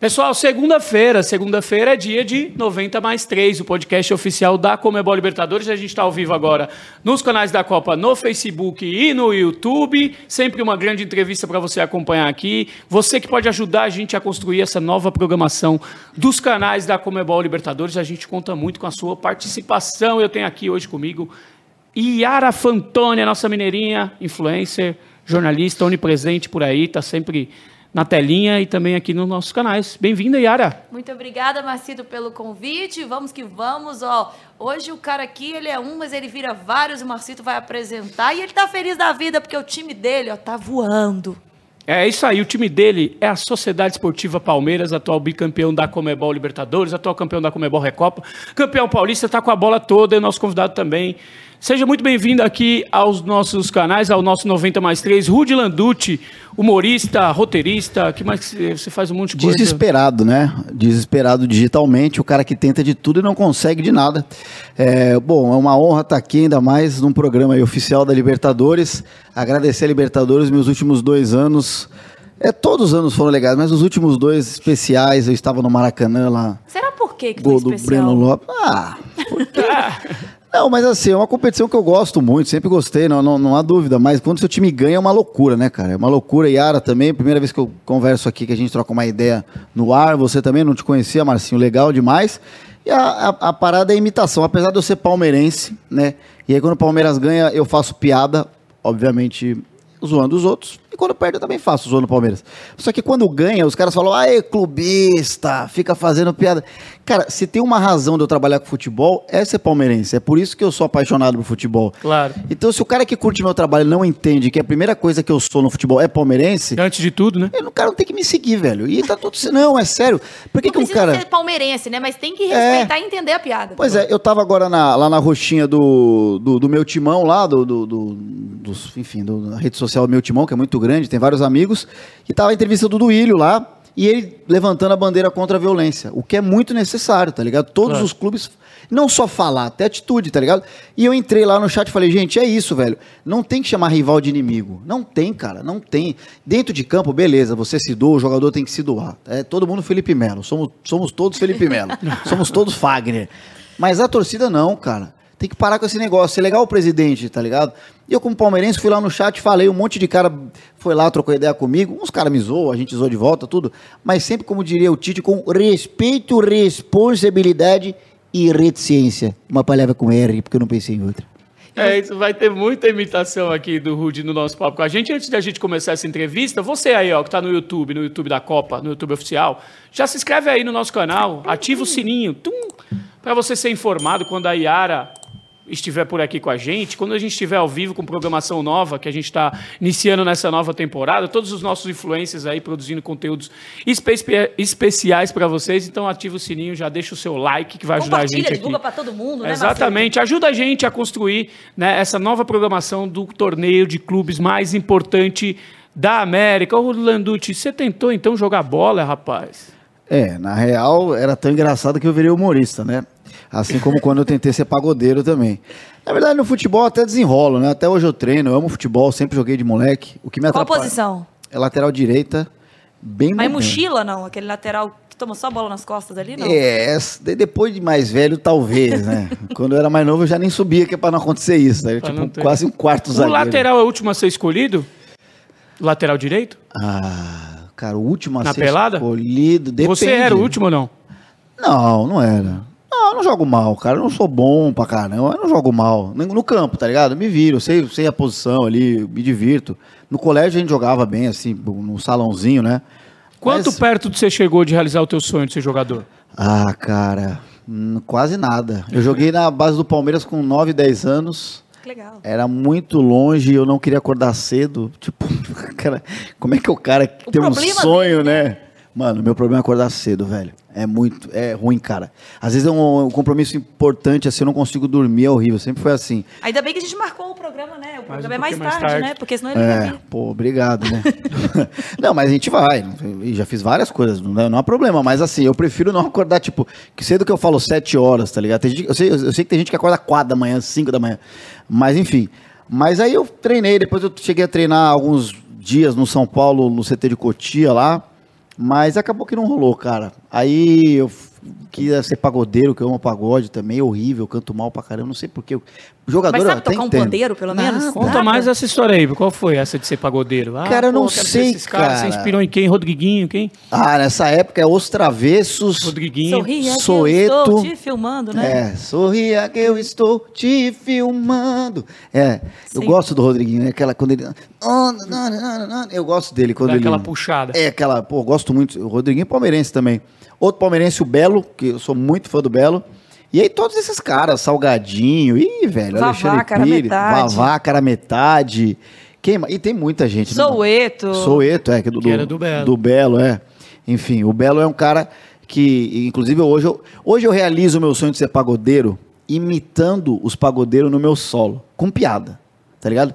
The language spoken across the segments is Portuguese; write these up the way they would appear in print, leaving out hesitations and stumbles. Pessoal, segunda-feira é dia de 90+3, o podcast oficial da Comebol Libertadores. A gente está ao vivo agora nos canais da Copa, no Facebook e no YouTube. Sempre uma grande entrevista para você acompanhar aqui. Você que pode ajudar a gente a construir essa nova programação dos canais da Comebol Libertadores. A gente conta muito com a sua participação. Eu tenho aqui hoje comigo Iara Fantoni, a nossa mineirinha, influencer, jornalista, onipresente por aí, está sempre na telinha e também aqui nos nossos canais. Bem-vinda, Iara. Muito obrigada, Macedo, pelo convite. Vamos que vamos, ó. Hoje o cara aqui, ele é um, mas ele vira vários. O Macedo vai apresentar e ele tá feliz da vida, porque o time dele, ó, tá voando. É isso aí, o time dele é a Sociedade Esportiva Palmeiras, atual bicampeão da Comebol Libertadores, atual campeão da Comebol Recopa, campeão paulista, tá com a bola toda, e o nosso convidado também. Seja muito bem-vindo aqui aos nossos canais, ao nosso 90+3, Rudy Landucci, humorista, roteirista, que mais você faz um monte de coisa. Desesperado, né? Desesperado digitalmente, o cara que tenta de tudo e não consegue de nada. Bom, é uma honra estar aqui, ainda mais num programa aí oficial da Libertadores. Agradecer a Libertadores, meus últimos 2 anos... Todos os anos foram legais, mas os últimos 2 especiais, eu estava no Maracanã lá. Será por quê que foi especial? Gol do Breno Lopes. Ah, porque... Não, mas assim, é uma competição que eu gosto muito, sempre gostei, não há dúvida, mas quando seu time ganha é uma loucura, né, cara? É uma loucura. Iara também, primeira vez que eu converso aqui, que a gente troca uma ideia no ar, você também não te conhecia, Marcinho, legal demais. E a parada é a imitação, apesar de eu ser palmeirense, né, e aí quando o Palmeiras ganha eu faço piada, obviamente zoando os outros, e quando perde eu também faço zoando o Palmeiras. Só que quando ganha, os caras falam, aê, clubista, fica fazendo piada. Cara, se tem uma razão de eu trabalhar com futebol, é ser palmeirense, é por isso que eu sou apaixonado por futebol. Claro. Então, se o cara que curte meu trabalho não entende que a primeira coisa que eu sou no futebol é palmeirense... Antes de tudo, né? O cara não tem que me seguir, velho. E tá tudo... Não, é sério. Por que não que um cara... ser palmeirense, né? Mas tem que respeitar e entender a piada. Pois é, eu tava agora lá na roxinha do meu timão lá, da rede social Meu Timão, que é muito grande, tem vários amigos, e tava a entrevista do Duílio lá, e ele levantando a bandeira contra a violência, o que é muito necessário, tá ligado? Todos os clubes, não só falar, até atitude, tá ligado? E eu entrei lá no chat e falei, gente, é isso, velho, não tem que chamar rival de inimigo, não tem, cara, não tem. Dentro de campo, beleza, você se doa, o jogador tem que se doar, todo mundo Felipe Melo, somos todos Felipe Melo, somos todos Fagner, mas a torcida não, cara. Tem que parar com esse negócio, é legal o presidente, tá ligado? E eu como palmeirense fui lá no chat, falei, um monte de cara foi lá, trocou ideia comigo, uns caras me zoam, a gente zoou de volta, tudo, mas sempre, como diria o Tite, com respeito, responsabilidade e reticência. Uma palavra com R, porque eu não pensei em outra. Isso vai ter muita imitação aqui do Rudy no nosso papo com a gente. Antes da gente começar essa entrevista, você aí, ó, que tá no YouTube da Copa, no YouTube oficial, já se inscreve aí no nosso canal, ativa o sininho, pra você ser informado quando a Iara estiver por aqui com a gente, quando a gente estiver ao vivo com programação nova, que a gente está iniciando nessa nova temporada, todos os nossos influencers aí produzindo conteúdos especiais para vocês, então ativa o sininho, já deixa o seu like que vai ajudar a gente aqui. Divulga para todo mundo, né, exatamente, Marcelo? Ajuda a gente a construir, né, essa nova programação do torneio de clubes mais importante da América. Ô, Landucci, você tentou então jogar bola, rapaz? Na real, era tão engraçado que eu virei humorista, né? Assim como quando eu tentei ser pagodeiro também. Na verdade, no futebol até desenrolo, né? Até hoje eu treino, eu amo futebol, sempre joguei de moleque. O que me atrapalha... Qual posição? É lateral direita, bem... Mas mochila, não? Aquele lateral que toma só a bola nas costas ali, não? Depois de mais velho, talvez, né? Quando eu era mais novo, eu já nem subia, que é pra não acontecer isso. Né? Quase um quarto zagueiro. O lateral é o último a ser escolhido? Lateral direito? Cara, o último a ser escolhido... Depende. Você era o último ou não? Não era. Não, eu não jogo mal, cara, eu não sou bom pra caramba, eu não jogo mal, no campo, tá ligado? Eu me viro, sei a posição ali, me divirto. No colégio a gente jogava bem, assim, num salãozinho, né? Mas perto de você chegou de realizar o teu sonho de ser jogador? Cara, quase nada. Eu joguei na base do Palmeiras com 9, 10 anos... Legal. Era muito longe, eu não queria acordar cedo. Tipo, cara, como é que o cara que tem um sonho, né? Mano, meu problema é acordar cedo, velho. É ruim, cara. Às vezes é um compromisso importante, assim, eu não consigo dormir, é horrível. Sempre foi assim. Ainda bem que a gente marcou o programa, né? O programa é mais tarde, né? Porque senão ele vai vir. Pô, obrigado, né? Não, mas a gente vai. Já fiz várias coisas, não há problema. Mas assim, eu prefiro não acordar, tipo, que cedo que eu falo 7 horas, tá ligado? Eu sei que tem gente que acorda 4 da manhã, 5 da manhã. Mas enfim. Mas aí eu treinei, depois eu cheguei a treinar alguns dias no São Paulo, no CT de Cotia lá. Mas acabou que não rolou, cara. Aí eu queria ser pagodeiro, que eu amo pagode também, horrível, canto mal pra caramba, não sei porquê. Mas sabe tocar um pandeiro, pelo menos? Nada. Conta mais essa história aí, qual foi essa de ser pagodeiro? Ah, cara, eu não sei, cara. Você inspirou em quem? Rodriguinho, quem? Ah, nessa época é Os Travessos, Rodriguinho, Soweto. Sorria que eu estou te filmando, né? É, sorria que eu estou te filmando. É, eu gosto do Rodriguinho, né? Aquela, quando ele... Eu gosto dele quando ele... Aquela puxada. É, aquela, pô, eu gosto muito. O Rodriguinho é palmeirense também. Outro palmeirense, o Belo, que eu sou muito fã do Belo. E aí todos esses caras, Salgadinho, ih, velho, Alexandre Pires, Vavá, Cara Metade, queima. E tem muita gente. Soweto. Né? Soweto, é, que era do Belo. Do Belo, é. Enfim, o Belo é um cara que, inclusive, hoje eu realizo o meu sonho de ser pagodeiro imitando os pagodeiros no meu solo, com piada, tá ligado?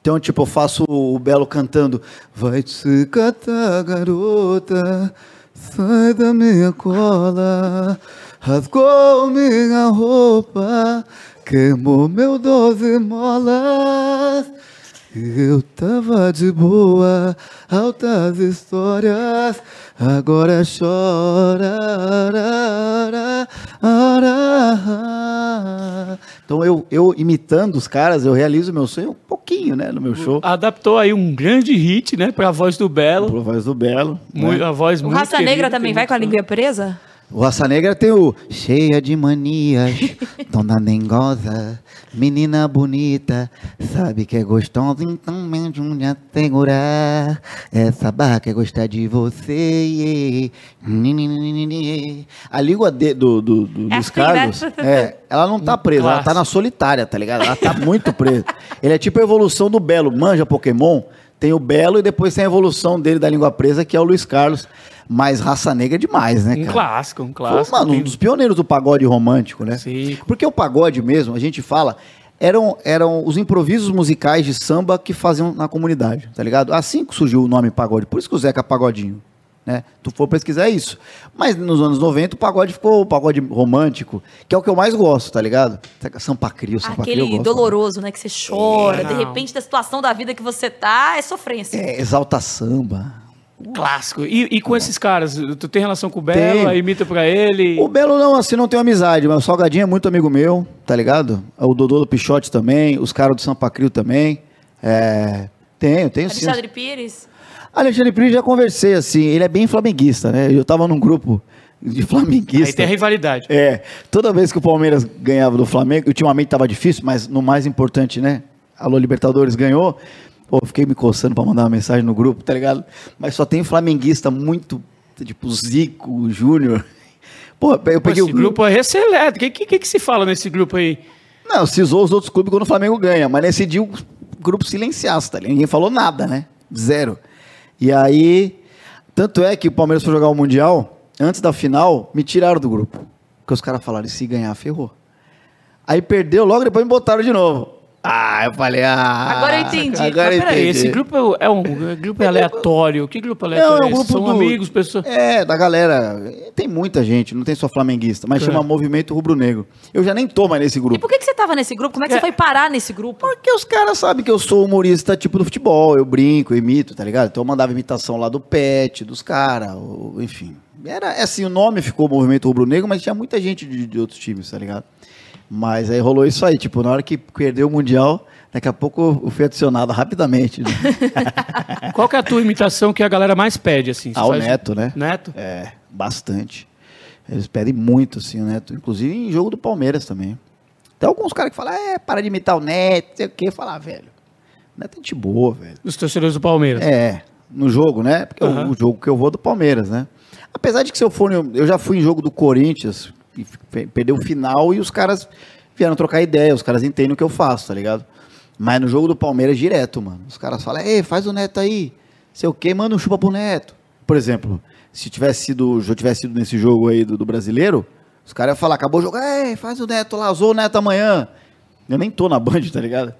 Então, tipo, eu faço o Belo cantando, vai te catar, garota, sai da minha cola, rasgou minha roupa, queimou meu 12 molas, eu tava de boa, altas histórias, agora chora. Então eu imitando os caras, eu realizo o meu sonho um pouquinho, né, no meu show. Adaptou aí um grande hit, né, pra voz do Belo. Pra voz do Belo. Muito, né? A voz muito Raça querida, Negra também vai com a língua presa? O Raça Negra tem o cheia de manias, dona dengosa, menina bonita, sabe que é gostosa, então me ajude a segurar, essa barra quer gostar de você. A língua dos caras, ela não tá presa, ela tá na solitária, tá ligado? Ela tá muito presa. Ele é tipo a evolução do Belo, manja Pokémon. Tem o Belo e depois tem a evolução dele da língua presa, que é o Luiz Carlos. Mas Raça Negra é demais, né, cara? Um clássico. Foi, mano, um dos pioneiros do pagode romântico, né? Sim. Porque o pagode mesmo, a gente fala, eram os improvisos musicais de samba que faziam na comunidade, tá ligado? Assim que surgiu o nome pagode. Por isso que o Zeca Pagodinho, né? Tu for pesquisar isso. Mas nos anos 90 o pagode ficou o pagode romântico, que é o que eu mais gosto, tá ligado? Sampacrio, eu gosto. Aquele doloroso, né? Que você chora, de repente da situação da vida que você tá, é sofrência. É, Exalta Samba. Clássico. E com esses caras, tu tem relação com o Belo, imita pra ele? O Belo não, assim, não tenho amizade, mas o Salgadinho é muito amigo meu, tá ligado? O Dodô do Pichote também, os caras do Sampacrio também. Tenho sim. Alexandre Pires? Alexandre Pires já conversei, assim, ele é bem flamenguista, né? Eu tava num grupo de flamenguista. Aí tem a rivalidade. É, toda vez que o Palmeiras ganhava do Flamengo, ultimamente tava difícil, mas no mais importante, né? Alô, Libertadores ganhou. Pô, fiquei me coçando pra mandar uma mensagem no grupo, tá ligado? Mas só tem flamenguista muito, tipo, Zico, Júnior. Pô, eu peguei o grupo aí é seleto. O que se fala nesse grupo aí? Não, se zoou os outros clubes quando o Flamengo ganha. Mas nesse dia o grupo silenciasse, tá ligado? Ninguém falou nada, né? Zero. E aí, tanto é que o Palmeiras foi jogar o Mundial, antes da final, me tiraram do grupo. Porque os caras falaram, se ganhar, ferrou. Aí perdeu, logo depois me botaram de novo. Ah, eu falei, agora eu entendi. Agora eu entendi. Esse grupo é um grupo aleatório. Que grupo aleatório? Não, é um grupo são amigos, pessoas. É, da galera. Tem muita gente, não tem só flamenguista, mas chama Movimento Rubro Negro. Eu já nem tô mais nesse grupo. E por que você tava nesse grupo? Como é que você foi parar nesse grupo? Porque os caras sabem que eu sou humorista tipo do futebol, eu brinco, eu imito, tá ligado? Então eu mandava imitação lá do Pet, dos caras, enfim. Era assim, o nome ficou Movimento Rubro Negro, mas tinha muita gente de outros times, tá ligado? Mas aí rolou isso aí, tipo, na hora que perdeu o Mundial, daqui a pouco eu fui adicionado rapidamente. Né? Qual que é a tua imitação que a galera mais pede, assim? Ah, o Neto, né? Neto? É, bastante. Eles pedem muito, assim, o Neto, inclusive em jogo do Palmeiras também. Tem alguns caras que falam, para de imitar o Neto, sei o quê, falar, velho, o Neto é gente boa, velho. Os torcedores do Palmeiras. É, no jogo, né? Porque é o jogo que eu vou do Palmeiras, né? Apesar de que eu já fui em jogo do Corinthians, perdeu o final e os caras vieram trocar ideia, os caras entendem o que eu faço, tá ligado? Mas no jogo do Palmeiras direto, mano, os caras falam, faz o Neto aí, sei o quê, manda um chupa pro Neto. Por exemplo, se eu tivesse sido nesse jogo aí do Brasileiro, os caras iam falar, acabou o jogo, faz o Neto, lazou o Neto amanhã. Eu nem tô na Band, tá ligado?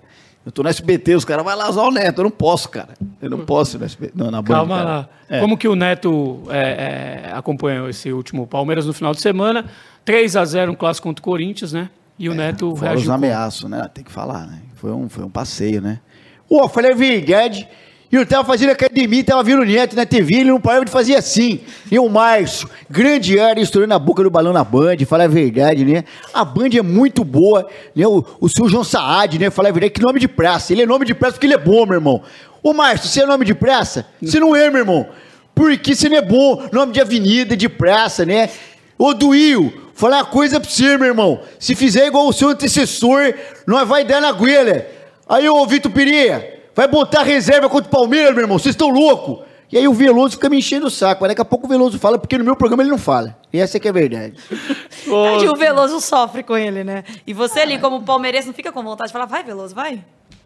Eu tô no SBT, os caras vão lazar o Neto, eu não posso, cara. Eu não posso ir no SBT, não, na Band. Calma lá. É. Como que o Neto acompanhou esse último Palmeiras no final de semana? 3-0, um clássico contra o Corinthians, né? E o Neto reagiu. Os ameaços, né? Tem que falar, né? Foi um passeio, né? Falei, Vigued, E eu tava fazendo academia, tava vendo o Neto na TV, ele não parava de fazer assim. E o Márcio, grande área, estourando a boca do balão na Band, fala a verdade, né? A Band é muito boa, né? O seu João Saad, né? Fala a verdade, que nome de praça. Ele é nome de praça porque ele é bom, meu irmão. Ô, Márcio, você é nome de praça? Você não é, meu irmão. Porque você não é bom. Nome de avenida, de praça, né? Ô, Duío, falar uma coisa pra você, meu irmão. Se fizer igual o seu antecessor, nós vai dar na goela. Aí, ô, Vitor Pereira. Vai botar reserva contra o Palmeiras, meu irmão. Vocês estão loucos. E aí o Veloso fica me enchendo o saco. Mas daqui a pouco o Veloso fala, porque no meu programa ele não fala. E essa é que é a verdade. Tadinho, o Veloso sofre com ele, né? E você ali, como palmeirense, não fica com vontade de falar, vai, Veloso, vai?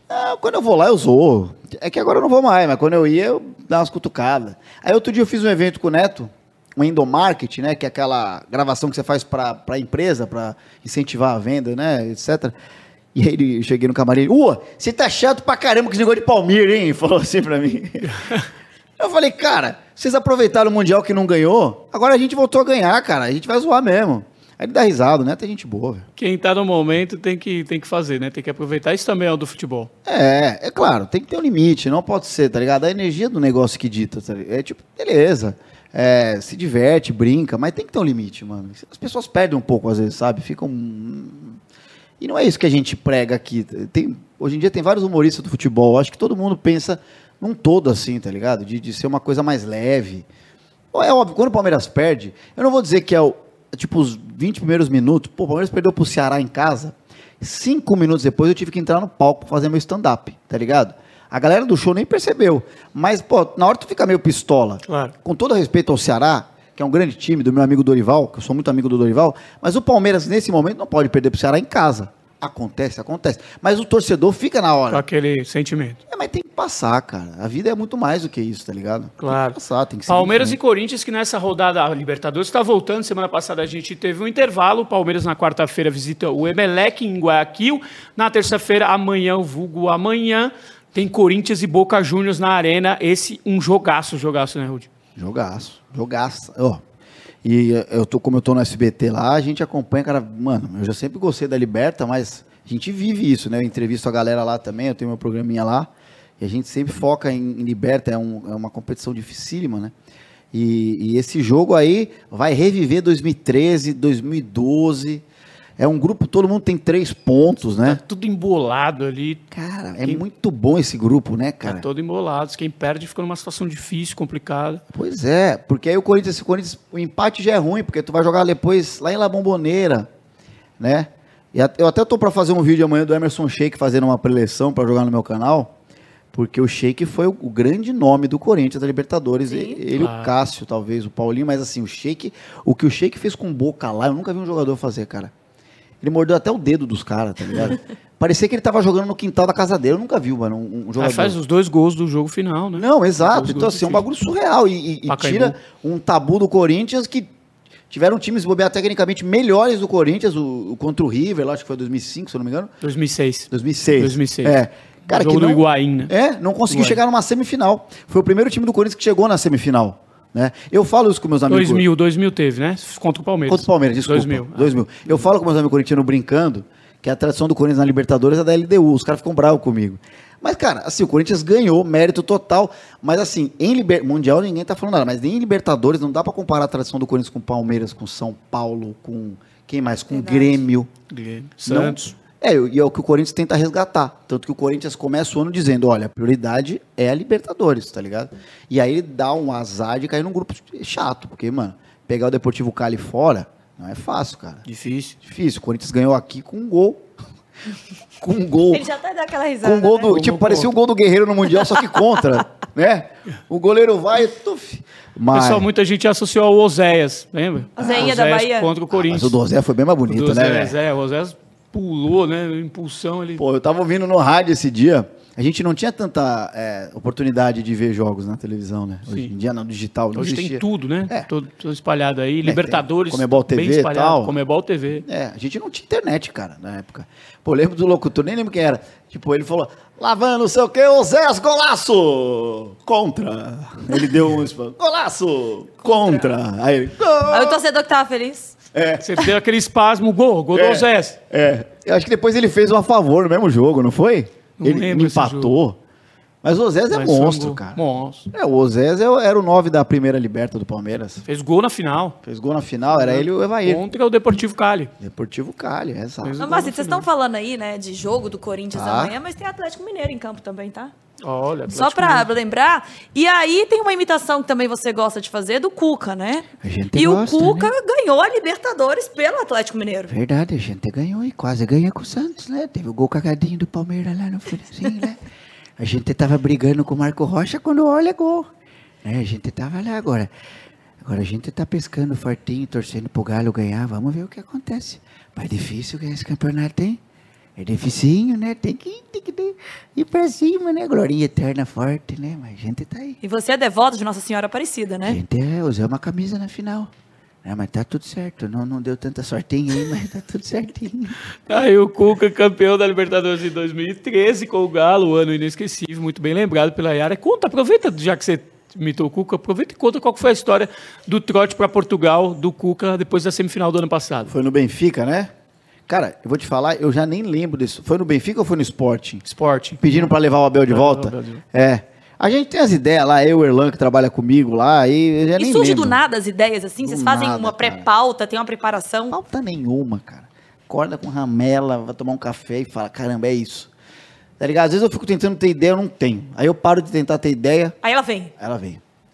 Ah, quando eu vou lá, eu zoo. É que agora eu não vou mais, mas quando eu ia, eu dava umas cutucadas. Aí outro dia eu fiz um evento com o Neto, um endomarketing, né? Que é aquela gravação que você faz para a empresa, para incentivar a venda, né? Etc. E aí eu cheguei no camarim, você tá chato pra caramba com esse negócio de Palmeiras, hein? Falou assim pra mim. Eu falei, cara, vocês aproveitaram o Mundial que não ganhou, agora a gente voltou a ganhar, cara, a gente vai zoar mesmo. Aí ele dá risada, né? Tem gente boa, velho. Quem tá no momento tem que fazer, né? Tem que aproveitar. Isso também é o do futebol. É claro, tem que ter um limite, não pode ser, tá ligado? A energia do negócio que dita, sabe? É tipo, beleza. É, se diverte, brinca, mas tem que ter um limite, mano. As pessoas perdem um pouco, às vezes, sabe? Ficam... E não é isso que a gente prega aqui. Hoje em dia tem vários humoristas do futebol. Acho que todo mundo pensa num todo assim, tá ligado? De ser uma coisa mais leve. É óbvio, quando o Palmeiras perde, eu não vou dizer que é os 20 primeiros minutos. Pô, o Palmeiras perdeu pro Ceará em casa. 5 minutos depois eu tive que entrar no palco pra fazer meu stand-up, tá ligado? A galera do show nem percebeu. Mas, pô, na hora tu fica meio pistola. Claro. Com todo respeito ao Ceará, que é um grande time, do meu amigo Dorival, que eu sou muito amigo do Dorival, mas o Palmeiras, nesse momento, não pode perder pro Ceará em casa. Acontece. Mas o torcedor fica na hora. Com aquele sentimento. É, mas tem que passar, cara. A vida é muito mais do que isso, tá ligado? Claro. Tem que passar, tem que ser Palmeiras diferente. E Corinthians, que nessa rodada a Libertadores tá voltando. Semana passada a gente teve um intervalo. O Palmeiras, na quarta-feira, visita o Emelec em Guayaquil. Na terça-feira, amanhã, tem Corinthians e Boca Juniors na arena. Esse, um jogaço, né, Rudy? Jogaço. Oh. E como eu tô no SBT lá, a gente acompanha, cara, mano, eu já sempre gostei da Liberta, mas a gente vive isso, né? Eu entrevisto a galera lá também, eu tenho meu programinha lá, e a gente sempre foca em Liberta, é uma competição dificílima, né? E esse jogo aí vai reviver 2013, 2012... É um grupo, todo mundo tem 3 pontos, né? Tá tudo embolado ali. Cara, é muito bom esse grupo, né, cara? Tá todo embolado. Quem perde fica numa situação difícil, complicada. Pois é, porque aí o Corinthians, o empate já é ruim, porque tu vai jogar depois lá em La Bombonera, né? E eu até tô pra fazer um vídeo amanhã do Emerson Sheik fazendo uma preleção pra jogar no meu canal, porque o Sheik foi o grande nome do Corinthians, da Libertadores. Sim, ele, claro. O Cássio, talvez, o Paulinho, mas assim, o Sheik, o que o Sheik fez com o Boca lá, eu nunca vi um jogador fazer, cara. Ele mordeu até o dedo dos caras, tá ligado? Parecia que ele tava jogando no quintal da casa dele. Eu nunca vi, mano, um jogador. Aí faz os 2 gols do jogo final, né? Não, exato. Então, assim, é um bagulho surreal. E tira um tabu do Corinthians, que tiveram times, bobear, tecnicamente melhores do Corinthians, o contra o River, lá, acho que foi 2005, se eu não me engano. 2006. É. Cara, jogo do Higuaín, né? É, não conseguiu chegar numa semifinal. Foi o primeiro time do Corinthians que chegou na semifinal. Né? Eu falo isso com meus amigos. 2000 teve, né? Contra o Palmeiras, desculpa. 2000. Eu falo com meus amigos corintianos brincando que a tradição do Corinthians na Libertadores é da LDU. Os caras ficam bravos comigo. Mas, cara, assim, o Corinthians ganhou, mérito total. Mas, assim, em Mundial ninguém tá falando nada. Mas nem em Libertadores não dá pra comparar a tradição do Corinthians com o Palmeiras, com São Paulo, com... Quem mais? Com o Grêmio. Santos. E é o que o Corinthians tenta resgatar. Tanto que o Corinthians começa o ano dizendo, olha, a prioridade é a Libertadores, tá ligado? E aí ele dá um azar de cair num grupo chato, porque, mano, pegar o Deportivo Cali fora não é fácil, cara. Difícil. O Corinthians ganhou aqui com um gol. Ele já tá dando aquela risada, com um gol, né? Parecia o gol do Guerreiro no Mundial, só que contra, né? O goleiro vai e... Mas... Pessoal, muita gente associou ao Ozeias, lembra? Ozeias da Bahia. Contra o Corinthians. Mas o do Ozeias foi bem mais bonito, né? O Ozeias... Pulou, né? Impulsão ali. Pô, eu tava ouvindo no rádio esse dia. A gente não tinha tanta oportunidade de ver jogos na televisão, né? Sim. Hoje em dia, no digital. Hoje tem tudo, né? Todo espalhado aí. Libertadores, Comebol TV e tal. Comebol TV. A gente não tinha internet, cara, na época. Pô, lembro do locutor, nem lembro quem era. Tipo, ele falou, lavando não sei o quê, Ozeias, golaço! Contra. Ele deu um golaço! Contra. Aí ele, gol! Aí o torcedor que tava feliz. Você deu aquele espasmo, gol do Ozeias. Eu acho que depois ele fez um a favor no mesmo jogo, não foi? Não, ele empatou. Mas o Ozeias é monstro, cara. Monstro. É, o Ozeias era o 9 da primeira liberta do Palmeiras. Fez gol na final. Fez gol na final, era ele e o Evair. Contra o Deportivo Cali. Deportivo Cali, exato. Não, mas vocês estão falando aí, né, de jogo do Corinthians amanhã, mas tem Atlético Mineiro em campo também, tá? Olha, só pra lembrar. E aí tem uma imitação que também você gosta de fazer do Cuca, né? A gente e gosta, o Cuca, né, ganhou a Libertadores pelo Atlético Mineiro. Verdade, a gente ganhou e quase ganha com o Santos, né? Teve o gol cagadinho do Palmeiras lá no finalzinho, né? A gente tava brigando com o Marco Rocha quando olha gol. Né? A gente tava lá agora. Agora a gente tá pescando fortinho, torcendo pro Galo ganhar. Vamos ver o que acontece. Mas difícil ganhar esse campeonato, hein? É dificinho, né? Tem que ir pra cima, né? Glorinha eterna forte, né? Mas a gente tá aí. E você é devoto de Nossa Senhora Aparecida, né? A gente usei uma camisa na final. Ah, mas tá tudo certo, não deu tanta sortinha aí, mas tá tudo certinho. Aí o Cuca, campeão da Libertadores de 2013 com o Galo, um ano inesquecível, muito bem lembrado pela Iara. Conta, aproveita, já que você imitou o Cuca, aproveita e conta qual foi a história do trote para Portugal do Cuca depois da semifinal do ano passado. Foi no Benfica, né? Cara, eu vou te falar, eu já nem lembro disso. Foi no Benfica ou foi no Sporting? Sporting. Pedindo para levar o Abel de volta? É. A gente tem as ideias lá, eu, o Erlan, que trabalha comigo lá, eu já nem surge lembro. Do nada as ideias, assim? Do vocês fazem nada, uma pré-pauta, tem uma preparação? Pauta nenhuma, cara. Acorda com ramela, vai tomar um café e fala, caramba, é isso. Tá ligado? Às vezes eu fico tentando ter ideia, eu não tenho. Aí eu paro de tentar ter ideia. Aí ela vem.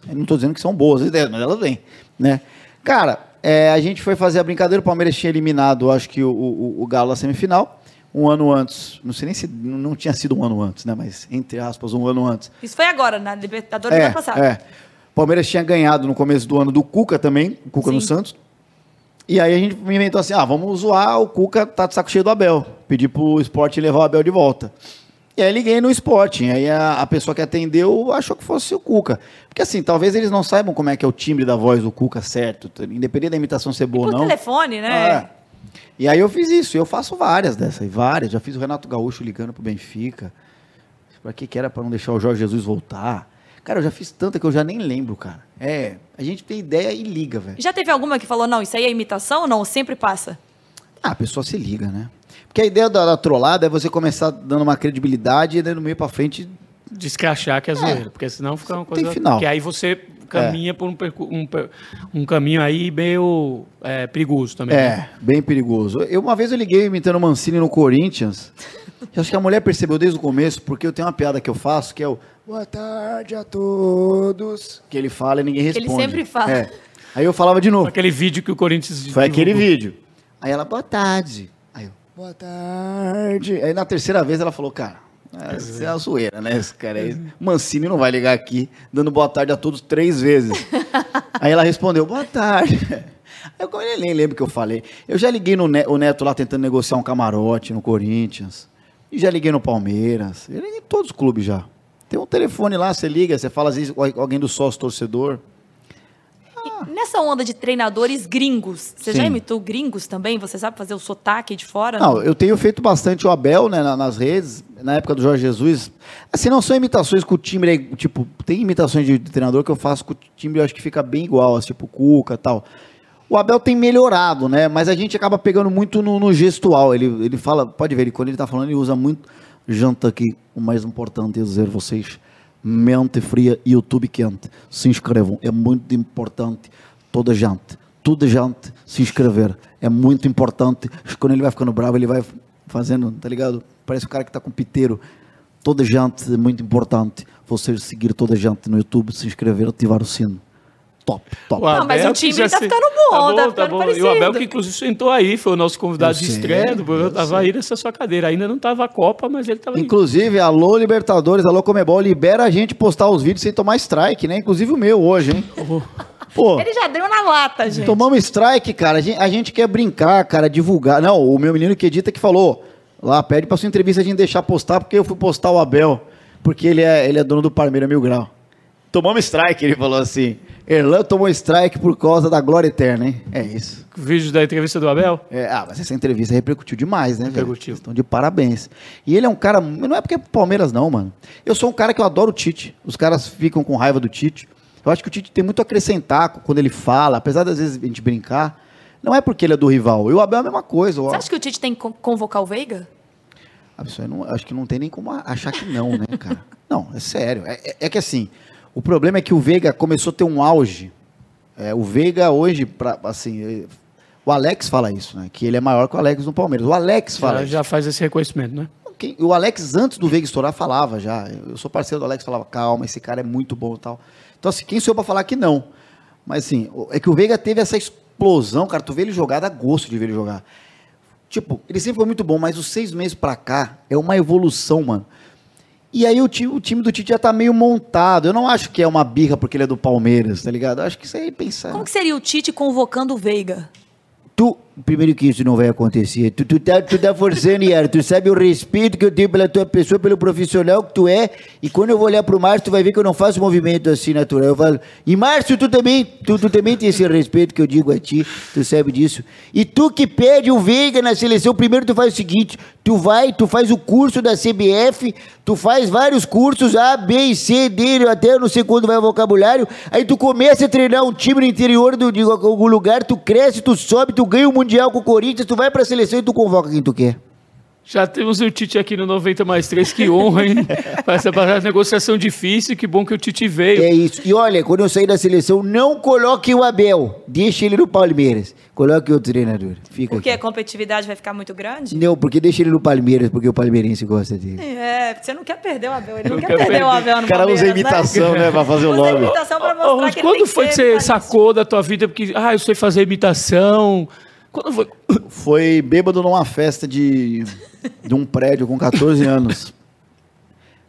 Eu não tô dizendo que são boas as ideias, mas ela vem, né? Cara, a gente foi fazer a brincadeira, o Palmeiras tinha eliminado, acho que o Galo na semifinal. Um ano antes, não sei nem se não tinha sido um ano antes, né? Mas, entre aspas, um ano antes. Isso foi agora, na Libertadores do ano passado. É. O Palmeiras tinha ganhado no começo do ano do Cuca também, o Cuca no Santos. E aí a gente inventou assim, vamos zoar, o Cuca tá de saco cheio do Abel. Pedir pro Sporting levar o Abel de volta. E aí liguei no Sporting, aí a pessoa que atendeu achou que fosse o Cuca. Porque assim, talvez eles não saibam como é que é o timbre da voz do Cuca certo, independente da imitação ser boa ou não. Por telefone, né? E aí eu fiz isso, eu faço várias dessas, já fiz o Renato Gaúcho ligando pro Benfica, pra que era pra não deixar o Jorge Jesus voltar, cara, eu já fiz tanta que eu já nem lembro, cara, a gente tem ideia e liga, velho. Já teve alguma que falou, não, isso aí é imitação ou não, sempre passa? A pessoa se liga, né, porque a ideia da trollada é você começar dando uma credibilidade e daí no meio pra frente... Descachar que é zoeira, porque senão fica uma coisa... Tem final. Porque aí você... caminha por um caminho aí meio perigoso também. Né? Bem perigoso. Uma vez eu liguei imitando o Mancini no Corinthians. Acho que a mulher percebeu desde o começo, porque eu tenho uma piada que eu faço, que é o boa tarde a todos, que ele fala e ninguém responde. Ele sempre fala. Aí eu falava de novo. Foi aquele vídeo que o Corinthians... Foi divulgou. Aquele vídeo. Aí ela, boa tarde. Aí eu, boa tarde. Aí na terceira vez ela falou, cara... Essa é uma zoeira, né? Esse cara aí. Mancini não vai ligar aqui, dando boa tarde a todos 3 vezes. Aí ela respondeu, boa tarde. Aí eu nem lembro o que eu falei. Eu já liguei no o Neto lá tentando negociar um camarote no Corinthians. E já liguei no Palmeiras. Eu liguei em todos os clubes já. Tem um telefone lá, você liga, você fala às vezes alguém do sócio torcedor. Nessa onda de treinadores gringos, você já imitou gringos também? Você sabe fazer o sotaque de fora? Não, eu tenho feito bastante o Abel, né, nas redes, na época do Jorge Jesus. Assim, não são imitações com o timbre, tipo, tem imitações de treinador que eu faço com o timbre, eu acho que fica bem igual, assim, tipo Cuca e tal. O Abel tem melhorado, né, mas a gente acaba pegando muito no gestual. Ele fala, pode ver, quando ele tá falando, ele usa muito, janta aqui, o mais importante é dizer vocês... Mente fria e YouTube quente. Se inscrevam. É muito importante. Toda gente se inscrever. É muito importante. Quando ele vai ficando bravo, ele vai fazendo, tá ligado? Parece o cara que tá com piteiro. Toda gente é muito importante. Você seguir toda gente no YouTube, se inscrever, ativar o sino. Top. Não, mas o time tá ficando bom, tá ficando parecido. E o Abel que inclusive sentou aí, foi o nosso convidado de estreia, eu tava aí nessa sua cadeira, ainda não tava a Copa, mas ele tava inclusive, aí. Alô Libertadores, alô Comebol, libera a gente postar os vídeos sem tomar strike, né? Inclusive o meu hoje, hein? Pô, ele já deu na lata, gente. Tomamos strike, cara, a gente quer brincar, cara, divulgar. Não, o meu menino que edita que falou, lá pede pra sua entrevista a gente deixar postar, porque eu fui postar o Abel, porque ele é dono do Palmeiras Mil Grau. Tomamos strike, ele falou assim. Erlan tomou strike por causa da glória eterna, hein? É isso. O vídeo da entrevista do Abel? Mas essa entrevista repercutiu demais, né? Repercutiu. Então, de parabéns. E ele é um cara... Não é porque é pro Palmeiras, não, mano. Eu sou um cara que eu adoro o Tite. Os caras ficam com raiva do Tite. Eu acho que o Tite tem muito a acrescentar quando ele fala. Apesar das vezes a gente brincar, não é porque ele é do rival. E o Abel é a mesma coisa. Você acha que o Tite tem que convocar o Veiga? Acho que não tem nem como achar que não, né, cara? Não, é sério. É que assim, o problema é que o Veiga começou a ter um auge. O Veiga hoje, o Alex fala isso, né? Que ele é maior que o Alex no Palmeiras. O Alex fala isso. Já faz esse reconhecimento, né? O Alex, antes do Veiga estourar, falava já. Eu sou parceiro do Alex, falava, calma, esse cara é muito bom e tal. Então, assim, quem sou eu pra falar que não? Mas, assim, é que o Veiga teve essa explosão, cara, tu vê ele jogar, dá gosto de ver ele jogar. Tipo, ele sempre foi muito bom, mas os 6 meses pra cá é uma evolução, mano. E aí o time do Tite já tá meio montado. Eu não acho que é uma birra porque ele é do Palmeiras, tá ligado? Eu acho que isso aí é pensar. Como que seria o Tite convocando o Veiga? Primeiro que isso não vai acontecer. Tu tá forçando, Iara. Tu sabe o respeito que eu tenho pela tua pessoa, pelo profissional que tu é. E quando eu vou olhar pro Márcio, tu vai ver que eu não faço movimento assim natural. Eu falo, e Márcio, tu também tem esse respeito que eu digo a ti. Tu sabe disso. E tu que pede o Veiga na seleção, primeiro tu faz o seguinte. Tu faz o curso da CBF, tu faz vários cursos, A, B e C, D, até eu não sei quando vai o vocabulário, aí tu começa a treinar um time no interior de algum lugar, tu cresce, tu sobe, tu ganha o Mundial com o Corinthians, tu vai pra seleção e tu convoca quem tu quer. Já temos o Tite aqui no 90+3, que honra, hein? Essa negociação difícil, que bom que o Tite veio. É isso. E olha, quando eu sair da seleção, não coloque o Abel. Deixa ele no Palmeiras. Coloque outro treinador. Fica porque aqui. A competitividade vai ficar muito grande? Não, porque deixa ele no Palmeiras, porque o palmeirense gosta dele. É, você não quer perder o Abel. Ele não quer perder o Abel no Palmeiras. O cara usa imitação, né? Pra fazer o lobby. Usa imitação pra mostrar que ele quando foi que você sacou da tua vida? Porque, eu sei fazer imitação... Quando foi? Foi bêbado numa festa de um prédio com 14 anos.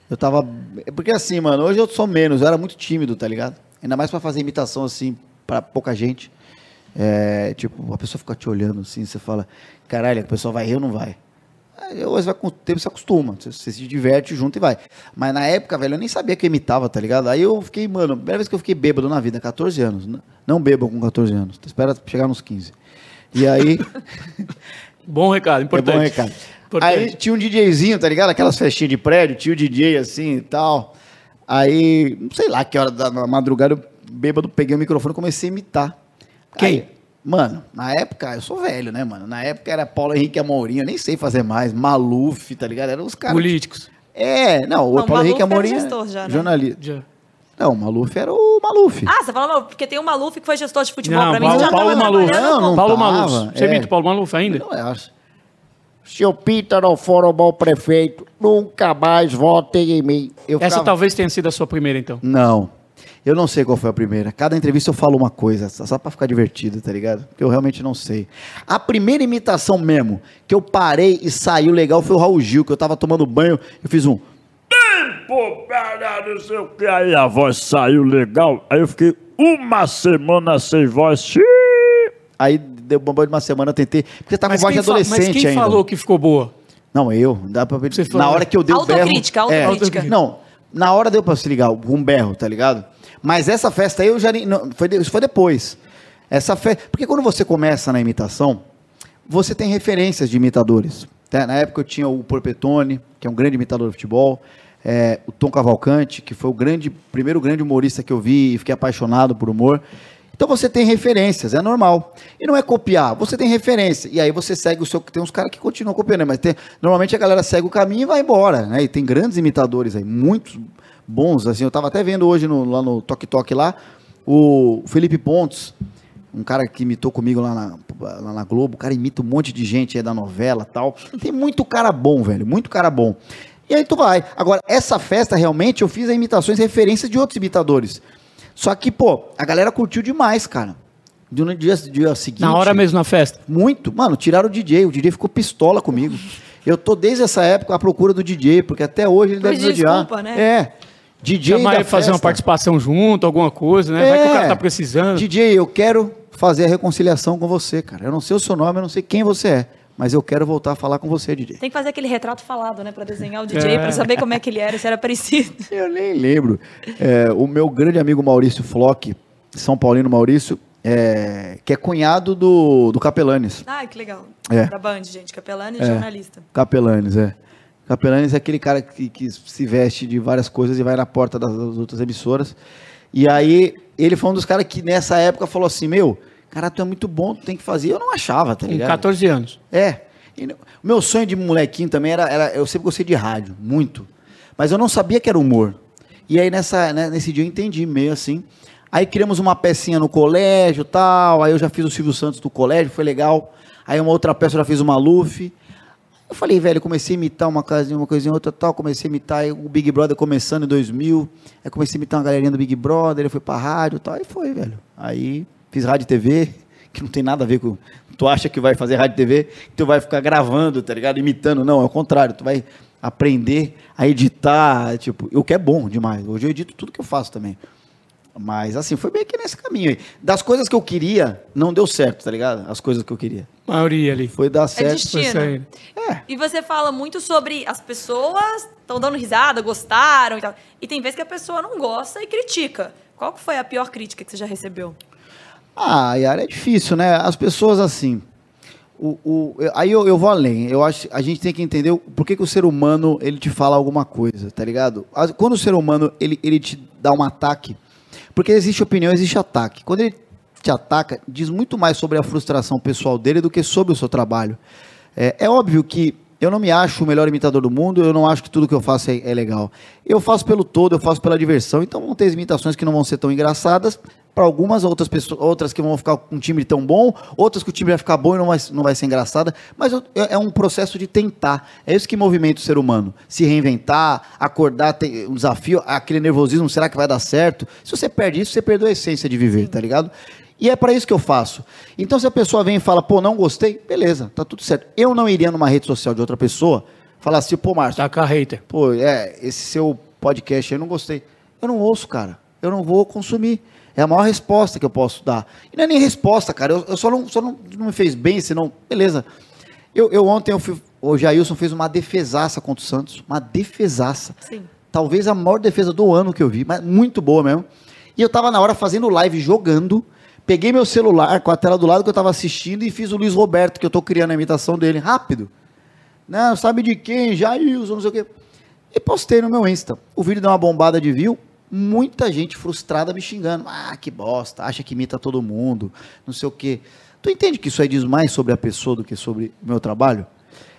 Eu tava... Porque assim, mano, hoje eu sou menos, eu era muito tímido, tá ligado? Ainda mais pra fazer imitação, assim, pra pouca gente. É, tipo, a pessoa fica te olhando, assim, você fala, caralho, a pessoa vai rir ou não vai? Hoje vai com o tempo, você acostuma, você se diverte junto e vai. Mas na época, velho, eu nem sabia que eu imitava, tá ligado? Aí eu fiquei, mano, a primeira vez que eu fiquei bêbado na vida, 14 anos. Não bêbado com 14 anos, espera chegar nos 15. E aí... Bom recado, importante. É bom recado. Importante. Aí tinha um DJzinho, tá ligado? Aquelas festinhas de prédio, tinha o DJ assim e tal. Aí, não sei lá que hora da madrugada, eu bêbado, peguei o microfone e comecei a imitar. Quem? Aí, mano, na época, eu sou velho, né, mano? Na época era Paulo Henrique Amorim, eu nem sei fazer mais, Maluf, tá ligado? Eram os caras... Políticos. É, não, o Paulo Henrique Amorim... Era gestor já, né? Jornalista. Já. Não, o Maluf era o Maluf. Ah, você fala Maluf, porque tem um Maluf que foi gestor de futebol. Não, pra mim, Paulo Maluf. Você imita o Paulo Maluf ainda? Não, eu acho. Se o Pita não for um bom prefeito, nunca mais votem em mim. Essa talvez tenha sido a sua primeira, então. Não. Eu não sei qual foi a primeira. Cada entrevista eu falo uma coisa, só pra ficar divertido, tá ligado? Porque eu realmente não sei. A primeira imitação mesmo, que eu parei e saiu legal, foi o Raul Gil, que eu tava tomando banho, eu fiz um... Pô, não sei o que, aí a voz saiu legal, aí eu fiquei uma semana sem voz, xiii. Aí deu bomba de uma semana, eu tentei, porque tá com voz de adolescente ainda. Mas quem falou que ficou boa? Não, eu, dá pra... Na hora que eu dei o berro... Autocrítica. Não, na hora deu pra se ligar, um berro, tá ligado? Mas essa festa aí, eu já nem... Isso foi depois. Essa festa... Porque quando você começa na imitação, você tem referências de imitadores. Tá? Na época eu tinha o Porpetone, que é um grande imitador de futebol... o Tom Cavalcante, que foi o primeiro grande humorista que eu vi e fiquei apaixonado por humor. Então você tem referências, é normal. E não é copiar, você tem referência. E aí você segue o seu... Tem uns caras que continuam copiando, né? Mas normalmente a galera segue o caminho e vai embora, né? E tem grandes imitadores aí, muitos bons, assim. Eu tava até vendo hoje lá no Tok Tok lá, o Felipe Pontes, um cara que imitou comigo lá na Globo. O cara imita um monte de gente aí da novela e tal. Tem muito cara bom, velho, muito cara bom. E aí tu vai. Agora, essa festa, realmente, eu fiz imitações, referência de outros imitadores. Só que, pô, a galera curtiu demais, cara. No dia seguinte... Na hora mesmo, na festa? Muito. Mano, tiraram o DJ ficou pistola comigo. Eu tô, desde essa época, à procura do DJ, porque até hoje ele deve me odiar. Desculpa, né? É. DJ da festa. Fazer uma participação junto, alguma coisa, né? É. Vai que o cara tá precisando. DJ, eu quero fazer a reconciliação com você, cara. Eu não sei o seu nome, eu não sei quem você é. Mas eu quero voltar a falar com você, DJ. Tem que fazer aquele retrato falado, né? Pra desenhar o DJ, pra saber como é que ele era, se era parecido. Eu nem lembro. O meu grande amigo Maurício Flock, São Paulino Maurício, que é cunhado do Capelanes. Ah, que legal. Da Band, gente. Capelanes, jornalista. Capelanes, Capelanes é aquele cara que se veste de várias coisas e vai na porta das outras emissoras. E aí, ele foi um dos caras que, nessa época, falou assim, meu... Cara, tu é muito bom, tu tem que fazer. Eu não achava, tá ligado? Com 14 anos. O meu sonho de molequinho também era... Eu sempre gostei de rádio, muito. Mas eu não sabia que era humor. E aí nesse dia eu entendi meio assim. Aí criamos uma pecinha no colégio e tal. Aí eu já fiz o Silvio Santos do colégio, foi legal. Aí uma outra peça eu já fiz o Maluf. Eu falei, velho, comecei a imitar uma coisinha, outra tal. Comecei a imitar o Big Brother começando em 2000. Aí comecei a imitar uma galerinha do Big Brother. Eu fui pra rádio e tal. Aí foi, velho. Aí fiz rádio e TV, que não tem nada a ver com... Tu acha que vai fazer rádio e TV, tu vai ficar gravando, tá ligado? Imitando. Não, é o contrário. Tu vai aprender a editar, tipo... O que é bom demais. Hoje eu edito tudo que eu faço também. Mas, assim, foi meio que nesse caminho aí. Das coisas que eu queria, não deu certo, tá ligado? As coisas que eu queria. A maioria ali. Foi dar certo, foi sair. É. E você fala muito sobre as pessoas estão dando risada, gostaram e tal. E tem vezes que a pessoa não gosta e critica. Qual que foi a pior crítica que você já recebeu? Ah, Iara, é difícil, né? As pessoas, assim... Aí eu vou além. Eu acho, a gente tem que entender por que o ser humano, ele te fala alguma coisa, tá ligado? Quando o ser humano, ele te dá um ataque... Porque existe opinião, existe ataque. Quando ele te ataca, diz muito mais sobre a frustração pessoal dele do que sobre o seu trabalho. É óbvio que eu não me acho o melhor imitador do mundo, eu não acho que tudo que eu faço é legal. Eu faço pelo todo, eu faço pela diversão, então vão ter imitações que não vão ser tão engraçadas, para algumas outras pessoas, outras que vão ficar com um time tão bom, outras que o time vai ficar bom e não vai ser engraçada, mas é um processo de tentar, é isso que movimenta o ser humano, se reinventar, acordar, ter um desafio, aquele nervosismo, será que vai dar certo? Se você perde isso, você perdeu a essência de viver, tá ligado? E é para isso que eu faço. Então se a pessoa vem e fala, pô, não gostei, beleza, tá tudo certo. Eu não iria numa rede social de outra pessoa, falar assim, pô, Márcio, taca hater. Pô, esse seu podcast aí, eu não gostei. Eu não ouço, cara, eu não vou consumir. É a maior resposta que eu posso dar. E não é nem resposta, cara. Eu só não me fez bem, senão... Beleza. O Jailson fez uma defesaça contra o Santos. Uma defesaça. Sim. Talvez a maior defesa do ano que eu vi. Mas muito boa mesmo. E eu tava na hora fazendo live, jogando. Peguei meu celular com a tela do lado que eu tava assistindo e fiz o Luiz Roberto, que eu tô criando a imitação dele. Rápido. Não, sabe de quem? Jailson, não sei o quê. E postei no meu Insta. O vídeo deu uma bombada de view. Muita gente frustrada me xingando. Ah, que bosta, acha que imita todo mundo, não sei o quê. Tu entende que isso aí diz mais sobre a pessoa do que sobre o meu trabalho?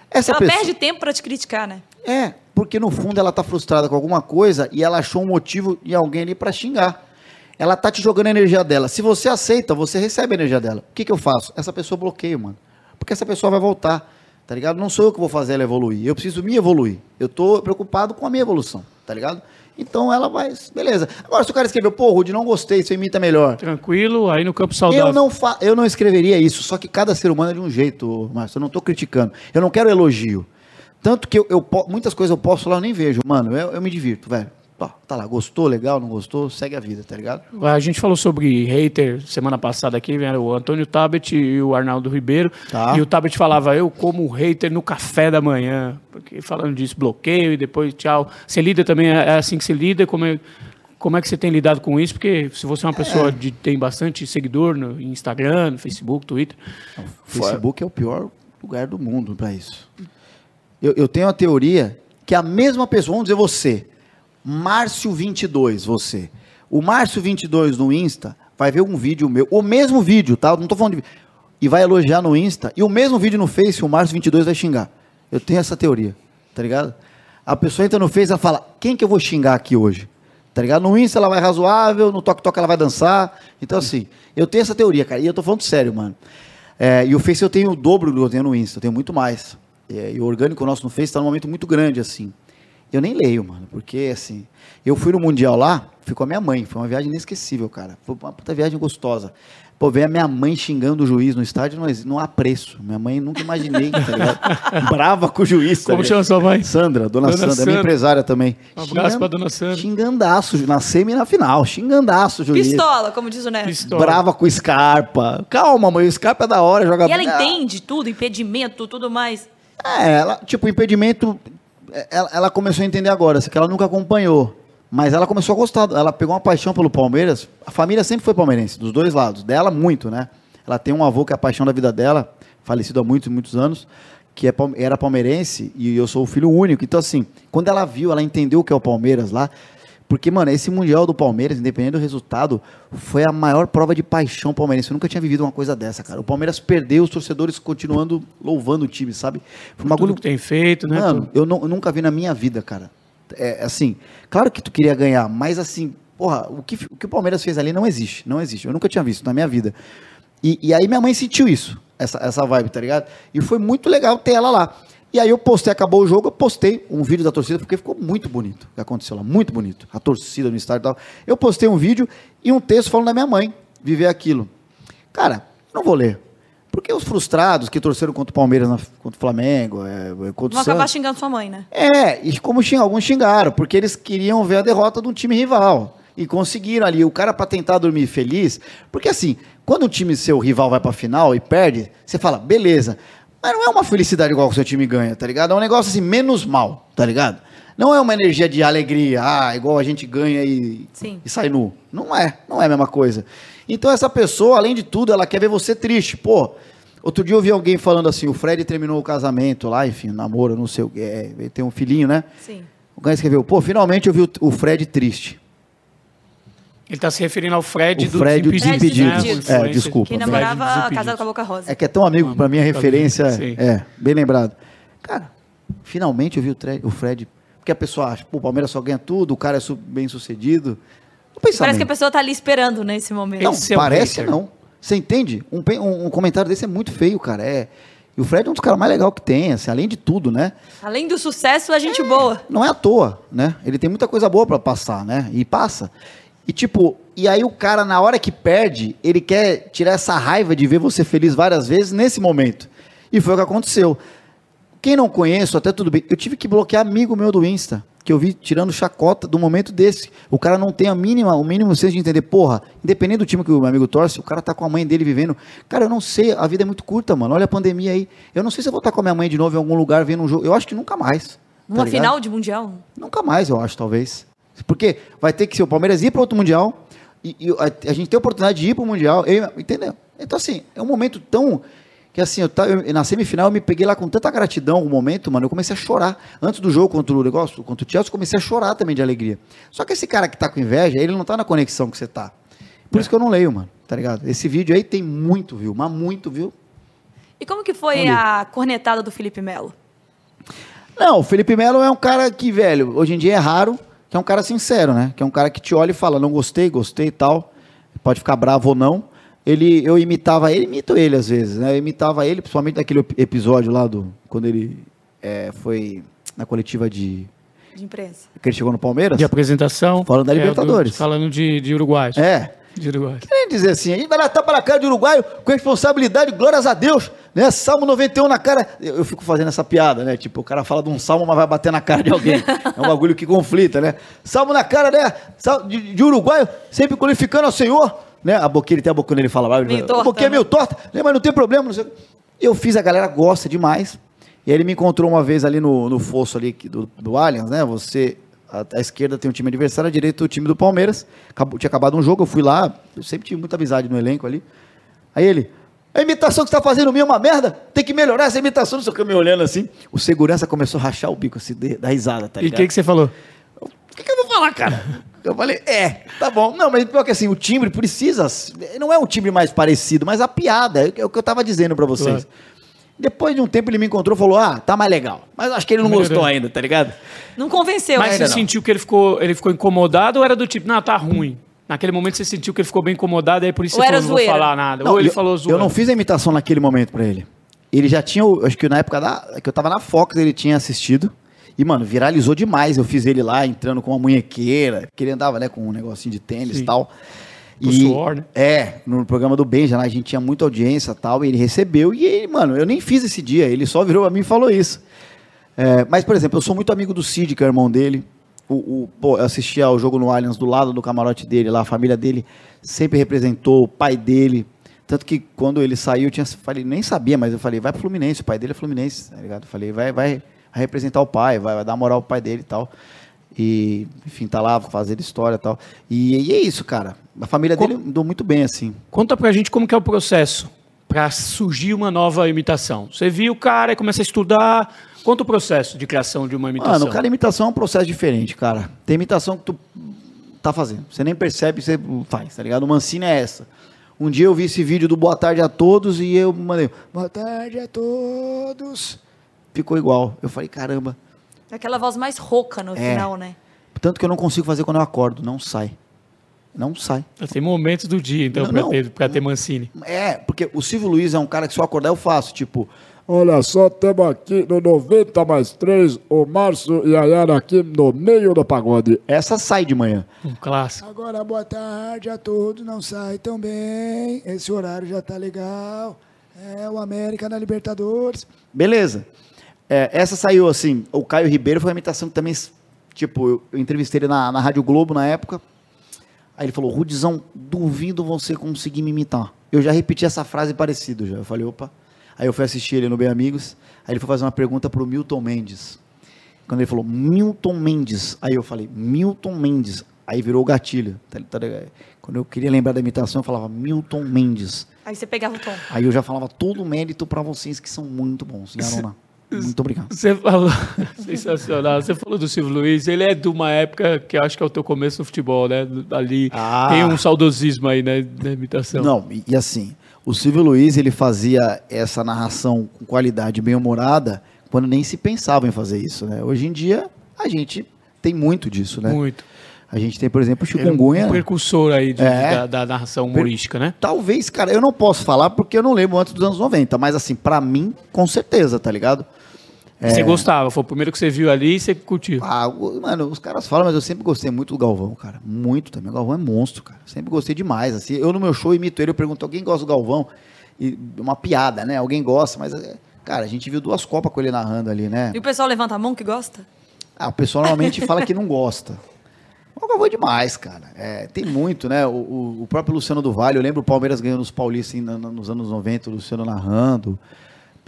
Ela pessoa... perde tempo pra te criticar, né? É, porque no fundo ela tá frustrada com alguma coisa e ela achou um motivo em alguém ali pra xingar. Ela tá te jogando a energia dela. Se você aceita, você recebe a energia dela. O que eu faço? Essa pessoa bloqueia, mano. Porque essa pessoa vai voltar, tá ligado? Não sou eu que vou fazer ela evoluir. Eu preciso me evoluir. Eu tô preocupado com a minha evolução, tá ligado? Então ela vai, beleza. Agora, se o cara escreveu, pô, Rudy, não gostei, você imita melhor. Tranquilo, aí no campo saudável. Eu não escreveria isso, só que cada ser humano é de um jeito, Márcio, eu não tô criticando. Eu não quero elogio. Tanto que muitas coisas eu posso falar, eu nem vejo. Mano, eu me divirto, velho. Tá lá, gostou, legal, não gostou, segue a vida, tá ligado? A gente falou sobre hater semana passada aqui, vieram o Antônio Tabet e o Arnaldo Ribeiro, tá. E o Tabet falava, eu como hater no café da manhã, porque falando disso, bloqueio e depois tchau. Você lida também, é assim que você lida, como é que você tem lidado com isso? Porque se você é uma pessoa que tem bastante seguidor no Instagram, no Facebook, Twitter... Não, o Facebook é o pior lugar do mundo pra isso. Eu tenho a teoria que a mesma pessoa, vamos dizer você... Márcio 22, você. O Márcio 22 no Insta vai ver um vídeo meu, o mesmo vídeo, tá? Eu não tô falando de... E vai elogiar no Insta, e o mesmo vídeo no Face, o Márcio 22 vai xingar. Eu tenho essa teoria, tá ligado? A pessoa entra no Face, ela fala, quem que eu vou xingar aqui hoje? Tá ligado? No Insta ela vai razoável, no Tok Tok ela vai dançar. Então assim, eu tenho essa teoria, cara, e eu tô falando sério, mano. E o Face eu tenho o dobro do que eu tenho no Insta, eu tenho muito mais. E o orgânico nosso no Face tá num momento muito grande, assim. Eu nem leio, mano, porque assim, eu fui no Mundial lá, fui com a minha mãe, foi uma viagem inesquecível, cara, foi uma puta viagem gostosa. Pô, ver a minha mãe xingando o juiz no estádio não há preço, minha mãe nunca imaginei, tá ligado? Brava com o juiz. Como chama sua mãe? Sandra, dona Sandra, minha empresária também. Um abraço pra dona Sandra. Xingandaço, na semi e na final, xingandaço o juiz. Pistola, como diz o Neto. Pistola. Brava com o Scarpa, calma mãe, o Scarpa é da hora, joga... E ela entende tudo, impedimento, tudo mais. Ela, impedimento... Ela começou a entender agora, que ela nunca acompanhou, mas ela começou a gostar, ela pegou uma paixão pelo Palmeiras, a família sempre foi palmeirense, dos dois lados, dela muito, né? Ela tem um avô que é a paixão da vida dela, falecido há muitos, muitos anos, que era palmeirense e eu sou o filho único, então assim, quando ela viu, ela entendeu o que é o Palmeiras lá, porque, mano, esse Mundial do Palmeiras, independente do resultado, foi a maior prova de paixão palmeirense. Eu nunca tinha vivido uma coisa dessa, cara. O Palmeiras perdeu, os torcedores continuando louvando o time, sabe? Foi um bagulho que tem feito, né? Mano, eu nunca vi na minha vida, cara. É, assim, claro que tu queria ganhar, mas assim, porra, o que o Palmeiras fez ali não existe, não existe. Eu nunca tinha visto na minha vida. E aí minha mãe sentiu isso, essa vibe, tá ligado? E foi muito legal ter ela lá. E aí eu postei, acabou o jogo, eu postei um vídeo da torcida, porque ficou muito bonito o que aconteceu lá, muito bonito. A torcida no estádio e tal. Eu postei um vídeo e um texto falando da minha mãe, viver aquilo. Cara, não vou ler. Porque os frustrados que torceram contra o Palmeiras, contra o Flamengo, contra o Santos... Vão acabar xingando sua mãe, né? É, e como alguns xingaram, porque eles queriam ver a derrota de um time rival. E conseguiram ali, o cara pra tentar dormir feliz. Porque assim, quando o time seu rival vai pra final e perde, você fala, beleza. Mas não é uma felicidade igual que o seu time ganha, tá ligado? É um negócio assim, menos mal, tá ligado? Não é uma energia de alegria, igual a gente ganha e sai nu. Não é a mesma coisa. Então essa pessoa, além de tudo, ela quer ver você triste. Pô, outro dia eu vi alguém falando assim, o Fred terminou o casamento lá, enfim, namoro, não sei o que, tem um filhinho, né? Sim. O cara escreveu, pô, finalmente eu vi o Fred triste. Ele está se referindo ao Fred do Desimpedidos. É, desculpa. Que namorava casado com a Boca Rosa. É que é tão amigo, para mim a referência é, bem lembrado. Cara, finalmente eu vi o Fred... Porque a pessoa acha, pô, o Palmeiras só ganha tudo, o cara é bem sucedido. Parece que a pessoa tá ali esperando nesse momento. Não, parece não. Você entende? Um comentário desse é muito feio, cara. E o Fred é um dos caras mais legais que tem, assim, além de tudo, né? Além do sucesso, a gente boa. Não é à toa, né? Ele tem muita coisa boa pra passar, né? E passa. E tipo, e aí o cara, na hora que perde, ele quer tirar essa raiva de ver você feliz várias vezes nesse momento. E foi o que aconteceu. Quem não conheço, até tudo bem, eu tive que bloquear amigo meu do Insta, que eu vi tirando chacota do momento desse. O cara não tem o mínimo senso de entender, porra, independente do time que o meu amigo torce, o cara tá com a mãe dele vivendo. Cara, eu não sei, a vida é muito curta, mano, olha a pandemia aí. Eu não sei se eu vou estar com a minha mãe de novo em algum lugar vendo um jogo, eu acho que nunca mais. Uma final de mundial? Nunca mais, eu acho, talvez. Porque vai ter que ser o Palmeiras ir para outro mundial, e a gente tem a oportunidade de ir pro mundial, entendeu? Então assim, é um momento tão... Que assim, na semifinal eu me peguei lá com tanta gratidão o momento, mano, eu comecei a chorar. Antes do jogo contra o Chelsea, eu comecei a chorar também de alegria. Só que esse cara que tá com inveja, ele não tá na conexão que você tá. Por isso que eu não leio, mano, tá ligado? Esse vídeo aí tem muito view, mas muito view. E como que foi a cornetada do Felipe Melo? Não, o Felipe Melo é um cara que, velho, hoje em dia é raro, que é um cara sincero, né? Que é um cara que te olha e fala, não gostei, gostei e tal. Pode ficar bravo ou não. Eu imitava ele, imito ele às vezes, né? Eu imitava ele, principalmente naquele episódio lá quando ele foi na coletiva de imprensa. Que ele chegou no Palmeiras. De apresentação. Falando da Libertadores. Falando de Uruguai. De Uruguai. Querendo dizer assim, a gente vai lá tapar na cara de uruguaio com responsabilidade, glórias a Deus, né? Salmo 91 na cara. Eu fico fazendo essa piada, né? Tipo, o cara fala de um salmo, mas vai bater na cara de alguém. É um bagulho que conflita, né? Salmo na cara, né? De uruguaio, sempre glorificando ao Senhor. Né? A boquinha, ele tem a boca quando ele fala, a boquinha é meio torta, né? Mas não tem problema, não sei. Eu fiz, a galera gosta demais, e aí ele me encontrou uma vez ali no fosso ali do Allianz, né, você, à esquerda tem um time adversário, à direita o time do Palmeiras, tinha acabado um jogo, eu fui lá, eu sempre tive muita amizade no elenco ali, aí ele, a imitação que você tá fazendo minha é uma merda, tem que melhorar essa imitação, não sei o que, me olhando assim, o segurança começou a rachar o bico, assim, da risada, tá ligado? E o que você falou? O que eu vou falar, cara? Eu falei, tá bom. Não, mas pior que assim, o timbre precisa... Não é um timbre mais parecido, mas a piada. É o que eu tava dizendo pra vocês. Claro. Depois de um tempo ele me encontrou e falou, tá mais legal. Mas acho que ele não gostou ainda, tá ligado? Não convenceu. Mas você sentiu que ele ficou incomodado ou era do tipo, tá ruim? Naquele momento você sentiu que ele ficou bem incomodado, aí por isso você não vou falar nada. Não, ou ele falou zoeira. Eu não fiz a imitação naquele momento pra ele. Ele já tinha, acho que na época que eu tava na Fox, ele tinha assistido. E, mano, viralizou demais. Eu fiz ele lá, entrando com uma munhequeira, porque ele andava, né, com um negocinho de tênis e tal. O suor, né? No programa do Benja, a gente tinha muita audiência e tal, e ele recebeu. E ele, mano, eu nem fiz esse dia, ele só virou pra mim e falou isso. Mas, por exemplo, eu sou muito amigo do Cid, que é o irmão dele. Eu assistia ao jogo no Allianz, do lado do camarote dele lá, a família dele sempre representou, o pai dele. Tanto que quando ele saiu, falei, nem sabia, mas eu falei, vai pro Fluminense, o pai dele é Fluminense, tá ligado? Eu falei, vai... a representar o pai, vai dar moral ao pai dele e tal, e enfim, tá lá fazendo história tal. e é isso, cara, a família dele andou muito bem assim. Conta pra gente como que é o processo pra surgir uma nova imitação, você viu o cara e começa a estudar, conta o processo de criação de uma imitação. Mano, cada imitação é um processo diferente, cara, tem imitação que tu tá fazendo, você nem percebe, você faz, tá ligado? O Mancini é essa. Um dia eu vi esse vídeo do Boa Tarde a Todos e eu mandei, Boa Tarde a Todos... Ficou igual. Eu falei, caramba, Aquela voz mais rouca no final, né? Tanto que eu não consigo fazer quando eu acordo, não sai. Não sai. Tem momentos do dia, então, para ter Mancini. Porque o Silvio Luiz é um cara que se eu acordar eu faço, tipo... Olha só, estamos aqui no 90+3, o Márcio e a Yara aqui no meio do pagode. Essa sai de manhã. Um clássico. Agora, boa tarde a todos, não sai tão bem, esse horário já tá legal, é o América na Libertadores. Beleza. Essa saiu assim, o Caio Ribeiro foi uma imitação que também, tipo, eu entrevistei ele na Rádio Globo na época, aí ele falou, Rudizão, duvido você conseguir me imitar. Eu já repeti essa frase parecida já, eu falei, opa... Aí eu fui assistir ele no Bem Amigos, aí ele foi fazer uma pergunta pro Milton Mendes. Quando ele falou, Milton Mendes, aí eu falei, Milton Mendes, aí virou o gatilho. Quando eu queria lembrar da imitação, eu falava, Milton Mendes. Aí você pegava o tom. Aí eu já falava, todo o mérito para vocês que são muito bons, Garona. Muito obrigado. Você falou, sensacional, você falou do Silvio Luiz, ele é de uma época que eu acho que é o teu começo no futebol, né? Ali tem um saudosismo aí, né, da imitação. Não, e assim... O Silvio Luiz, ele fazia essa narração com qualidade bem-humorada quando nem se pensava em fazer isso, né? Hoje em dia, a gente tem muito disso, né? Muito. A gente tem, por exemplo, o Chikungunya. Um precursor aí da narração humorística, né? Talvez, cara, eu não posso falar porque eu não lembro antes dos anos 90, mas assim, pra mim, com certeza, tá ligado? Você gostava, foi o primeiro que você viu ali e você curtiu. Ah, mano, os caras falam, mas eu sempre gostei muito do Galvão, cara. Muito também. O Galvão é monstro, cara. Sempre gostei demais. Assim, eu no meu show imito ele, eu pergunto, alguém gosta do Galvão? E uma piada, né? Alguém gosta, mas, cara, a gente viu 2 Copas com ele narrando ali, né? E o pessoal levanta a mão que gosta? Ah, o pessoal normalmente fala que não gosta. O Galvão é demais, cara. Tem muito, né? O próprio Luciano do Vale, eu lembro o Palmeiras ganhando os paulistas nos anos 90, o Luciano narrando.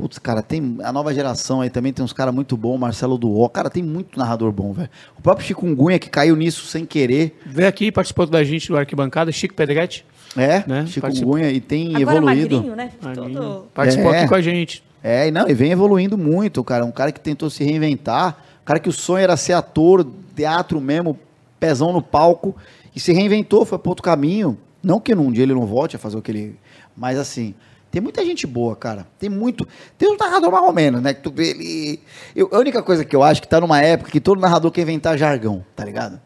Putz, cara, tem a nova geração aí também, tem uns caras muito bons, Marcelo Duó, cara, tem muito narrador bom, velho. O próprio Chikungunya, que caiu nisso sem querer. Veio aqui, participou da gente do Arquibancada, Chico Pedretti. Né? Chikungunya, e tem agora evoluído. Magrinho, né? Todo... Participou aqui com a gente. E vem evoluindo muito, cara, um cara que tentou se reinventar, um cara que o sonho era ser ator, teatro mesmo, pezão no palco, e se reinventou, foi para outro caminho. Não que num dia ele não volte a fazer o que ele... Mas assim... Tem muita gente boa, cara. Tem muito... Tem um narrador mais ou menos, né? Que tu vê ele... A única coisa que eu acho que tá numa época que todo narrador quer inventar jargão, tá ligado?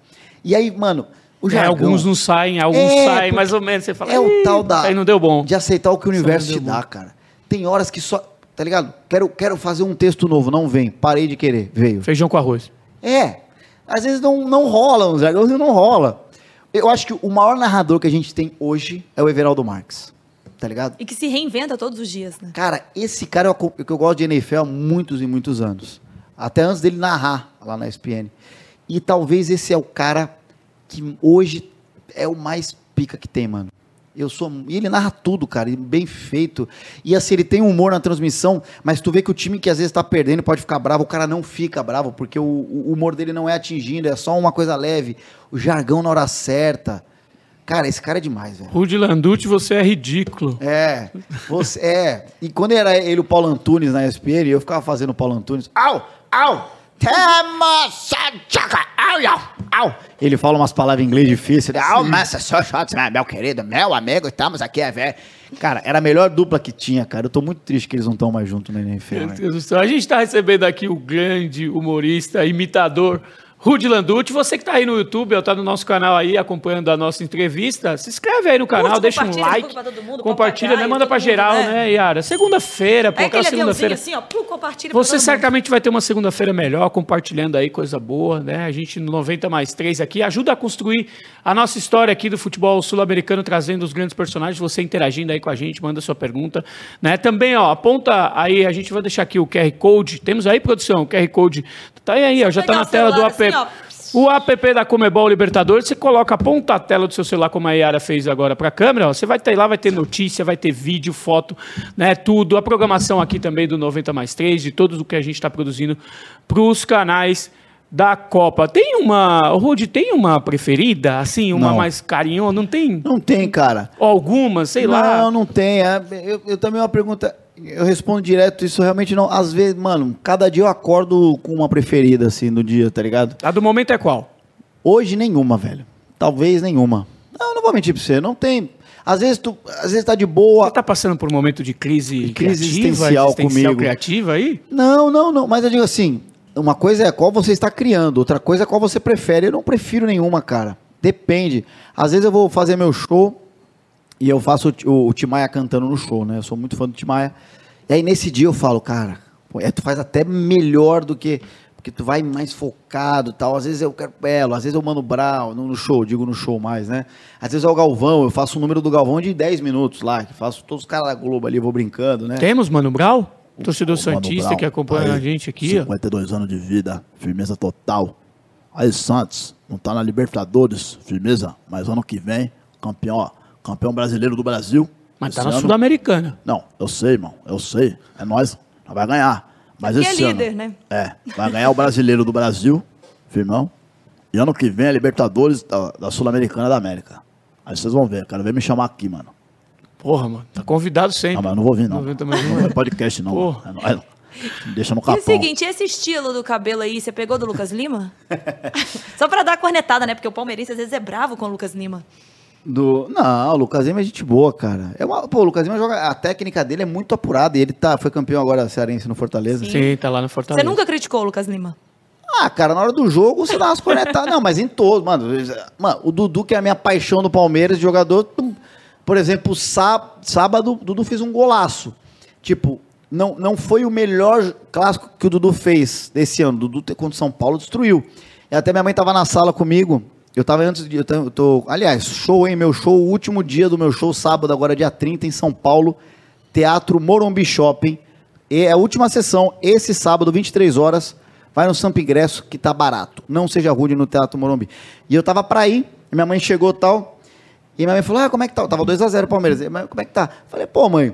E aí, mano, o jargão... alguns não saem, alguns saem mais ou menos. Você fala... o tal da... Aí não deu bom. De aceitar o que o universo te dá, cara. Tem horas que só... Tá ligado? Quero fazer um texto novo. Não vem. Parei de querer. Veio. Feijão com arroz. Às vezes não rola um jargão. Não rola. Eu acho que o maior narrador que a gente tem hoje é o Everaldo Marques. Tá ligado? E que se reinventa todos os dias, né? Cara, esse cara que eu gosto de NFL há muitos e muitos anos. Até antes dele narrar lá na ESPN. E talvez esse é o cara que hoje é o mais pica que tem, mano. E ele narra tudo, cara, bem feito. E assim, ele tem humor na transmissão, mas tu vê que o time que às vezes tá perdendo pode ficar bravo, o cara não fica bravo, porque o humor dele não é atingindo, é só uma coisa leve. O jargão na hora certa... Cara, esse cara é demais, velho. Rudy Landucci, você é ridículo. E quando era ele, o Paulo Antunes na ESPN, eu ficava fazendo o Paulo Antunes. Ele fala umas palavras em inglês difíceis. Meu querido, meu amigo, estamos aqui, velho. Cara, era a melhor dupla que tinha, cara. Eu tô muito triste que eles não estão mais juntos na NFL. Meu Deus do céu. A gente tá recebendo aqui o grande humorista, imitador, Rudy Landucci. Você que tá aí no YouTube, tá no nosso canal aí, acompanhando a nossa entrevista, se inscreve aí no canal, deixa um like, compartilha, né? Manda pra geral, né, Iara? Segunda-feira, pô, aquela segunda-feira. Assim, ó, compartilha. Você certamente vai ter uma segunda-feira melhor, compartilhando aí coisa boa, né? A gente no 90+3 aqui, ajuda a construir a nossa história aqui do futebol sul-americano, trazendo os grandes personagens, você interagindo aí com a gente, manda sua pergunta, né? Também, ó, aponta aí, a gente vai deixar aqui o QR Code, temos aí, produção, o QR Code, tá aí, ó, já tá na tela do app. O app da Comebol Libertadores, você coloca, aponta a tela do seu celular, como a Iara fez agora para a câmera, ó, você vai ter lá, vai ter notícia, vai ter vídeo, foto, né, tudo. A programação aqui também do 90+3, de tudo o que a gente está produzindo para os canais da Copa. Rudy, tem uma preferida, assim, uma mais carinhosa? Não tem? Não tem, cara. Alguma, sei lá. Não tem. Eu também uma pergunta... Eu respondo direto, isso realmente não... Às vezes, mano, cada dia eu acordo com uma preferida, assim, no dia, tá ligado? A do momento é qual? Hoje, nenhuma, velho. Talvez nenhuma. Não vou mentir pra você, não tem... Às vezes tá de boa... Você tá passando por um momento de crise criativa, existencial comigo. Criativa aí? Não, mas eu digo assim... Uma coisa é qual você está criando, outra coisa é qual você prefere. Eu não prefiro nenhuma, cara. Depende. Às vezes eu vou fazer meu show e eu faço o Timaya cantando no show, né? Eu sou muito fã do Timaya. E aí nesse dia eu falo, cara, pô, tu faz até melhor do que... Porque tu vai mais focado e tal. Às vezes eu quero Belo, às vezes eu Mano Brown, no show mais, né? Às vezes é o Galvão, eu faço um número do Galvão de 10 minutos lá, que faço todos os caras da Globo ali, vou brincando, né? Temos Mano Brown? Torcedor Santista que acompanha aí, a gente aqui. 52 anos de vida, firmeza total. Aí Santos, não tá na Libertadores, firmeza, mas ano que vem, campeão brasileiro do Brasil. Mas tá na Sul-Americana. Não, eu sei, irmão, eu sei. É nós, nós vai ganhar. Mas esse é líder, ano, né? É, vai ganhar o brasileiro do Brasil, firmão. E ano que vem a Libertadores da Sul-Americana da América. Aí vocês vão ver, cara, vem me chamar aqui, mano. Porra, mano, tá convidado sempre. Não, mas eu não vou vir, não. Não vou podcast, não. Porra. Não. Deixa no capão. E o seguinte, esse estilo do cabelo aí, você pegou do Lucas Lima? Só pra dar a cornetada, né? Porque o palmeirense às vezes é bravo com o Lucas Lima. Não, o Lucas Lima é gente boa, cara. O Lucas Lima joga... A técnica dele é muito apurada e ele foi campeão agora cearense no Fortaleza. Sim, tá lá no Fortaleza. Você nunca criticou o Lucas Lima? Ah, cara, na hora do jogo você dá umas cornetadas. Não, mas em todos, mano. O Dudu, que é a minha paixão do Palmeiras, jogador... Por exemplo, sábado, o Dudu fez um golaço. Tipo, não foi o melhor clássico que o Dudu fez desse ano. O Dudu contra o São Paulo destruiu. E até minha mãe tava na sala comigo... Eu tava antes de... Aliás, show, hein? Meu show, o último dia do meu show, sábado, agora dia 30, em São Paulo, Teatro Morumbi Shopping. E é a última sessão, esse sábado, 23 horas, vai no Sampa Ingresso, que tá barato. Não seja rude no Teatro Morumbi. E eu tava pra ir, minha mãe chegou e tal, e minha mãe falou, como é que tá? Eu tava 2-0 Palmeiras. Mas como é que tá? Eu falei, pô, mãe,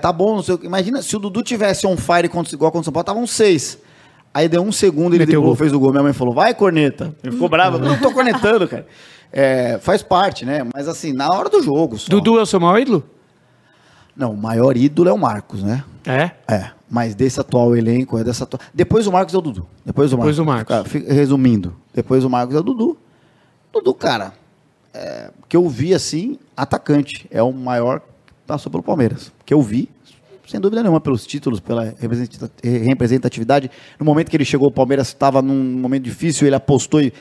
tá bom, não sei o que. Imagina, se o Dudu tivesse on fire igual contra o São Paulo, tava um 6. Aí deu um segundo, ele fez o gol. Minha mãe falou, vai, corneta. Ele ficou bravo. Eu não tô cornetando, cara. Faz parte, né? Mas assim, na hora do jogo. Só. Dudu é o seu maior ídolo? Não, o maior ídolo é o Marcos, né? É? É. Mas desse atual elenco, Depois o Marcos é o Dudu. Resumindo. Depois o Marcos é o Dudu. Dudu, cara, que eu vi assim, atacante. É o maior que passou pelo Palmeiras. Que eu vi. Sem dúvida nenhuma, pelos títulos, pela representatividade. No momento que ele chegou, o Palmeiras estava num momento difícil, ele apostou e...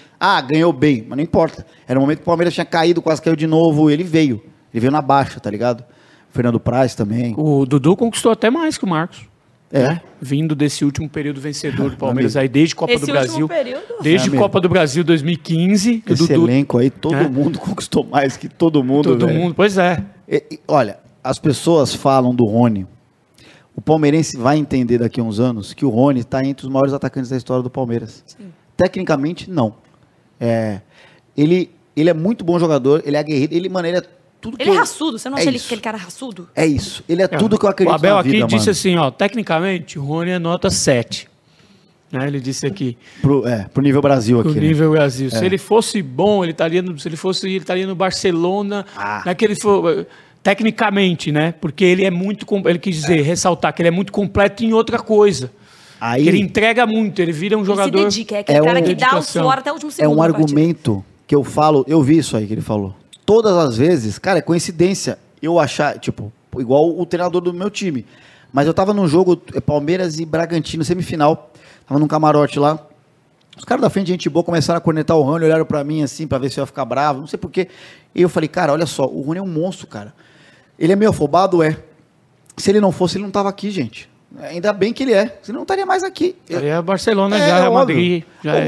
ganhou bem, mas não importa. Era um momento que o Palmeiras tinha caído, quase caiu de novo, ele veio. Ele veio na baixa, tá ligado? O Fernando Praz também. O Dudu conquistou até mais que o Marcos. Né? Vindo desse último período vencedor do Palmeiras, aí desde Copa do Brasil. Desde Copa do Brasil 2015. Esse elenco aí, todo mundo conquistou mais que todo mundo. Todo mundo, pois é. Olha, as pessoas falam do Rony... O palmeirense vai entender daqui a uns anos que o Rony está entre os maiores atacantes da história do Palmeiras. Sim. Tecnicamente, não. Ele é muito bom jogador, ele é aguerrido, ele é tudo que... Ele é raçudo, você não acha aquele cara raçudo? É isso, ele é tudo que eu acredito na vida, mano. O Abel aqui disse assim, tecnicamente, o Rony é nota 7. Né? Ele disse aqui. Pro nível Brasil aqui. Pro nível Brasil. Se ele fosse bom, ele estaria no Barcelona, naquele... Tecnicamente, né? Porque ele é muito... Ele quis dizer, ressaltar que ele é muito completo em outra coisa. Aí, ele entrega muito, ele vira um jogador... Ele se dedica, é aquele cara que dá o suor até o último segundo. É um argumento que eu falo... Eu vi isso aí que ele falou. Todas as vezes, cara, é coincidência eu achar... Tipo, igual o treinador do meu time. Mas eu tava num jogo Palmeiras e Bragantino, semifinal. Tava num camarote lá. Os caras da frente, gente boa, começaram a cornetar o Rony, olharam pra mim assim, pra ver se eu ia ficar bravo. Não sei porquê. E eu falei, cara, olha só, o Rony é um monstro, cara. Ele é meio afobado, Se ele não fosse, ele não estava aqui, gente. Ainda bem que ele é. Senão não estaria mais aqui. Ele é Barcelona, já é Madrid.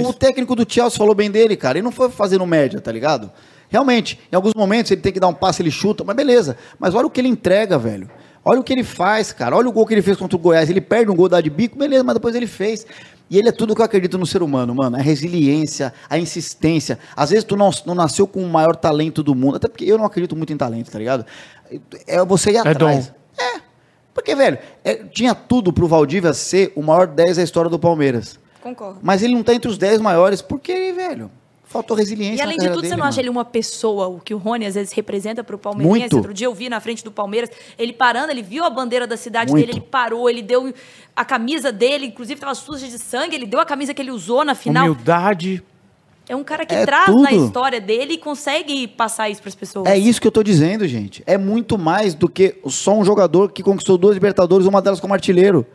O técnico do Chelsea falou bem dele, cara. Ele não foi fazendo média, tá ligado? Realmente, em alguns momentos ele tem que dar um passe, ele chuta, mas beleza. Mas olha o que ele entrega, velho. Olha o que ele faz, cara. Olha o gol que ele fez contra o Goiás. Ele perde um gol, dá de bico, beleza, mas depois ele fez. E ele é tudo que eu acredito no ser humano, mano. A resiliência, a insistência. Às vezes tu não nasceu com o maior talento do mundo. Até porque eu não acredito muito em talento, tá ligado? É você ir atrás. Porque, velho, tinha tudo pro Valdívia ser o maior 10 da história do Palmeiras. Concordo. Mas ele não tá entre os 10 maiores porque, velho, faltou resiliência. E além de tudo, você não acha ele uma pessoa, o que o Rony às vezes representa pro palmeirense? Outro dia eu vi na frente do Palmeiras, ele parando, ele viu a bandeira da cidade dele, ele parou, ele deu a camisa dele, inclusive tava suja de sangue, ele deu a camisa que ele usou na final. Humildade. É um cara que traz tudo na história dele e consegue passar isso pras pessoas. É isso que eu tô dizendo, gente. É muito mais do que só um jogador que conquistou 2 Libertadores, uma delas como artilheiro.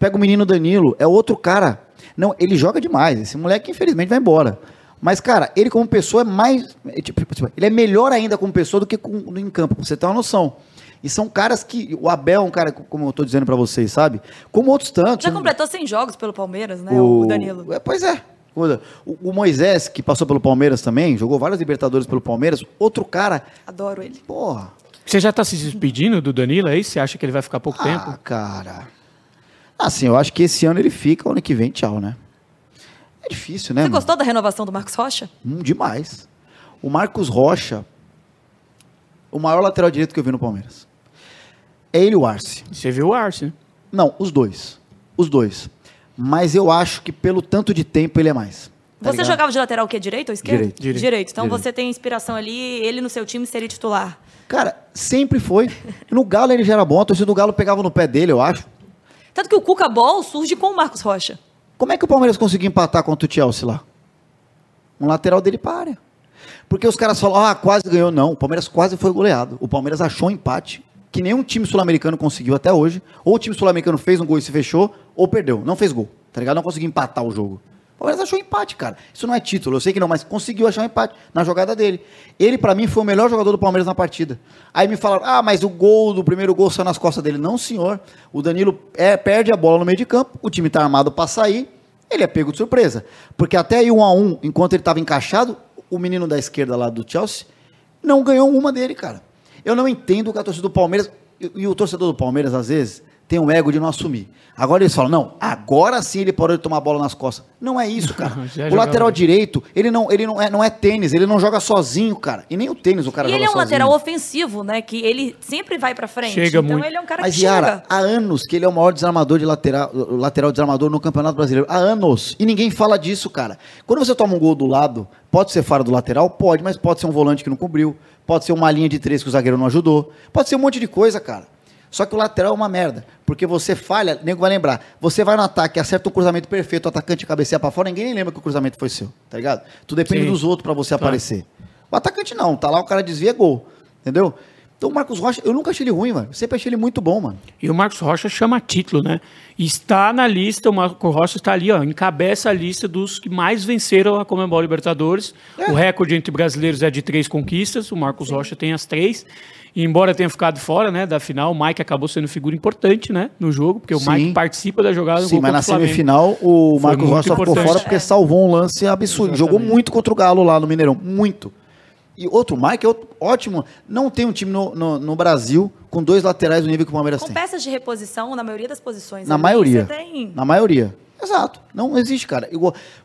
Pega o menino Danilo, é outro cara. Não, ele joga demais. Esse moleque, infelizmente, vai embora. Mas, cara, ele como pessoa é mais... ele é melhor ainda como pessoa do que em campo, pra você ter uma noção. E são caras que... O Abel é um cara, como eu tô dizendo pra vocês, sabe? Como outros tantos... Já completou 100 jogos pelo Palmeiras, né? O Danilo. É, pois é. O Moisés, que passou pelo Palmeiras também, jogou vários Libertadores pelo Palmeiras. Outro cara... Adoro ele. Porra. Você já tá se despedindo do Danilo aí? Você acha que ele vai ficar pouco tempo? Ah, cara... Assim, eu acho que esse ano ele fica, ano que vem, tchau, né? É difícil, né? Você gostou da renovação do Marcos Rocha? Demais. O Marcos Rocha, o maior lateral direito que eu vi no Palmeiras. É ele e o Arce. Você viu o Arce, né? Não, os dois. Os dois. Mas eu acho que pelo tanto de tempo ele é mais. Tá você ligado? Jogava de lateral o quê? Direito ou esquerdo? Direito. Então você tem inspiração ali, ele no seu time seria titular. Cara, sempre foi. No Galo ele já era bom, a torcida do Galo pegava no pé dele, eu acho. Tanto que o Cuca Ball surge com o Marcos Rocha. Como é que o Palmeiras conseguiu empatar contra o Chelsea lá? Um lateral dele para a área. Porque os caras falam, ah, quase ganhou. Não, o Palmeiras quase foi goleado. O Palmeiras achou um empate, que nenhum time sul-americano conseguiu até hoje. Ou o time sul-americano fez um gol e se fechou, ou perdeu. Não fez gol, tá ligado? Não conseguiu empatar o jogo. O Palmeiras achou um empate, cara. Isso não é título, eu sei que não, mas conseguiu achar um empate na jogada dele. Ele, pra mim, foi o melhor jogador do Palmeiras na partida. Aí me falaram, ah, mas o gol do primeiro gol saiu nas costas dele. Não, senhor. O Danilo perde a bola no meio de campo, o time tá armado pra sair, ele é pego de surpresa. Porque até aí 1-1, enquanto ele tava encaixado, o menino da esquerda lá do Chelsea não ganhou uma dele, cara. Eu não entendo o que a torcida do Palmeiras... E o torcedor do Palmeiras, às vezes... tem um ego de não assumir. Agora eles falam, não, agora sim ele parou de tomar a bola nas costas. Não é isso, cara. O lateral direito, ele não é tênis, ele não joga sozinho, cara. E nem o tênis o cara joga sozinho. E ele é um lateral ofensivo, né, que ele sempre vai pra frente. Chega então muito. Ele é um cara que chega. Mas, Iara, há anos que ele é o maior desarmador de lateral desarmador no Campeonato Brasileiro. Há anos. E ninguém fala disso, cara. Quando você toma um gol do lado, pode ser fora do lateral? Pode, mas pode ser um volante que não cobriu. Pode ser uma linha de três que o zagueiro não ajudou. Pode ser um monte de coisa, cara. Só que o lateral é uma merda, porque você falha, nego vai lembrar. Você vai no ataque, acerta um cruzamento perfeito, o atacante cabeceia pra fora, ninguém nem lembra que o cruzamento foi seu, tá ligado? Tu depende dos outros pra você aparecer. O atacante não, tá lá, o cara desvia, gol, entendeu? Então o Marcos Rocha, eu nunca achei ele ruim, mano. Eu sempre achei ele muito bom, mano. E o Marcos Rocha chama título, né? Está na lista, o Marcos Rocha está ali, ó, encabeça a lista dos que mais venceram a Comebol Libertadores. É. O recorde entre brasileiros é de 3 conquistas, o Marcos Rocha tem as 3. E embora tenha ficado fora, né, da final, o Mike acabou sendo figura importante, né, no jogo, porque o Mike participa da jogada. Sim, mas na semifinal o Marcos Rocha ficou fora porque salvou um lance absurdo. Exatamente. Jogou muito contra o Galo lá no Mineirão, muito. E outro Mike é outro, ótimo. Não tem um time no Brasil com 2 laterais do nível que o Palmeiras tem. Com peças de reposição na maioria das posições. Na maioria. Você tem... Na maioria. Exato. Não existe, cara.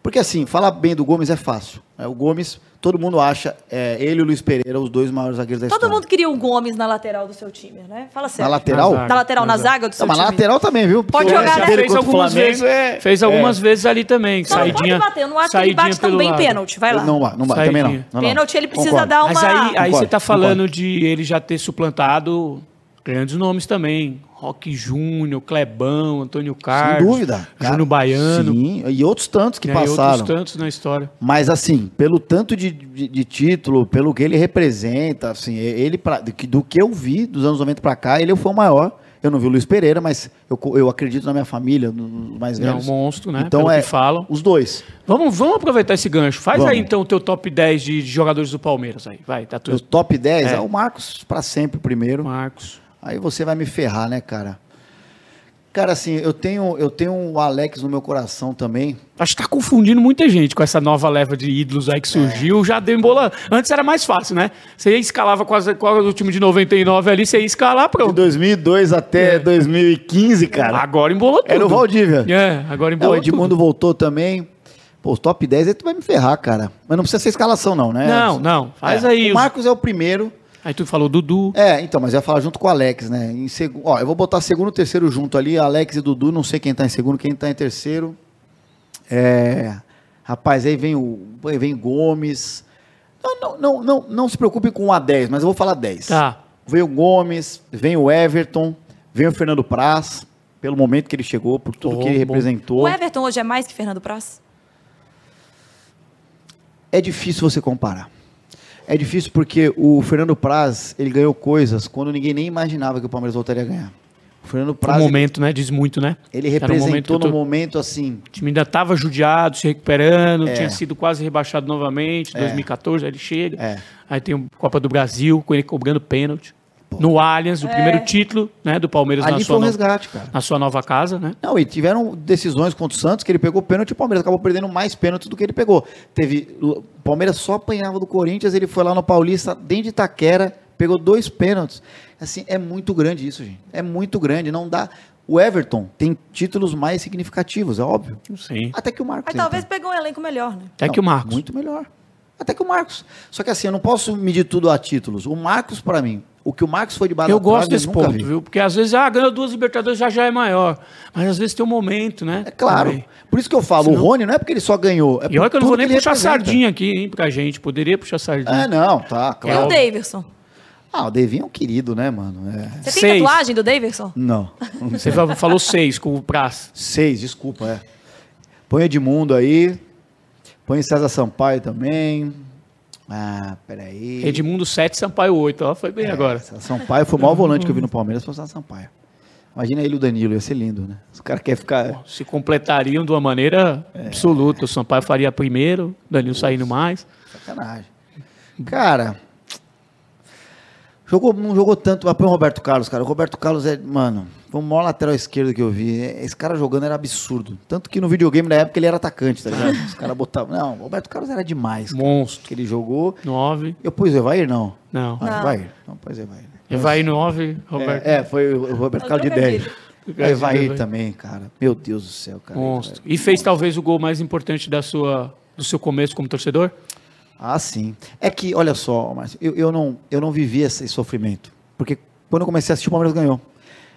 Porque assim, falar bem do Gomes é fácil. O Gomes, todo mundo acha, ele e o Luiz Pereira, os dois maiores zagueiros da história. Todo mundo queria o Gomes na lateral do seu time, né? Fala sério. Na lateral? Na lateral, na zaga do seu time. Mas na lateral também, viu? Pode jogar, né? Fez algumas vezes ali também. Não, saidinha, pode bater. Eu não acho que ele bate tão bem pênalti. Vai lá. Não bate, também não. Pênalti, ele precisa dar uma... Mas aí você tá falando de ele já ter suplantado... Grandes nomes também, Roque Júnior, Clebão, Antônio Carlos. Sem dúvida. Júnior Baiano. Sim, e outros tantos que passaram. Outros tantos na história. Mas assim, pelo tanto de título, pelo que ele representa, assim, do que eu vi dos anos 90 pra cá, ele foi o maior. Eu não vi o Luiz Pereira, mas eu acredito na minha família, nos mais velhos. É um monstro, né? Então que falam. Os dois. Vamos aproveitar esse gancho. Aí então o teu top 10 de jogadores do Palmeiras aí. Vai, tá tudo. O top 10 é o Marcos pra sempre primeiro. Marcos. Aí você vai me ferrar, né, cara? Cara, assim, eu tenho o Alex no meu coração também. Acho que tá confundindo muita gente com essa nova leva de ídolos aí que surgiu. Já deu embola. Antes era mais fácil, né? Você escalava quase o time de 99 ali, você ia escalar, pronto. De 2002 até 2015, cara. Agora embolou tudo. Era o Valdívia. Agora embolou tudo. O Edmundo voltou também. Pô, os top 10 aí tu vai me ferrar, cara. Mas não precisa ser escalação, não, né? Não. Faz aí. O Marcos é o primeiro. Aí tu falou Dudu. Então, mas eu ia falar junto com o Alex, né? Eu vou botar segundo e terceiro junto ali, Alex e Dudu, não sei quem tá em segundo, quem tá em terceiro. Rapaz, aí vem Gomes. Não se preocupe com o A10, mas eu vou falar 10. Tá. Vem o Gomes, vem o Everton, vem o Fernando Praz, pelo momento que ele chegou, por tudo que ele representou. O Everton hoje é mais que Fernando Praz? É difícil você comparar. É difícil porque o Fernando Praz, ele ganhou coisas quando ninguém nem imaginava que o Palmeiras voltaria a ganhar. O Fernando Praz, o momento, né? Diz muito, né? Ele representou no momento assim... O time ainda estava judiado, se recuperando, tinha sido quase rebaixado novamente, em 2014, aí ele chega. É. Aí tem a Copa do Brasil, com ele cobrando pênalti. Pô. No Allianz, o primeiro título, né, do Palmeiras ali na sua, foi um resgate, cara, na sua nova casa, né? Não, e tiveram decisões contra o Santos que ele pegou pênalti e o Palmeiras acabou perdendo mais pênaltis do que ele pegou. O Palmeiras só apanhava do Corinthians, ele foi lá no Paulista, dentro de Itaquera, pegou 2 pênaltis. Assim, é muito grande isso, gente. É muito grande, não dá... O Everton tem títulos mais significativos, é óbvio. Sim. Até que o Marcos... Mas talvez pegou um elenco melhor, né? Até que o Marcos. Muito melhor. Até que o Marcos. Só que assim, eu não posso medir tudo a títulos. O Marcos, pra mim... O que o Marcos foi de barato, eu gosto desse ponto, viu? Porque às vezes, ganhou 2 Libertadores, já é maior. Mas às vezes tem um momento, né? É claro. Também. Por isso que eu falo, senão... o Rony não é porque ele só ganhou. É, e olha que eu não vou nem puxar sardinha aqui, hein, pra gente. Poderia puxar sardinha. É, não, tá, claro. E o Davidson? Ah, o Davinho é um querido, né, mano? É. Você tem tatuagem do Davidson? Não. Você falou 6 com o Praz. 6, desculpa, Põe Edmundo aí. Põe César Sampaio também. Ah, peraí. Edmundo 7, Sampaio 8, ó, foi bem agora. Sampaio foi o maior volante que eu vi no Palmeiras, foi o Sampaio. Imagina ele e o Danilo, ia ser lindo, né? Os caras querem ficar... Bom, se completariam de uma maneira absoluta. O Sampaio faria primeiro, o Danilo saindo mais. Sacanagem. Cara, não jogou tanto, mas põe o Roberto Carlos, cara. O Roberto Carlos foi o maior lateral esquerdo que eu vi. Esse cara jogando era absurdo. Tanto que no videogame da época ele era atacante, tá ligado? Os caras botavam... Não, o Roberto Carlos era demais. Cara. Monstro. Que ele jogou... 9. Eu pus o Evair, não. Não. Evair. Não pôs o Evair. Evair 9, Roberto... foi o Roberto Carlos de 10. O Evair também, cara. Meu Deus do céu, cara. Monstro. E fez talvez o gol mais importante do seu começo como torcedor? Ah, sim. É que, olha só, Márcio, eu não vivi esse sofrimento. Porque quando eu comecei a assistir, o Palmeiras ganhou.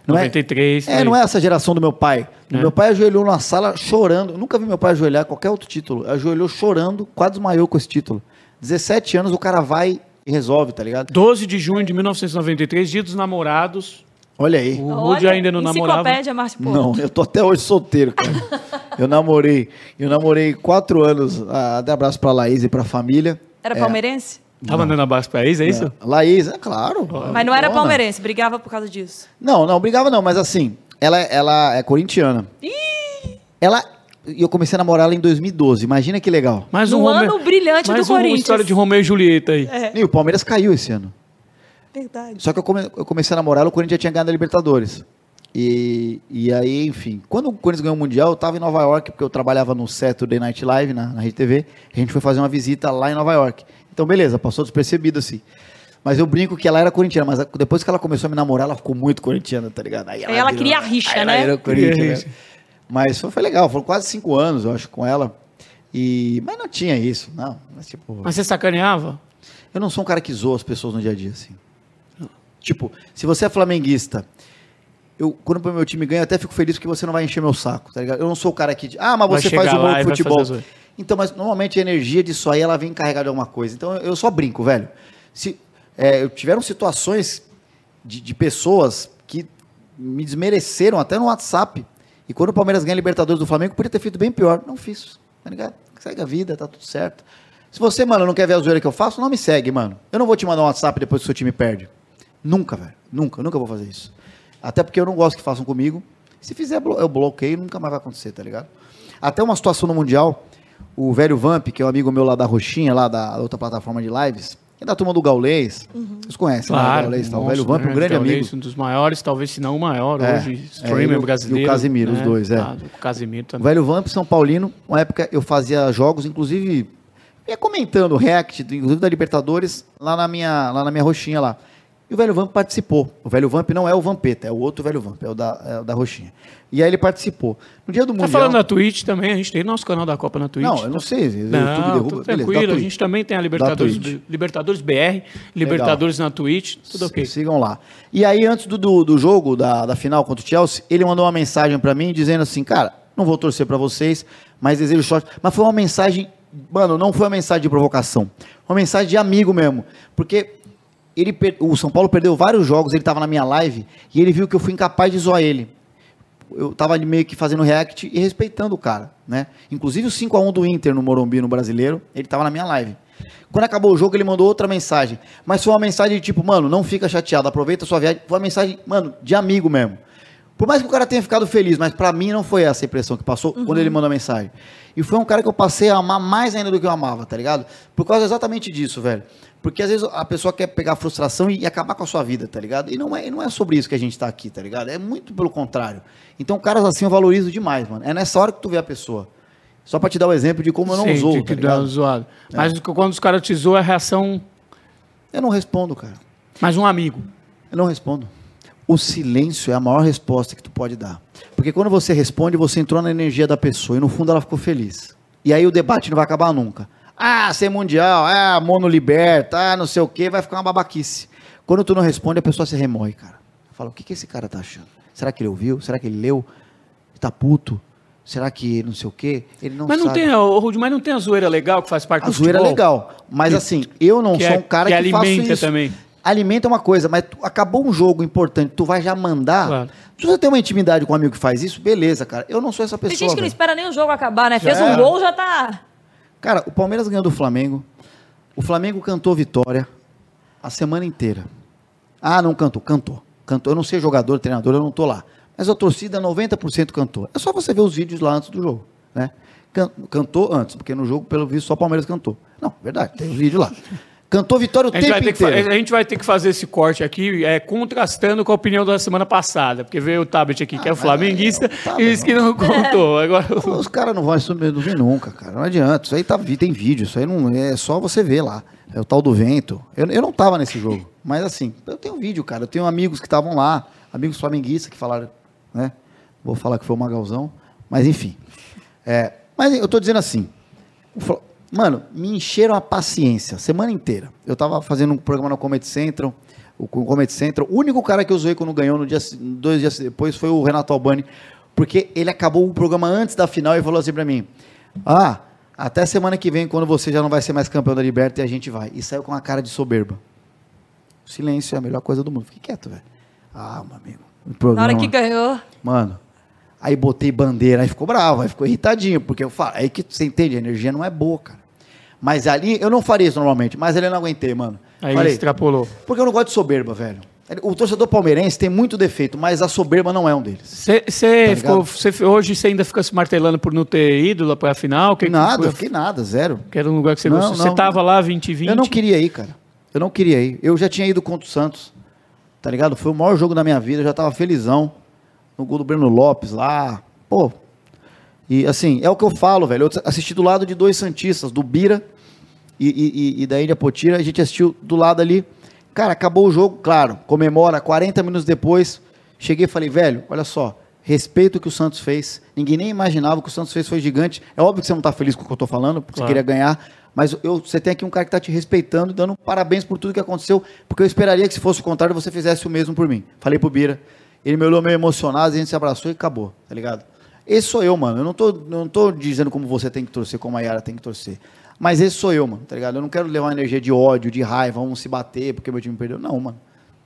Não 93. Não é essa geração do meu pai. Meu pai ajoelhou na sala chorando. Eu nunca vi meu pai ajoelhar qualquer outro título. Ajoelhou chorando, quase desmaiou com esse título. 17 anos, o cara vai e resolve, tá ligado? 12 de junho de 1993, Dia dos Namorados. Olha aí. O Rudy ainda não namorava. Não, eu tô até hoje solteiro, cara. Eu namorei 4 anos. Dá abraço pra Laís e pra família. Era palmeirense? Tava mandando abraço pra Laís, isso? Laís, claro. Mas não era palmeirense, brigava por causa disso. Não brigava não, mas assim, ela é corintiana. Ih! E eu comecei a namorar ela em 2012, imagina que legal. Mais um ano brilhante do Corinthians. Mais uma história de Romeu e Julieta aí. E o Palmeiras caiu esse ano. Verdade. Só que eu comecei a namorar, o Corinthians já tinha ganhado a Libertadores. E aí, enfim, quando o Corinthians ganhou o Mundial, eu estava em Nova York, porque eu trabalhava no Saturday Night Live, na Rede TV. A gente foi fazer uma visita lá em Nova York. Então, beleza, passou despercebido, assim. Mas eu brinco que ela era corintiana, mas depois que ela começou a me namorar, ela ficou muito corintiana, tá ligado? Aí ela queria a rixa, né? Ela era corintiana. Mas foi legal, foram quase 5 anos, eu acho, com ela. Mas não tinha isso, não. Mas você sacaneava? Eu não sou um cara que zoa as pessoas no dia a dia, assim. Tipo, se você é flamenguista, quando o meu time ganha, eu até fico feliz porque você não vai encher meu saco, tá ligado? Eu não sou o cara que... mas você faz o gol de futebol. Então, mas normalmente a energia disso aí, ela vem carregada de alguma coisa. Então, eu só brinco, velho. Tiveram situações de pessoas que me desmereceram até no WhatsApp. E quando o Palmeiras ganha a Libertadores do Flamengo, podia ter feito bem pior. Não fiz, tá ligado? Segue a vida, tá tudo certo. Se você, mano, não quer ver a zoeira que eu faço, não me segue, mano. Eu não vou te mandar um WhatsApp depois que o seu time perde. Nunca, velho. Nunca vou fazer isso. Até porque eu não gosto que façam comigo. Se fizer, eu bloqueio, nunca mais vai acontecer, tá ligado? Até uma situação no Mundial, o velho Vamp, que é um amigo meu lá da Roxinha, lá da outra plataforma de lives, é da turma do Gaulês. Vocês conhecem, claro, né? O Gaulês, o velho Vamp, um grande amigo. Um dos maiores, talvez se não o maior, hoje, streamer brasileiro. E o Casimiro, né? Os dois, o Casimiro também. O velho Vamp, São Paulino, uma época eu fazia jogos, inclusive, comentando o react, inclusive da Libertadores, lá na minha Roxinha lá. E o velho Vamp participou. O velho Vamp não é o Vampeta, é o outro velho Vamp, é o da Roxinha. E aí ele participou. No dia do Mundial... Tá falando na Twitch também, a gente tem nosso canal da Copa na Twitch. Não, eu não sei, o YouTube derruba. Tá tranquilo, beleza, a gente também tem a Libertadores BR, Libertadores legal. Na Twitch, tudo ok. Sigam lá. E aí antes do jogo, da final contra o Chelsea, ele mandou uma mensagem pra mim dizendo assim, cara, não vou torcer pra vocês, mas desejo sorte. Mas foi uma mensagem, mano, não foi uma mensagem de provocação, uma mensagem de amigo mesmo, porque... O São Paulo perdeu vários jogos, ele estava na minha live e ele viu que eu fui incapaz de zoar ele. Eu estava meio que fazendo react e respeitando o cara, né? Inclusive o 5-1 do Inter no Morumbi, no Brasileiro, ele estava na minha live. Quando acabou o jogo, ele mandou outra mensagem, mas foi uma mensagem de tipo, mano, não fica chateado, aproveita a sua viagem. Foi uma mensagem, mano, de amigo mesmo. Por mais que o cara tenha ficado feliz, mas pra mim não foi essa a impressão que passou quando ele mandou a mensagem. E foi um cara que eu passei a amar mais ainda do que eu amava, tá ligado? Por causa exatamente disso, velho. Porque às vezes a pessoa quer pegar a frustração e acabar com a sua vida, tá ligado? E não é sobre isso que a gente tá aqui, tá ligado? É muito pelo contrário. Então, caras assim eu valorizo demais, mano. É nessa hora que tu vê a pessoa. Só pra te dar o exemplo de como eu não zoo, tá ligado? Mas quando os caras te zoam, a reação... Eu não respondo, cara. Mas um amigo? Eu não respondo. O silêncio é a maior resposta que tu pode dar. Porque quando você responde, você entrou na energia da pessoa e no fundo ela ficou feliz. E aí o debate não vai acabar nunca. Ah, sem mundial, ah, mono liberta, ah, não sei o quê, vai ficar uma babaquice. Quando tu não responde, a pessoa se remoe, cara. Fala, o que esse cara tá achando? Será que ele ouviu? Será que ele leu? Ele tá puto? Será que não sei o quê? Ele não sabe. Mas não tem a zoeira legal que faz parte do futebol? A zoeira é legal, mas assim, eu não sou um cara que faço isso. Que alimenta também. Alimenta uma coisa, mas acabou um jogo importante, tu vai já mandar. Claro. Se você tem uma intimidade com um amigo que faz isso, beleza, cara. Eu não sou essa pessoa. Tem gente que não espera nem o jogo acabar, né? Já fez um gol, já tá... Cara, o Palmeiras ganhou do Flamengo. O Flamengo cantou vitória a semana inteira. Ah, não cantou. Cantou. Eu não sei jogador, treinador, eu não tô lá. Mas a torcida, 90% cantou. É só você ver os vídeos lá antes do jogo, né? Cantou antes, porque no jogo, pelo visto, só o Palmeiras cantou. Não, verdade, tem os vídeos lá. Cantou vitória o tempo inteiro. A gente vai ter que fazer esse corte aqui, contrastando com a opinião da semana passada, porque veio o Tabet aqui, que é o flamenguista, e disse que não contou. Agora... Os caras não vão assumir nunca, cara. Não adianta. Isso aí tem vídeo, isso aí não é só você ver lá. É o tal do vento. Eu não tava nesse jogo, mas assim, eu tenho vídeo, cara. Eu tenho amigos que estavam lá, amigos flamenguistas que falaram, né? Vou falar que foi o Magalzão, mas enfim. Mas eu tô dizendo assim, mano, me encheram a paciência, semana inteira. Eu tava fazendo um programa no Comedy Central. O único cara que eu zoei quando ganhou, 2 dias depois, foi o Renato Albani, porque ele acabou o programa antes da final e falou assim pra mim, até semana que vem, quando você já não vai ser mais campeão da Liberta, e a gente vai. E saiu com uma cara de soberba. O silêncio é a melhor coisa do mundo. Fique quieto, velho. Ah, meu amigo. Na hora que ganhou... Mano... Aí botei bandeira, aí ficou bravo, aí ficou irritadinho, porque eu falo, aí que você entende, a energia não é boa, cara. Mas ali, eu não faria isso normalmente, mas ali eu não aguentei, mano. Aí falei, extrapolou. Porque eu não gosto de soberba, velho. O torcedor palmeirense tem muito defeito, mas a soberba não é um deles. Hoje você ainda fica se martelando por não ter ido lá pra final? Nada, zero. Que era um lugar que você gostou. Você tava lá 20-20? Eu não queria ir, cara. Eu não queria ir. Eu já tinha ido contra o Santos, tá ligado? Foi o maior jogo da minha vida, eu já tava felizão. No gol do Breno Lopes lá, pô, e assim, é o que eu falo, velho, eu assisti do lado de 2 santistas, do Bira e da Ilha Potira, a gente assistiu do lado ali, cara, acabou o jogo, claro, comemora, 40 minutos depois, cheguei e falei, velho, olha só, respeito o que o Santos fez, ninguém nem imaginava o que o Santos fez, foi gigante, é óbvio que você não tá feliz com o que eu tô falando, porque você queria ganhar, mas você tem aqui um cara que tá te respeitando, dando parabéns por tudo que aconteceu, porque eu esperaria que se fosse o contrário, você fizesse o mesmo por mim, falei pro Bira, ele me olhou meio emocionado, a gente se abraçou e acabou, tá ligado? Esse sou eu, mano. Eu não tô dizendo como você tem que torcer, como a Iara tem que torcer. Mas esse sou eu, mano, tá ligado? Eu não quero levar uma energia de ódio, de raiva, vamos se bater porque meu time perdeu. Não, mano.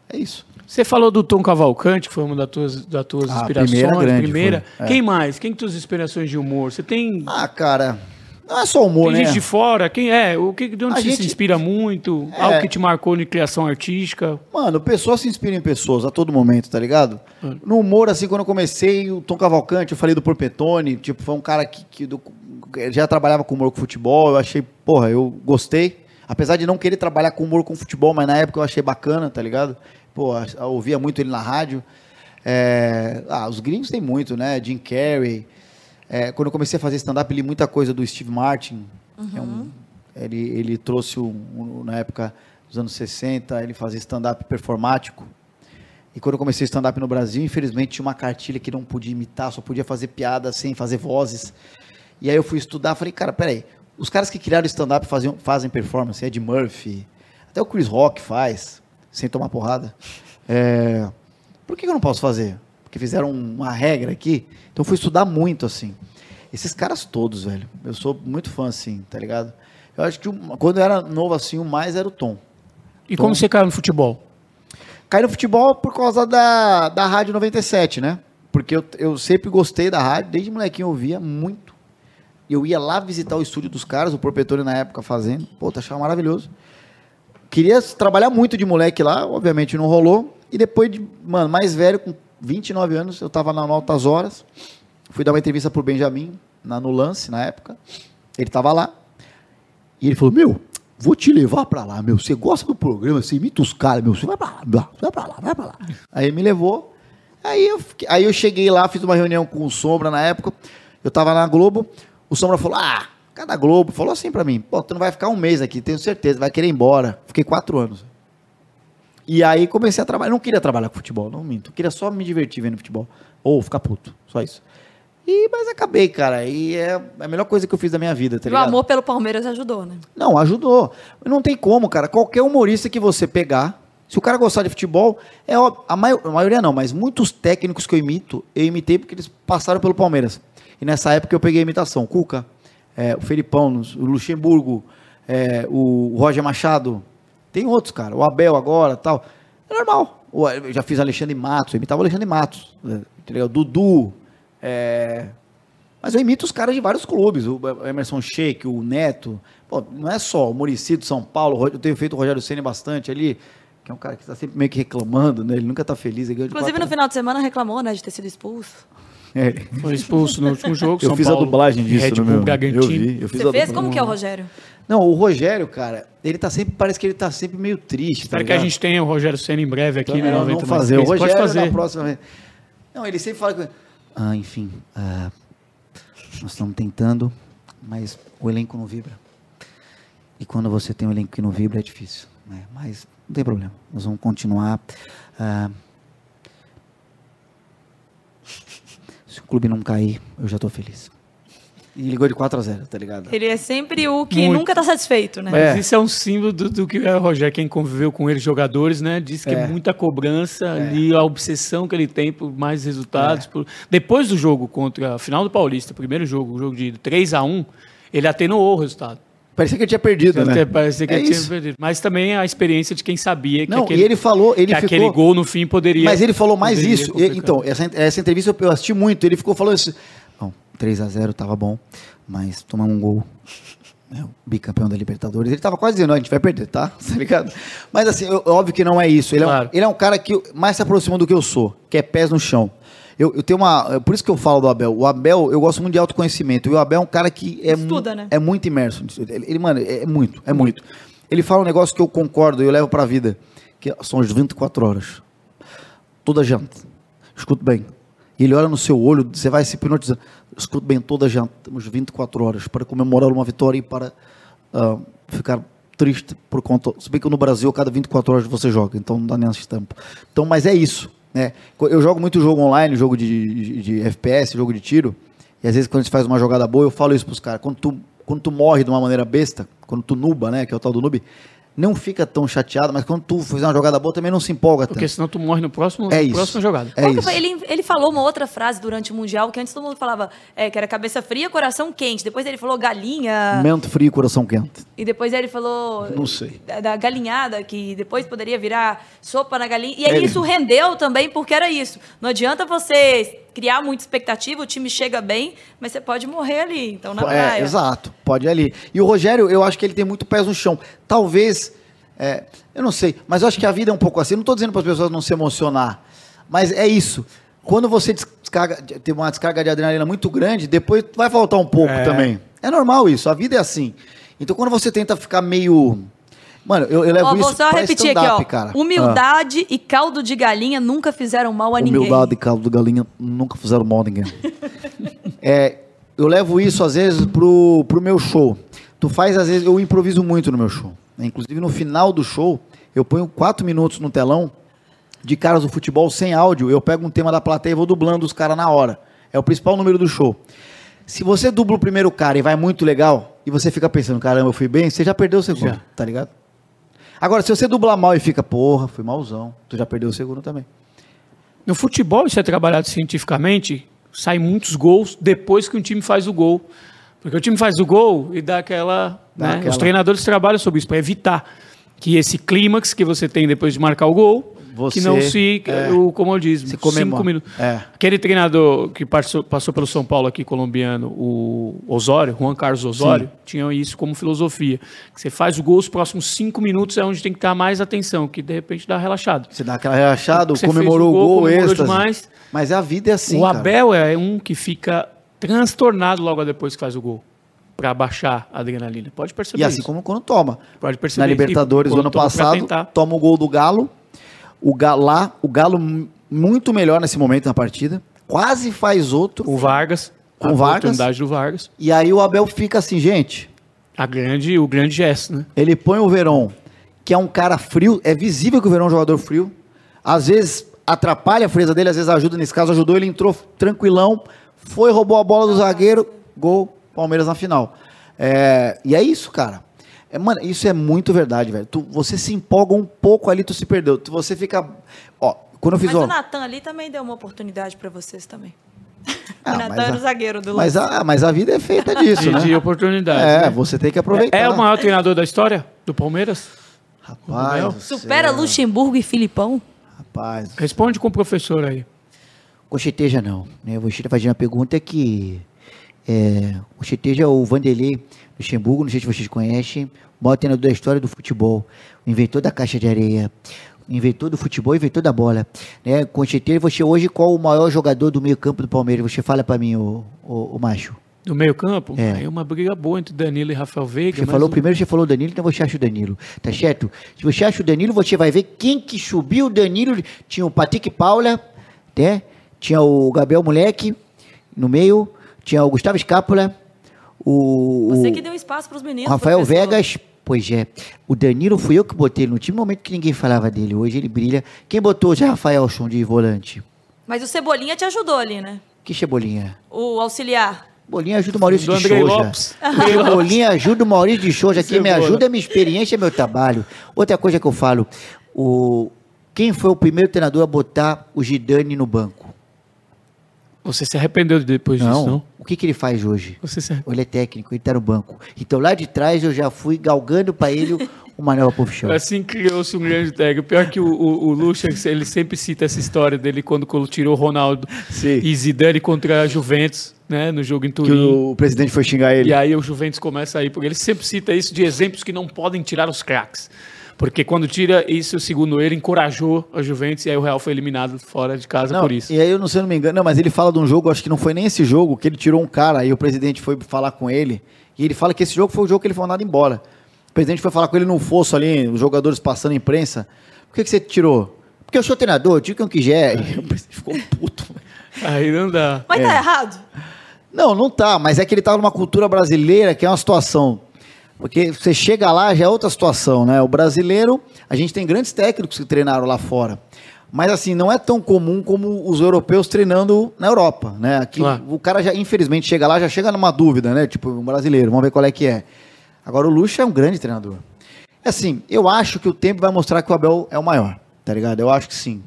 É isso. Você falou do Tom Cavalcante, que foi uma das tuas inspirações. Primeira. Quem mais? Quem que tuas inspirações de humor? Você tem... Ah, cara... Não é só humor, né? Tem gente de fora, quem é? De onde você se inspira muito? Algo que te marcou na criação artística? Mano, pessoas se inspiram em pessoas a todo momento, tá ligado? No humor, assim, quando eu comecei, o Tom Cavalcante, eu falei do Porpetone, tipo, foi um cara que já trabalhava com humor com futebol, eu achei, porra, eu gostei. Apesar de não querer trabalhar com humor com futebol, mas na época eu achei bacana, tá ligado? Pô, eu ouvia muito ele na rádio. Os gringos tem muito, né? Jim Carrey... quando eu comecei a fazer stand-up, eu li muita coisa do Steve Martin. Uhum. Ele trouxe, na época dos anos 60, ele fazia stand-up performático. E quando eu comecei stand-up no Brasil, infelizmente tinha uma cartilha que não podia imitar, só podia fazer piada sem fazer vozes. E aí eu fui estudar, falei, cara, peraí, os caras que criaram stand-up fazem performance, Ed Murphy, até o Chris Rock faz, sem tomar porrada. Por que eu não posso fazer? Que fizeram uma regra aqui, então eu fui estudar muito, assim, esses caras todos, velho, eu sou muito fã, assim, tá ligado? Eu acho que quando eu era novo, assim, o mais era o Tom. E Tom. Como você caiu no futebol? Caí no futebol por causa da Rádio 97, né? Porque eu sempre gostei da rádio, desde molequinho eu ouvia muito, eu ia lá visitar o estúdio dos caras, o Porpetone na época fazendo, achava maravilhoso, queria trabalhar muito de moleque lá, obviamente não rolou, e depois, mais velho, com 29 anos, eu estava na Altas Horas, fui dar uma entrevista para o Benjamin, no Lance, na época, ele estava lá, e ele falou, meu, vou te levar para lá, meu, você gosta do programa, você imita os caras, meu, você vai para lá, vai para lá, vai para lá. Aí ele me levou, aí eu cheguei lá, fiz uma reunião com o Sombra na época, eu estava na Globo, o Sombra falou, cada Globo, falou assim para mim, pô, tu não vai ficar um mês aqui, tenho certeza, vai querer ir embora. Fiquei 4 anos. E aí comecei a trabalhar, não queria trabalhar com futebol, não minto, queria só me divertir vendo futebol, ou ficar puto, só isso. Mas acabei, cara, e é a melhor coisa que eu fiz da minha vida, tá ligado? O amor pelo Palmeiras ajudou, né? Não, ajudou, não tem como, cara, qualquer humorista que você pegar, se o cara gostar de futebol, é óbvio, a maioria não, mas muitos técnicos que eu imitei porque eles passaram pelo Palmeiras, e nessa época eu peguei a imitação, Cuca, o Felipão, o Luxemburgo, o Roger Machado, tem outros, cara, o Abel agora, tal, é normal, eu já fiz Alexandre Matos, eu imitava o Alexandre Matos, entendeu? Dudu, mas eu imito os caras de vários clubes, o Emerson Sheik, o Neto, pô, não é só o Muricy do São Paulo, eu tenho feito o Rogério Ceni bastante ali, que é um cara que está sempre meio que reclamando, né, ele nunca está feliz. Inclusive no final de semana reclamou, né, de ter sido expulso. Foi expulso no último jogo, eu São fiz Paulo, a dublagem disso, Red Bull, Bragantino. Você fez? Como que é o Rogério? Não, o Rogério, cara, ele tá sempre, parece que ele tá sempre meio triste. Espero que a gente tenha o Rogério Ceni em breve aqui, né? Vamos fazer, o Rogério pode fazer. Na próxima vez. Não, ele sempre fala que... nós estamos tentando, mas o elenco não vibra. E quando você tem um elenco que não vibra é difícil, né? Mas não tem problema, nós vamos continuar. Se o clube não cair, eu já tô feliz. E ligou de 4-0, tá ligado? Ele é sempre o que nunca tá satisfeito, né? Mas isso é um símbolo do que é o Rogério, quem conviveu com ele, jogadores, né? Diz que é muita cobrança ali, a obsessão que ele tem por mais resultados. Depois do jogo contra a final do Paulista, primeiro jogo, o jogo de 3-1, ele atenuou o resultado. Parecia que ele tinha perdido, né? Parecia que ele tinha perdido. Mas também a experiência de quem sabia que, aquele gol no fim poderia... Mas ele falou mais isso. Então, essa entrevista eu assisti muito, ele ficou falando isso... 3-0 tava bom, mas tomar um gol, bicampeão da Libertadores, ele tava quase dizendo, a gente vai perder, tá ligado? Mas assim, óbvio que não é isso, ele é um cara que mais se aproxima do que eu sou, que é pés no chão. Eu tenho por isso que eu falo do Abel, o Abel, eu gosto muito de autoconhecimento, e o Abel é um cara que é muito imerso, ele, mano, é muito. Ele fala um negócio que eu concordo e eu levo pra vida, que são as 24 horas, toda janta, escuta bem, e ele olha no seu olho, você vai se hipnotizando. Escuta bem, toda a janta, temos 24 horas para comemorar uma vitória e para ficar triste por conta... Se bem que no Brasil, cada 24 horas você joga, então não dá nem esse tempo. Então, mas é isso, né? Eu jogo muito jogo online, jogo de FPS, jogo de tiro, e às vezes quando a gente faz uma jogada boa, eu falo isso para os caras. Quando tu morre de uma maneira besta, quando tu nuba, né, que é o tal do noob, não fica tão chateado, mas quando tu fizer uma jogada boa também não se empolga tanto. Porque senão tu morre no próximo jogada. Ele falou uma outra frase durante o Mundial, que antes todo mundo falava que era cabeça fria, coração quente. Depois ele falou galinha... Mente fria, coração quente. E depois ele falou... Não sei. Da galinhada, que depois poderia virar sopa na galinha. E aí isso rendeu também, porque era isso. Não adianta você criar muita expectativa, o time chega bem, mas você pode morrer ali, então na praia. Exato, pode ir ali. E o Rogério, eu acho que ele tem muito pés no chão. Talvez, eu não sei, mas eu acho que a vida é um pouco assim. Não estou dizendo para as pessoas não se emocionar, mas é isso. Quando você tem uma descarga de adrenalina muito grande, depois vai faltar um pouco também. É normal isso, a vida é assim. Então quando você tenta ficar meio... Mano, eu levo isso pra stand-up, aqui, cara. Humildade e caldo de galinha nunca fizeram mal a ninguém. Humildade e caldo de galinha nunca fizeram mal a ninguém. Eu levo isso, às vezes, pro meu show. Às vezes, eu improviso muito no meu show. Inclusive, no final do show, eu ponho 4 minutos no telão de caras do futebol sem áudio. Eu pego um tema da plateia e vou dublando os caras na hora. É o principal número do show. Se você dubla o primeiro cara e vai muito legal, e você fica pensando, caramba, eu fui bem, você já perdeu o segundo, tá ligado? Agora, se você dublar mal e fica, porra, fui malzão, tu já perdeu o segundo também. No futebol, isso é trabalhado cientificamente, saem muitos gols depois que um time faz o gol. Porque o time faz o gol e dá aquela... Os treinadores trabalham sobre isso, para evitar que esse clímax que você tem depois de marcar o gol, você, que não se... É, o comodismo. 5 minutos. É. Aquele treinador que passou pelo São Paulo aqui, colombiano, o Osório, Juan Carlos Osório, tinha isso como filosofia. Que você faz o gol, os próximos 5 minutos é onde tem que estar mais atenção, que de repente dá relaxado. Você dá aquela relaxada, comemorou o gol, extra. Mas a vida é assim, cara. O Abel é um que fica transtornado logo depois que faz o gol, para baixar a adrenalina. Pode perceber isso. E assim como quando toma. Pode perceber. Na Libertadores, ano passado, toma o gol do Galo. O Galo muito melhor nesse momento na partida. Quase faz outro. O Vargas. Com o Vargas. Oportunidade do Vargas. E aí o Abel fica assim, gente... O grande gesto, né? Ele põe o Verón, que é um cara frio. É visível que o Verón é um jogador frio. Às vezes atrapalha a frieza dele, às vezes ajuda. Nesse caso ajudou, ele entrou tranquilão. Foi, roubou a bola do zagueiro. Gol. Palmeiras na final. É, e é isso, cara. É, mano, isso é muito verdade, velho. Você se empolga um pouco ali, tu se perdeu. Você fica... Ó, quando eu fiz... Mas o Natan ali também deu uma oportunidade pra vocês também. O Natan era o zagueiro do lance. Mas a vida é feita disso, né? De oportunidade. É, né? Você tem que aproveitar. É o maior treinador da história do Palmeiras? Rapaz... Supera Luxemburgo e Filipão? Rapaz... Responde com o professor aí. Com certeza não. Eu vou fazer uma pergunta que... o Cheteja é o Vanderlei Luxemburgo, não sei se vocês conhecem, o maior treinador da história do futebol, o inventor da caixa de areia, o inventor do futebol, o inventor da bola, né? Com Cheteja, você hoje, qual o maior jogador do meio campo do Palmeiras? Você fala pra mim, o macho. Do meio campo? É uma briga boa entre Danilo e Rafael Veiga. Você falou primeiro, você falou o Danilo, então você acha o Danilo, tá certo? Se você acha o Danilo, você vai ver quem que subiu o Danilo. Tinha o Patrick Paula, né? Tinha o Gabriel Moleque no meio. Tinha o Gustavo Scapola, Você que deu espaço para os meninos. Rafael Vegas, pois é. O Danilo fui eu que botei ele no time, no momento que ninguém falava dele. Hoje ele brilha. Quem botou o Zé Rafaelson de volante? Mas o Cebolinha te ajudou ali, né? Que Cebolinha? O auxiliar. Bolinha ajuda o Maurício de Souza. Bolinha ajuda o Maurício de Souza. Quem me ajuda é minha experiência, é meu trabalho. Outra coisa que eu falo, quem foi o primeiro treinador a botar o Zidane no banco? Você se arrependeu depois disso, não? O que ele faz hoje? Ele é técnico, ele está no banco. Então, lá de trás, eu já fui galgando para ele uma nova profissão. Assim criou-se um grande técnico. Pior que o Lucha, ele sempre cita essa história dele quando tirou o Ronaldo e Zidane contra a Juventus, né, no jogo em Turim. Que o presidente foi xingar ele. E aí o Juventus começa a ir, porque ele sempre cita isso de exemplos que não podem tirar os craques. Porque quando tira isso, segundo ele, encorajou a Juventus e aí o Real foi eliminado fora de casa por isso. E aí, se eu não me engano, mas ele fala de um jogo, acho que não foi nem esse jogo, que ele tirou um cara, aí o presidente foi falar com ele, e ele fala que esse jogo foi o jogo que ele foi mandado embora. O presidente foi falar com ele num fosso ali, os jogadores passando a imprensa. Por que você tirou? Porque eu sou treinador, eu tiro quem eu quiser. E o presidente ficou puto. Aí não dá. Mas tá errado? Não, não tá, mas é que ele tava numa cultura brasileira que é uma situação... Porque você chega lá, já é outra situação, né? O brasileiro, a gente tem grandes técnicos que treinaram lá fora. Mas, assim, não é tão comum como os europeus treinando na Europa, né? Aqui, o cara, já infelizmente, chega lá, já chega numa dúvida, né? Tipo, um brasileiro, vamos ver qual é que é. Agora, o Lucha é um grande treinador. Assim, eu acho que o tempo vai mostrar que o Abel é o maior, tá ligado? Eu acho que sim.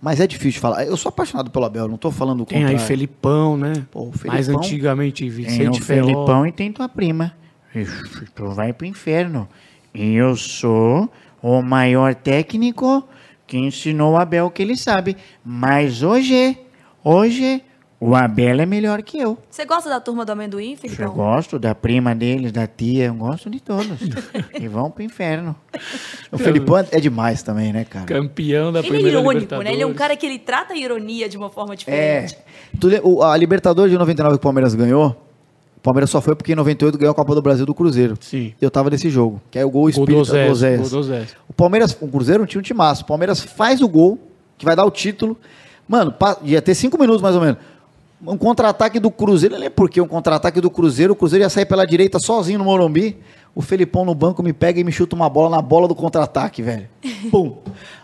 Mas é difícil de falar. Eu sou apaixonado pelo Abel, não tô falando o contrário. Tem aí Felipão, né? Pô, o Felipão, mais antigamente, Vicente Ferro. Tem o Felipão e tem tua prima. Tu vai pro inferno. E eu sou o maior técnico que ensinou o Abel o que ele sabe. Mas hoje, o Abel é melhor que eu. Você gosta da turma do amendoim, Filipão? Eu gosto da prima deles, da tia. Eu gosto de todos. E vão pro inferno. O Felipão é demais também, né, cara? Campeão da primeira Libertadores. Ele é irônico, né? Ele é um cara que ele trata a ironia de uma forma diferente. A Libertadores de 99 que o Palmeiras ganhou, o Palmeiras só foi porque em 98 ganhou a Copa do Brasil do Cruzeiro. Sim. Eu tava nesse jogo, que é o gol espírita do Ozeias. O Palmeiras, o Cruzeiro tinha um timaço. O Palmeiras faz o gol, que vai dar o título. Mano, ia ter 5 minutos mais ou menos. Um contra-ataque do Cruzeiro, eu não lembro por quê, um contra-ataque do Cruzeiro. O Cruzeiro ia sair pela direita sozinho no Morumbi. O Felipão no banco me pega e me chuta uma bola na bola do contra-ataque, velho. Pum.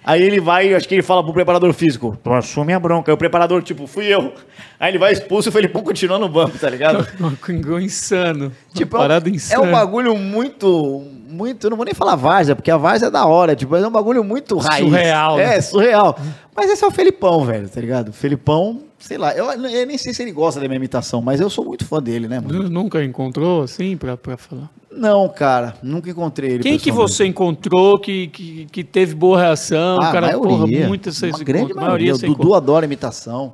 Aí ele vai, acho que ele fala pro preparador físico, tu assume a bronca. Aí o preparador, tipo, fui eu. Aí ele vai expulso e o Felipão continua no banco, tá ligado? Gol insano. Tipo, parada insana. É um bagulho muito, eu não vou nem falar várzea, porque a várzea é da hora, tipo, é um bagulho muito raiz. Surreal. Né? É, surreal. Mas esse é o Felipão, velho, tá ligado? Felipão, sei lá, eu nem sei se ele gosta da minha imitação, mas eu sou muito fã dele, né, mano? Nunca encontrou, assim, pra falar? Não, cara. Nunca encontrei ele. Quem que você encontrou que teve boa reação? Ah, o cara, maioria, porra, muitas vezes. Uma grande maioria. O Dudu adora imitação.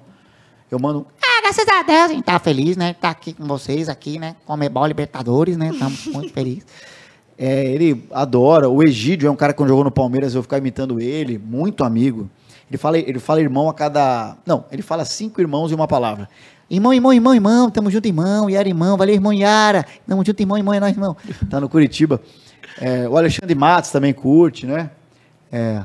Eu mando... Ah, graças a Deus, a gente tá feliz, né? Tá aqui com vocês, aqui, né? Comebol Libertadores, né? Estamos muito felizes. É, ele adora. O Egídio é um cara que quando jogou no Palmeiras, eu vou ficar imitando ele. Muito amigo. Ele fala irmão a cada... Não, ele fala 5 irmãos e uma palavra. Irmão, irmão, irmão, irmão. Tamo junto, irmão. Iara, irmão. Valeu, irmão, Iara. Tamo junto, irmão, irmão. É nóis, irmão. Tá no Curitiba. É, o Alexandre Matos também curte, né? É,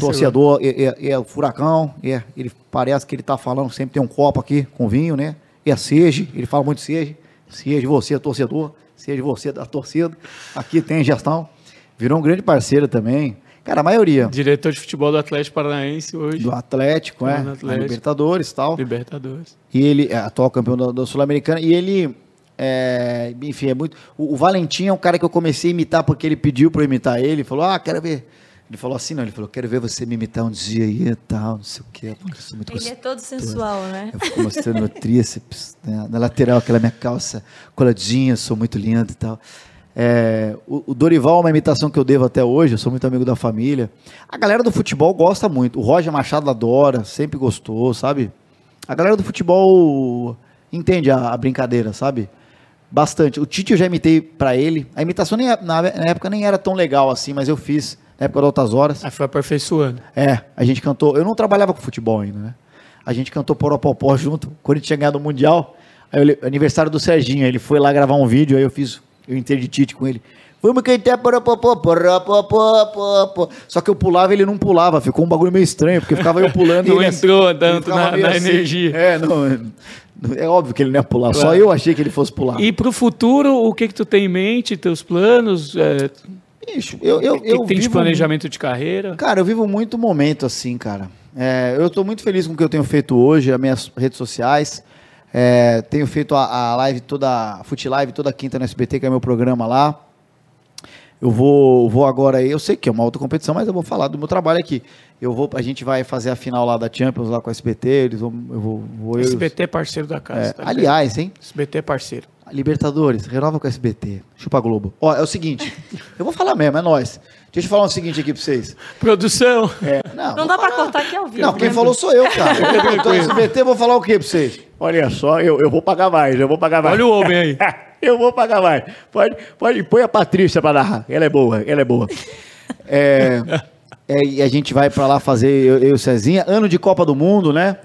torcedor, é o Furacão, ele parece que ele tá falando, sempre tem um copo aqui com vinho, né? E a Sege, ele fala muito de Sege, Sege você é torcedor, Sege você da torcida, aqui tem gestão, virou um grande parceiro também, cara, a maioria. Diretor de futebol do Atlético Paranaense hoje. Do Atlético, é, Atlético. Libertadores e tal. Libertadores. E ele é atual campeão da Sul-Americana, e ele... É, enfim, é muito... O Valentim é um cara que eu comecei a imitar porque ele pediu pra eu imitar ele, falou, ah, quero ver... Ele falou assim, não, ele falou, quero ver você me imitar um dia aí e tal, não sei o que. Muito ele é todo sensual, né? Eu fico mostrando meu tríceps, né? Na lateral, aquela minha calça coladinha, sou muito lindo e tal. É, o Dorival é uma imitação que eu devo até hoje, eu sou muito amigo da família. A galera do futebol gosta muito, o Roger Machado adora, sempre gostou, sabe? A galera do futebol entende a brincadeira, sabe? Bastante. O Tite eu já imitei pra ele, a imitação nem, na época nem era tão legal assim, mas eu fiz... Na época de Altas Horas. Aí foi aperfeiçoando. É, a gente cantou... Eu não trabalhava com futebol ainda, né? A gente cantou Poropopó junto, quando a gente tinha ganhado o Mundial. Aí aniversário do Serginho, ele foi lá gravar um vídeo, aí eu entrei de Tite com ele. Vamos cantar Poropopó, Poropopó. Só que eu pulava e ele não pulava, ficou um bagulho meio estranho, porque ficava eu pulando não e ele... Não entrou tanto na assim, energia. É, não... É óbvio que ele não ia pular, claro. Só eu achei que ele fosse pular. E pro futuro, o que tu tem em mente, teus planos... É... Bicho, eu tem de planejamento de carreira? Cara, eu vivo muito momento assim, cara. É, eu estou muito feliz com o que eu tenho feito hoje, as minhas redes sociais. É, tenho feito a live toda, a Fute Live toda quinta no SBT, que é meu programa lá. Eu vou agora aí, eu sei que é uma outra competição, mas eu vou falar do meu trabalho aqui. A gente vai fazer a final lá da Champions lá com a SBT, SBT é parceiro da casa. É, tá, aliás, hein? SBT é parceiro. Libertadores, renova com a SBT. Chupa Globo. Ó, é o seguinte, eu vou falar mesmo, é nóis. Deixa eu falar o seguinte aqui pra vocês. Produção. É, não dá pra cortar aqui ao vivo. Não, quem falou sou eu, cara. Eu tô no SBT, vou falar o quê pra vocês? Olha só, eu vou pagar mais, Olha o homem aí. Eu vou pagar mais. Pode, põe a Patrícia pra narrar. Ela é boa. E a gente vai pra lá fazer, eu e o Cezinha, ano de Copa do Mundo, né?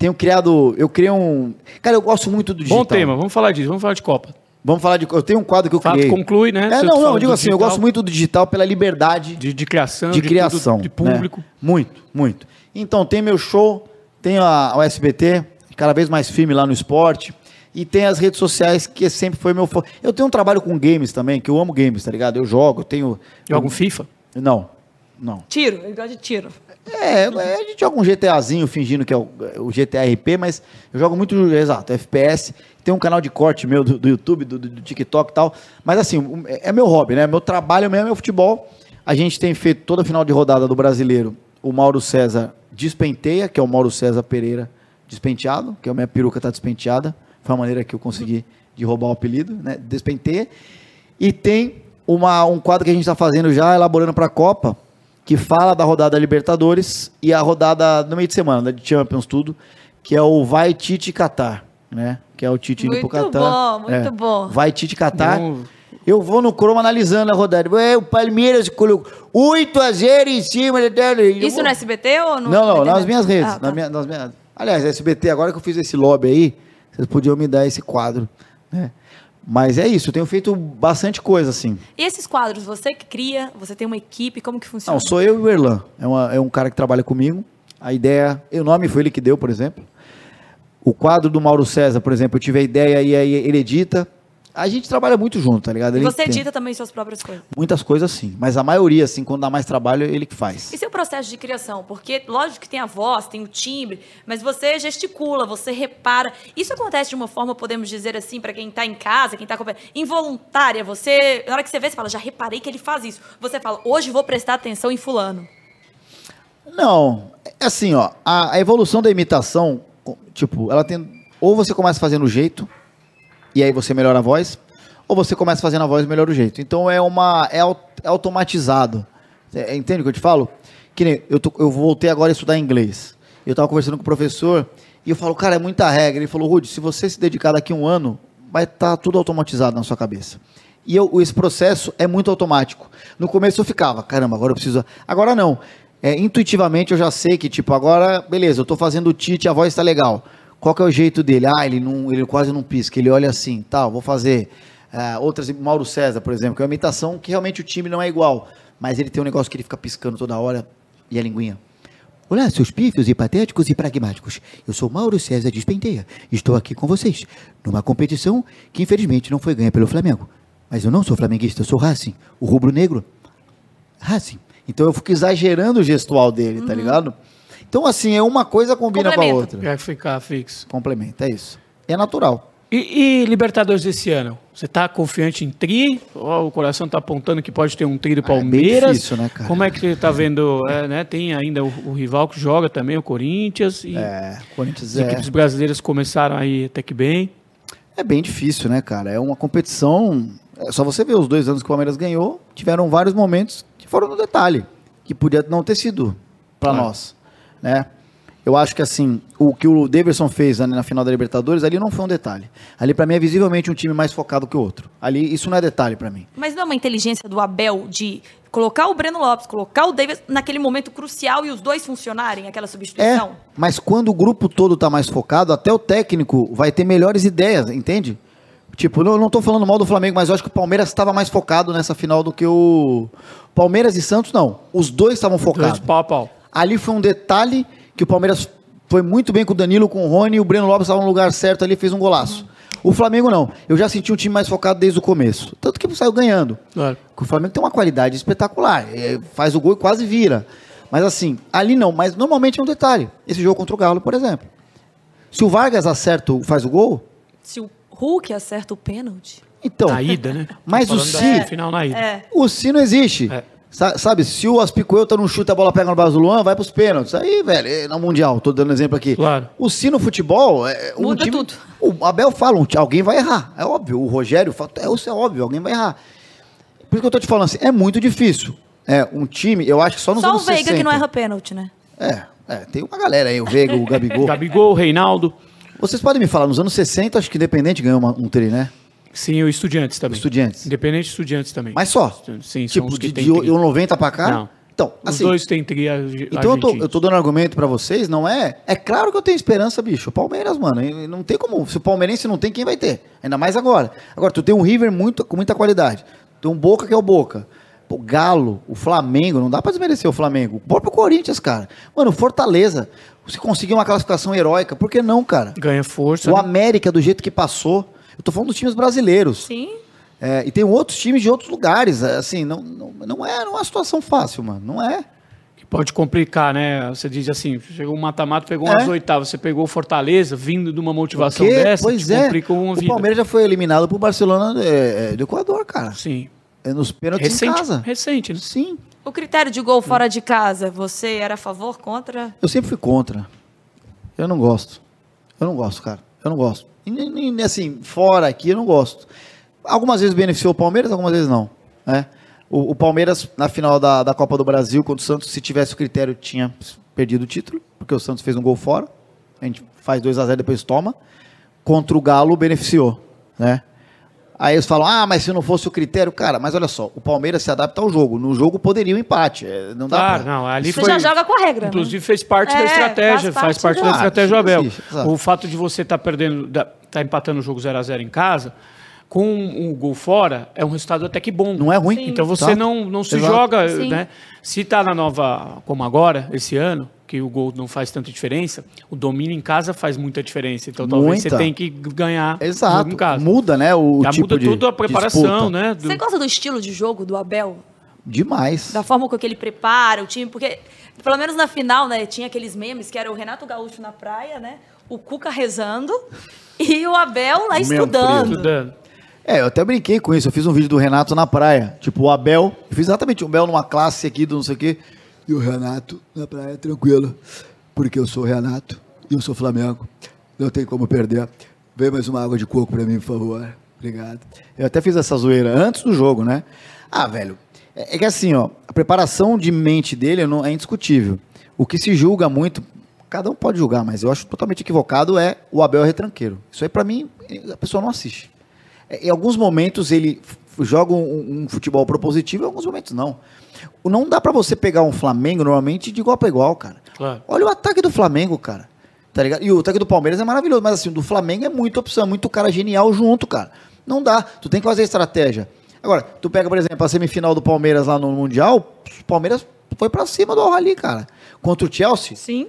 Eu criei um... Cara, eu gosto muito do digital. Bom tema, vamos falar de Copa. Eu tenho um quadro que eu criei. Conclui, né? Eu digo assim, eu gosto muito do digital pela liberdade... De criação. De público. Né? Muito, muito. Então, tem meu show, tem a SBT, cada vez mais firme lá no esporte, e tem as redes sociais, que sempre foi meu... Eu tenho um trabalho com games também, que eu amo games, tá ligado? Eu jogo, Joga um FIFA? Não. Tiro, ele gosta de tiro. É, a gente joga um GTAzinho fingindo que é o GTA RP, mas eu jogo muito, exato, FPS. Tem um canal de corte meu do YouTube, do TikTok e tal. Mas assim, é meu hobby, né? Meu trabalho mesmo é o futebol. A gente tem feito toda a final de rodada do Brasileiro. O Mauro César despenteia, que é o Mauro César Pereira despenteado, que a minha peruca tá despenteada. Foi a maneira que eu consegui de roubar o apelido, né? Despenteia. E tem um quadro que a gente tá fazendo já, elaborando pra Copa, que fala da rodada Libertadores e a rodada no meio de semana, de Champions, tudo, que é o Vai Tite Catar, né? Que é o Tite indo pro Catar. Muito bom. Vai Tite Catar. Eu vou no Chrome analisando a rodada. O Palmeiras colocou 8-0 em cima. Isso no SBT ou no... Não, nas minhas redes. Ah, tá. Aliás, SBT, agora que eu fiz esse lobby aí, vocês podiam me dar esse quadro, né? Mas é isso, eu tenho feito bastante coisa, assim. E esses quadros, você que cria, você tem uma equipe, como que funciona? Não, sou eu e o Erlan, é um cara que trabalha comigo, a ideia, o nome foi ele que deu, por exemplo. O quadro do Mauro César, por exemplo, eu tive a ideia e aí ele edita. A gente trabalha muito junto, tá ligado? Você edita também suas próprias coisas? Muitas coisas, sim. Mas a maioria, assim, quando dá mais trabalho, ele que faz. E seu processo de criação? Porque, lógico que tem a voz, tem o timbre, mas você gesticula, você repara. Isso acontece de uma forma, podemos dizer assim, para quem tá em casa, quem tá... Involuntária, você... Na hora que você vê, você fala, já reparei que ele faz isso. Você fala, hoje vou prestar atenção em fulano. Não. É assim, ó. A evolução da imitação, tipo, ela tem... Ou você começa fazendo o jeito... E aí você melhora a voz, ou você começa fazendo a voz, melhor o jeito. Então é automatizado. Entende o que eu te falo? Que nem eu voltei agora a estudar inglês. Eu estava conversando com o professor e eu falo, cara, é muita regra. Ele falou, Rudy, se você se dedicar daqui a um ano, vai estar tudo automatizado na sua cabeça. E esse processo é muito automático. No começo eu ficava, caramba, agora eu preciso... Agora não. Intuitivamente eu já sei que, tipo, agora, beleza, eu tô fazendo o Tite, a voz tá legal. Qual que é o jeito dele? Ah, ele quase não pisca, ele olha assim, tal, vou fazer... outras, Mauro César, por exemplo, que é uma imitação que realmente o time não é igual. Mas ele tem um negócio que ele fica piscando toda hora e a linguinha. Olá, seus pífios e patéticos e pragmáticos. Eu sou Mauro César de Penteia. Estou aqui com vocês, numa competição que infelizmente não foi ganha pelo Flamengo. Mas eu não sou flamenguista, eu sou Racing, o rubro-negro. Racing. Então eu fico exagerando o gestual dele, tá ligado? Então assim, é uma coisa combina com a outra. É ficar fixo. Complementa, é isso. É natural. E Libertadores desse ano? Você tá confiante em tri? Oh, o coração tá apontando que pode ter um tri do Palmeiras. É bem difícil, né, cara? Como é que você tá vendo? Tem ainda o rival que joga também, o Corinthians. E Corinthians as equipes brasileiras começaram aí até que bem. É bem difícil, né, cara? É uma competição... É só você ver os 2 anos que o Palmeiras ganhou, tiveram vários momentos que foram no detalhe, que podia não ter sido para nós, né? Eu acho que assim, o que o Davidson fez ali na final da Libertadores, ali não foi um detalhe. Ali pra mim é visivelmente um time mais focado que o outro. Ali isso não é detalhe pra mim. Mas não é uma inteligência do Abel de colocar o Breno Lopes, colocar o Davidson naquele momento crucial e os dois funcionarem, aquela substituição? Mas quando o grupo todo tá mais focado, até o técnico vai ter melhores ideias, entende? Tipo, eu não tô falando mal do Flamengo, mas eu acho que o Palmeiras estava mais focado nessa final do que o... Palmeiras e Santos, não. Os dois estavam focados. Pau. Ali foi um detalhe... que o Palmeiras foi muito bem com o Danilo, com o Rony, e o Breno Lopes estava no lugar certo ali, fez um golaço. O Flamengo não. Eu já senti um time mais focado desde o começo. Tanto que saiu ganhando. Claro. O Flamengo tem uma qualidade espetacular. Faz o gol e quase vira. Mas assim, ali não. Mas normalmente é um detalhe. Esse jogo contra o Galo, por exemplo. Se o Vargas acerta, faz o gol... Se o Hulk acerta o pênalti... Então, na ida, né? Mas o se... final na ida. O se não existe. Sabe, se o Aspicueta não chuta, a bola pega no braço do Luan, vai pros pênaltis. Aí, velho, no Mundial, tô dando exemplo aqui. Claro. O sino futebol... Muda time, tudo. O Abel fala, alguém vai errar. É óbvio. O Rogério fala, isso é óbvio, alguém vai errar. Por isso que eu tô te falando assim, é muito difícil. Um time, eu acho que só nos anos 60... Só o Veiga que não erra pênalti, né? Tem uma galera aí, o Veiga, o Gabigol. Gabigol, o Reinaldo. Vocês podem me falar, nos anos 60, acho que Independente ganhou um tri, né? Sim, o Estudiantes também. Independente e Estudiantes também. Mas só? Sim, tipo, são os que tem de 90 pra cá? Não. Então, assim, os dois tem tri argentinos. Então eu tô dando argumento pra vocês, não é? É claro que eu tenho esperança, bicho. O Palmeiras, mano, não tem como. Se o palmeirense não tem, quem vai ter? Ainda mais agora. Agora, tu tem um River com muita qualidade. Tem um Boca que é o Boca. O Galo, o Flamengo, não dá pra desmerecer o Flamengo. O próprio Corinthians, cara. Mano, o Fortaleza, se conseguir uma classificação heróica, por que não, cara? Ganha força. O América, do jeito que passou... Eu tô falando dos times brasileiros. Sim. E tem outros times de outros lugares. Assim, não é uma situação fácil, mano. Não é. Que pode complicar, né? Você diz assim, chegou um mata-mata, pegou umas oitavas. você pegou o Fortaleza, vindo de uma motivação dessa, pois te complica uma vida. O Palmeiras já foi eliminado pro Barcelona do Equador, cara. Sim. Nos pênaltis em casa. Recente, né? Sim. O critério de gol fora de casa, você era a favor, contra? Eu sempre fui contra. Eu não gosto, cara. E, assim, fora aqui, eu não gosto. Algumas vezes beneficiou o Palmeiras, algumas vezes não. Né? O Palmeiras, na final da Copa do Brasil, contra o Santos, se tivesse o critério, tinha perdido o título, porque o Santos fez um gol fora. A gente faz 2-0, depois toma. Contra o Galo, beneficiou. Né? Aí eles falam, mas se não fosse o critério... Cara, mas olha só, o Palmeiras se adapta ao jogo. No jogo poderia o empate. Não dá ali foi, já joga com a regra. Inclusive fez parte da estratégia. Faz parte da estratégia do Abel. O fato de você estar perdendo, tá empatando o jogo 0-0 em casa, com um gol fora, é um resultado até que bom. Não é ruim. Sim. Então você não se joga... Né? Se está na nova, como agora, esse ano... que o gol não faz tanta diferença, o domínio em casa faz muita diferença. Então talvez você tenha que ganhar. Exato. Em casa. Muda, né? Muda tudo a preparação, né? Você gosta do estilo de jogo do Abel? Demais. Da forma com que ele prepara o time, porque pelo menos na final, né, tinha aqueles memes que era o Renato Gaúcho na praia, né? O Cuca rezando e o Abel lá estudando. Eu até brinquei com isso. Eu fiz um vídeo do Renato na praia. Tipo, o Abel, eu fiz exatamente o Abel numa classe aqui do não sei o quê. E o Renato na praia, tranquilo, porque eu sou o Renato e eu sou Flamengo, não tem como perder. Vem mais uma água de coco pra mim, por favor. Obrigado. Eu até fiz essa zoeira antes do jogo, né? Ah, velho, é que assim, ó, a preparação de mente dele não, é indiscutível. O que se julga muito, cada um pode julgar, mas eu acho totalmente equivocado, é o Abel retranqueiro. Isso aí, pra mim, a pessoa não assiste. Em alguns momentos ele joga um futebol propositivo, em alguns momentos não. Não dá pra você pegar um Flamengo, normalmente, de igual pra igual, cara. Claro. Olha o ataque do Flamengo, cara. Tá ligado? E o ataque do Palmeiras é maravilhoso, mas assim, o do Flamengo é muita opção, muito cara genial junto, cara. Não dá, tu tem que fazer estratégia. Agora, tu pega, por exemplo, a semifinal do Palmeiras lá no Mundial, o Palmeiras foi pra cima do Al-Ahly, cara. Contra o Chelsea. Sim.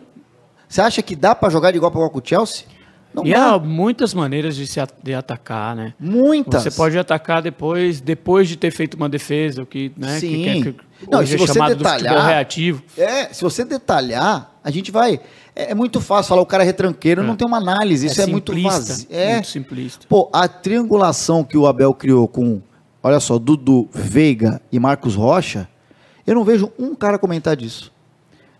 Você acha que dá pra jogar de igual pra igual com o Chelsea? Não dá. Há muitas maneiras de atacar, né? Muitas. Você pode atacar depois de ter feito uma defesa, o que, né? Sim. Se você é chamado detalhar, do futebol reativo. É, se você detalhar, a gente vai... É muito fácil falar o cara retranqueiro, não tem uma análise, isso é muito vazio. É muito simplista. Pô, a triangulação que o Abel criou com, olha só, Dudu, Veiga e Marcos Rocha, eu não vejo um cara comentar disso.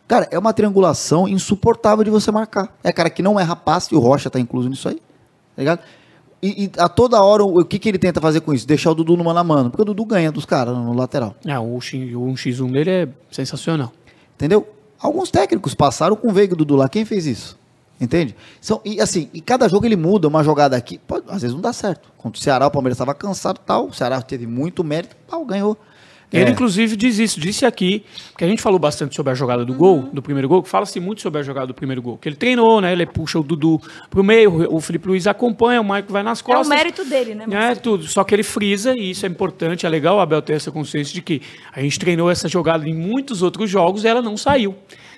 Cara, é uma triangulação insuportável de você marcar. É cara que não é rapaz, e o Rocha tá incluso nisso aí, tá ligado? E a toda hora, o que ele tenta fazer com isso? Deixar o Dudu no mano a mano, porque o Dudu ganha dos caras no lateral. É, o 1x1 dele é sensacional. Entendeu? Alguns técnicos passaram com o Veiga e o Dudu lá. Quem fez isso? Entende? E cada jogo ele muda. Uma jogada aqui, às vezes não dá certo. Contra o Ceará, o Palmeiras estava cansado e tal. O Ceará teve muito mérito, ganhou. Ele, inclusive, diz isso. Disse aqui, porque a gente falou bastante sobre a jogada do gol, do primeiro gol. Fala-se muito sobre a jogada do primeiro gol. Que ele treinou, né? Ele puxa o Dudu pro meio, o Felipe Luiz acompanha, o Maicon vai nas costas. É o mérito dele, né, Macedo? É tudo. Só que ele frisa, e isso é importante, é legal o Abel ter essa consciência de que a gente treinou essa jogada em muitos outros jogos e ela não saiu.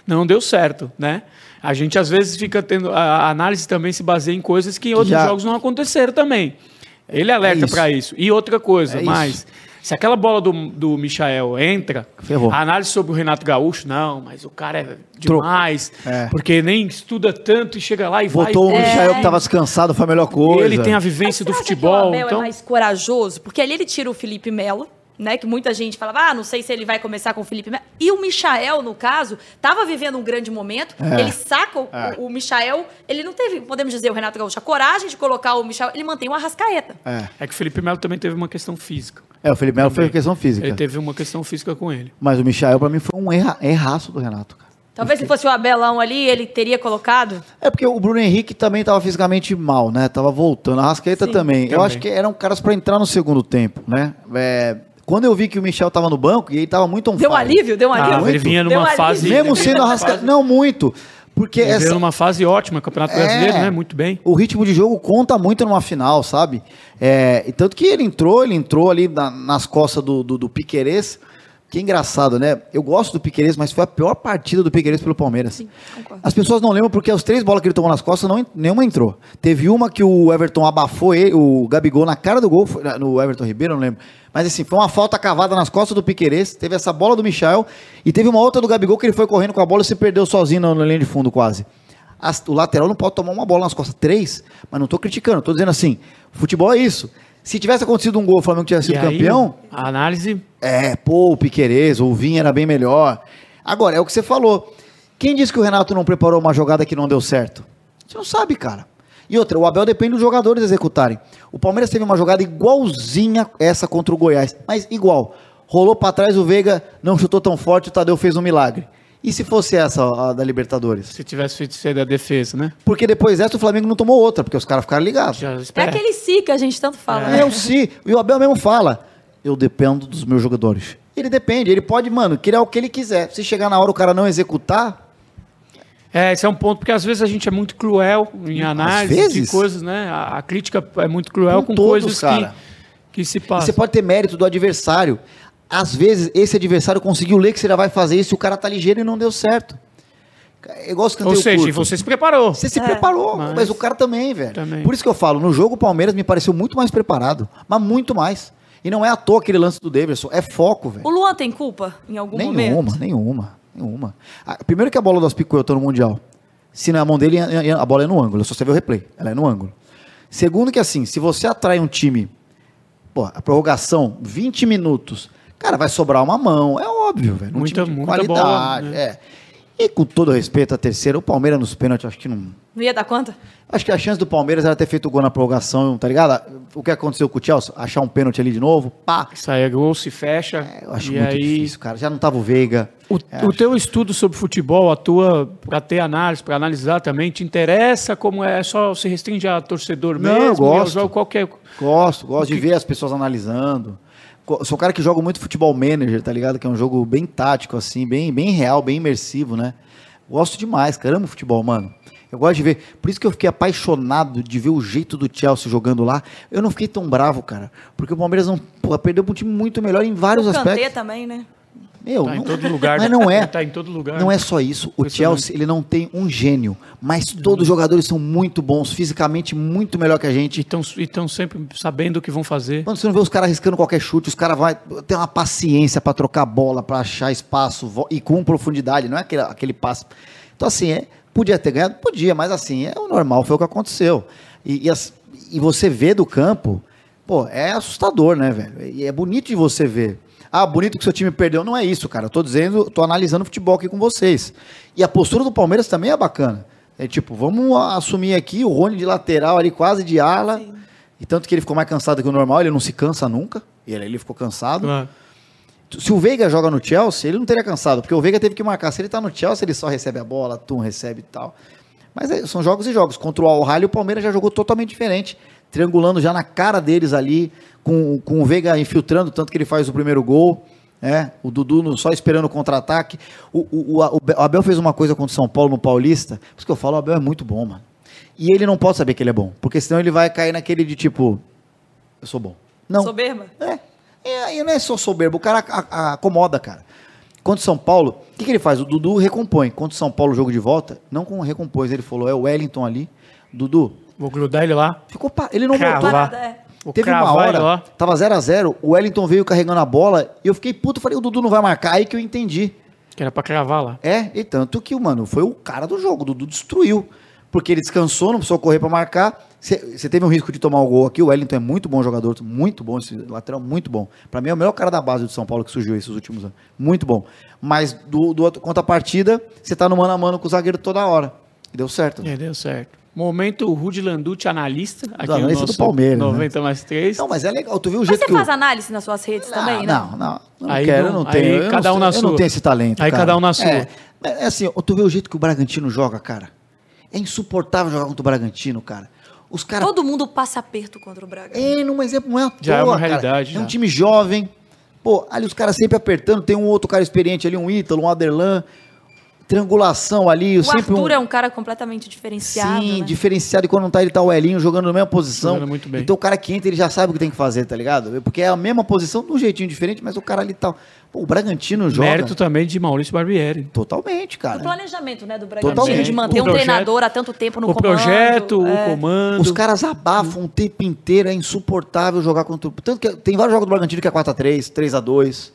Não deu certo, né? A gente, às vezes, fica tendo... A análise também se baseia em coisas que em outros jogos não aconteceram também. Ele alerta para isso. E outra coisa, se aquela bola do Michael entra, ferrou. A análise sobre o Renato Gaúcho, não, mas o cara é demais, porque nem estuda tanto e chega lá e botou vai... Botou o Michael que estava descansado, foi a melhor coisa. Ele tem a vivência do futebol. Que o Abel é mais corajoso, porque ali ele tira o Felipe Melo, né, que muita gente falava, não sei se ele vai começar com o Felipe Melo. E o Michael, no caso, estava vivendo um grande momento, ele saca o Michael, ele não teve, podemos dizer, o Renato Gaúcho, a coragem de colocar o Michael, ele mantém uma Arrascaeta. É que o Felipe Melo também teve uma questão física. O Felipe Melo fez questão física. Ele teve uma questão física com ele. Mas o Michael, pra mim, foi um erraço do Renato, cara. Talvez se fosse o Abelão ali, ele teria colocado? É porque o Bruno Henrique também estava fisicamente mal, né? Tava voltando. A Arrascaeta também. Eu acho que eram caras para entrar no segundo tempo, né? Quando eu vi que o Michel tava no banco, e ele tava muito on fire. Deu alívio. Ele vinha numa fase... Mesmo sendo Arrascaeta... Não, muito. Porque ele veio numa fase ótima, Campeonato Brasileiro, né? Muito bem. O ritmo de jogo conta muito numa final, sabe? E tanto que ele entrou ali nas costas do Piquerez. Que engraçado, né? Eu gosto do Piquerez, mas foi a pior partida do Piquerez pelo Palmeiras. Sim, concordo. As pessoas não lembram porque as 3 bolas que ele tomou nas costas, nenhuma entrou. Teve uma que o Everton abafou ele, o Gabigol na cara do gol, no Everton Ribeiro, não lembro. Mas assim, foi uma falta cavada nas costas do Piquerez, teve essa bola do Michael e teve uma outra do Gabigol que ele foi correndo com a bola e se perdeu sozinho na linha de fundo quase. O lateral não pode tomar uma bola nas costas, 3, mas não tô criticando, tô dizendo assim, futebol é isso. Se tivesse acontecido um gol, o Flamengo tivesse sido campeão... A análise... o Piquerez, o Vinha era bem melhor. Agora, é o que você falou. Quem disse que o Renato não preparou uma jogada que não deu certo? Você não sabe, cara. E outra, o Abel depende dos jogadores executarem. O Palmeiras teve uma jogada igualzinha essa contra o Goiás, mas igual. Rolou pra trás, o Veiga não chutou tão forte, o Tadeu fez um milagre. E se fosse essa, a da Libertadores? Se tivesse feito isso aí da defesa, né? Porque depois dessa o Flamengo não tomou outra, porque os caras ficaram ligados. É aquele si que a gente tanto fala. Né? É o si. E o Abel mesmo fala, eu dependo dos meus jogadores. Ele depende, ele pode, criar o que ele quiser. Se chegar na hora o cara não executar... Esse é um ponto, porque às vezes a gente é muito cruel em análise de coisas, né? A crítica é muito cruel com todos, coisas que se passam. E você pode ter mérito do adversário. Às vezes, esse adversário conseguiu ler que você já vai fazer isso e o cara tá ligeiro e não deu certo. Ou seja, você se preparou. Você se preparou, mas o cara também, velho. Por isso que eu falo, no jogo o Palmeiras me pareceu muito mais preparado, mas muito mais. E não é à toa aquele lance do Davidson, é foco, velho. O Luan tem culpa em algum momento? Nenhuma. Primeiro que a bola do Aspilicueta no Mundial. Se na mão dele, a bola é no ângulo, só você vê o replay, ela é no ângulo. Segundo que assim, se você atrai um time, a prorrogação, 20 minutos... Cara, vai sobrar uma mão, é óbvio, velho. Muita qualidade. Bola, né? E com todo respeito à terceira, o Palmeiras nos pênaltis, acho que não... Não ia dar conta? Acho que a chance do Palmeiras era ter feito o gol na prorrogação, tá ligado? O que aconteceu com o Chelsea? Achar um pênalti ali de novo, pá. Sai gol, se fecha. É, eu acho muito difícil, cara. Já não tava o Veiga. O teu estudo sobre futebol, a tua, pra ter análise, pra analisar também, te interessa como é? Só se restringe a torcedor mesmo? Não, eu gosto. Qualquer... Gosto de ver as pessoas analisando. Sou um cara que joga muito futebol manager, tá ligado? Que é um jogo bem tático, assim, bem real, bem imersivo, né? Gosto demais, cara. Amo futebol, mano. Eu gosto de ver. Por isso que eu fiquei apaixonado de ver o jeito do Chelsea jogando lá. Eu não fiquei tão bravo, cara. Porque o Palmeiras não, porra, perdeu pra um time muito melhor em vários aspectos. O Kanté também, né? Meu, tá em todo lugar. Mas não é. Tá em todo lugar. Não é só isso. O Chelsea, ele não tem um gênio, mas todos os jogadores são muito bons, fisicamente muito melhor que a gente. E estão sempre sabendo o que vão fazer. Quando você não vê os caras arriscando qualquer chute, os caras vão ter uma paciência pra trocar bola, pra achar espaço e com profundidade, não é aquele passe. Então, assim, podia ter ganhado? Podia, mas assim, é o normal, foi o que aconteceu. E você vê do campo, pô, é assustador, né, velho? E é bonito de você ver. Ah, bonito que seu time perdeu. Não é isso, cara. Eu tô dizendo, tô analisando o futebol aqui com vocês. E a postura do Palmeiras também é bacana. É tipo, vamos assumir aqui o Rony de lateral ali, quase de ala. Sim. E tanto que ele ficou mais cansado que o normal, ele não se cansa nunca. E ele ficou cansado. Ah. Se o Veiga joga no Chelsea, ele não teria cansado, porque o Veiga teve que marcar. Se ele tá no Chelsea, ele só recebe a bola, recebe e tal. Mas são jogos e jogos. Contra o Al-Ahly, o Palmeiras já jogou totalmente diferente. Triangulando já na cara deles ali, com o Veiga infiltrando, tanto que ele faz o primeiro gol, né? O Dudu só esperando o contra-ataque. O Abel fez uma coisa contra o São Paulo no Paulista, por isso que eu falo, o Abel é muito bom, mano. E ele não pode saber que ele é bom, porque senão ele vai cair naquele de tipo, eu sou bom. Não. Soberba? E não é só soberbo, o cara acomoda, cara. Contra o São Paulo, o que ele faz? O Dudu recompõe. Contra o São Paulo, o jogo de volta, não com recompôs, ele falou, é o Wellington ali, Dudu, vou grudar ele lá. Ele não voltou. Teve uma hora, tava 0-0, o Wellington veio carregando a bola, e eu fiquei puto, falei, o Dudu não vai marcar, aí que eu entendi. Que era pra cravar lá. E tanto que, mano, foi o cara do jogo, o Dudu destruiu, porque ele descansou, não precisou correr pra marcar, você teve um risco de tomar o gol aqui, o Wellington é muito bom jogador, muito bom, esse lateral muito bom. Pra mim é o melhor cara da base do São Paulo que surgiu esses últimos anos, muito bom. Mas, quanto à partida, você tá no mano a mano com o zagueiro toda hora, e deu certo. Né? Deu certo. Momento Rudy Landucci, analista. Aqui no nosso do Palmeiras. 90 mais 3. Não, mas é legal. Tu viu o jeito que faz análise nas suas redes também, né? Não. Aí quero, não tenho. Aí cada um na sua. Eu não tenho esse talento. Aí cada um na sua. É assim, tu vê o jeito que o Bragantino joga, cara. É insuportável jogar contra o Bragantino, cara. Os cara... Todo mundo passa aperto contra o Bragantino. Mas não é à toa, já é uma realidade. Cara. É um time jovem. Pô, ali os caras sempre apertando. Tem um outro cara experiente ali, um Ítalo, um Aderlan. Triangulação ali. O Arthur é um cara completamente diferenciado. Sim, né? Diferenciado. E quando não tá, ele tá o Elinho jogando na mesma posição. Jogando muito bem. Então o cara que entra, ele já sabe o que tem que fazer, tá ligado? Porque é a mesma posição, de um jeitinho diferente, mas o cara ali tá... Pô, o Bragantino joga... Mérito também de Maurício Barbieri. Totalmente, cara. O planejamento, né, do Bragantino. Totalmente. De manter um treinador há tanto tempo no comando. O projeto, o comando. Os caras abafam o tempo inteiro. É insuportável jogar contra o... Tanto que tem vários jogos do Bragantino que é 4-3, 3-2...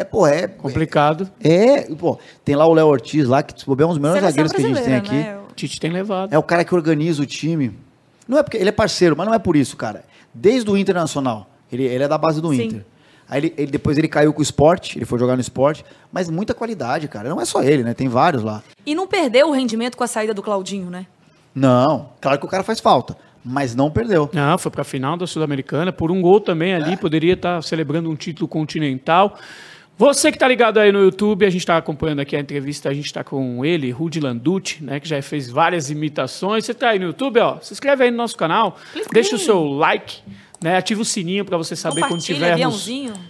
É complicado. Tem lá o Léo Ortiz lá, que é um dos melhores zagueiros que a gente tem aqui. Né? O Tite tem levado. É o cara que organiza o time. Não é porque ele é parceiro, mas não é por isso, cara. Desde o Internacional. Ele é da base do Inter. Aí depois ele caiu com o Sport, ele foi jogar no Sport, mas muita qualidade, cara. Não é só ele, né? Tem vários lá. E não perdeu o rendimento com a saída do Claudinho, né? Não, claro que o cara faz falta. Mas não perdeu. Não, foi pra final da Sul-Americana, por um gol também ali, poderia estar celebrando um título continental. Você que está ligado aí no YouTube, a gente está acompanhando aqui a entrevista, a gente está com ele, Rudy Landucci, né, que já fez várias imitações. Você está aí no YouTube, se inscreve aí no nosso canal, deixa o seu like, né, ativa o sininho para você saber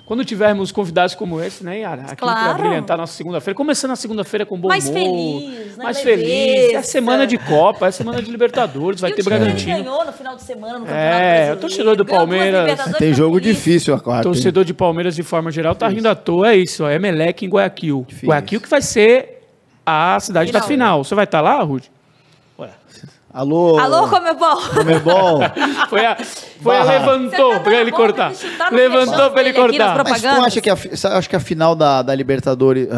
quando tivermos convidados como esse, né, Iara? Aqui para brilhantar nossa segunda-feira, começando a segunda-feira com bom humor, mais feliz. É semana de Copa, é semana de Libertadores, vai ter Bragantino. Ele ganhou no final de semana no Campeonato Brasileiro. O torcedor do Palmeiras. Tem jogo difícil a quarta. Torcedor de Palmeiras de forma geral tá rindo à toa. É Emelec em Guayaquil. Difícil. Guayaquil que vai ser a cidade da final. Você vai estar lá, Rudy? Ué. Alô, Comebol. Levantou pra ele cortar. Levantou pra ele cortar. Mas tu acha que a final da Libertadores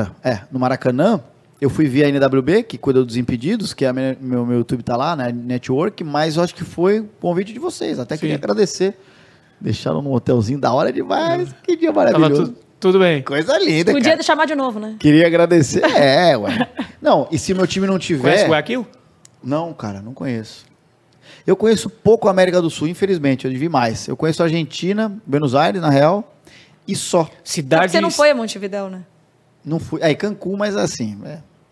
no Maracanã? Eu fui via a NWB, que cuida dos impedidos, que meu YouTube tá lá, né? Network, mas eu acho que foi convite de vocês. Até queria agradecer. Deixaram num hotelzinho da hora demais. Que dia maravilhoso. Tudo bem. Coisa linda, cara. Podia chamar de novo, né? Queria agradecer. Não, e se meu time não tiver... Conhece o Guayaquil? Não, cara, não conheço. Eu conheço pouco a América do Sul, infelizmente, eu devia mais. Eu conheço a Argentina, Buenos Aires, na real, e só. Cidades... Você não foi a Montevidéu, né? Não fui. Aí, Cancún, mas assim,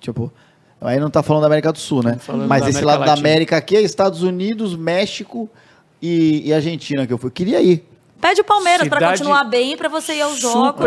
tipo... Aí não tá falando da América do Sul, né? Mas esse lado da América aqui é Estados Unidos, México e Argentina que eu fui. Queria ir. Pede o Palmeiras para continuar bem, para você ir aos jogos.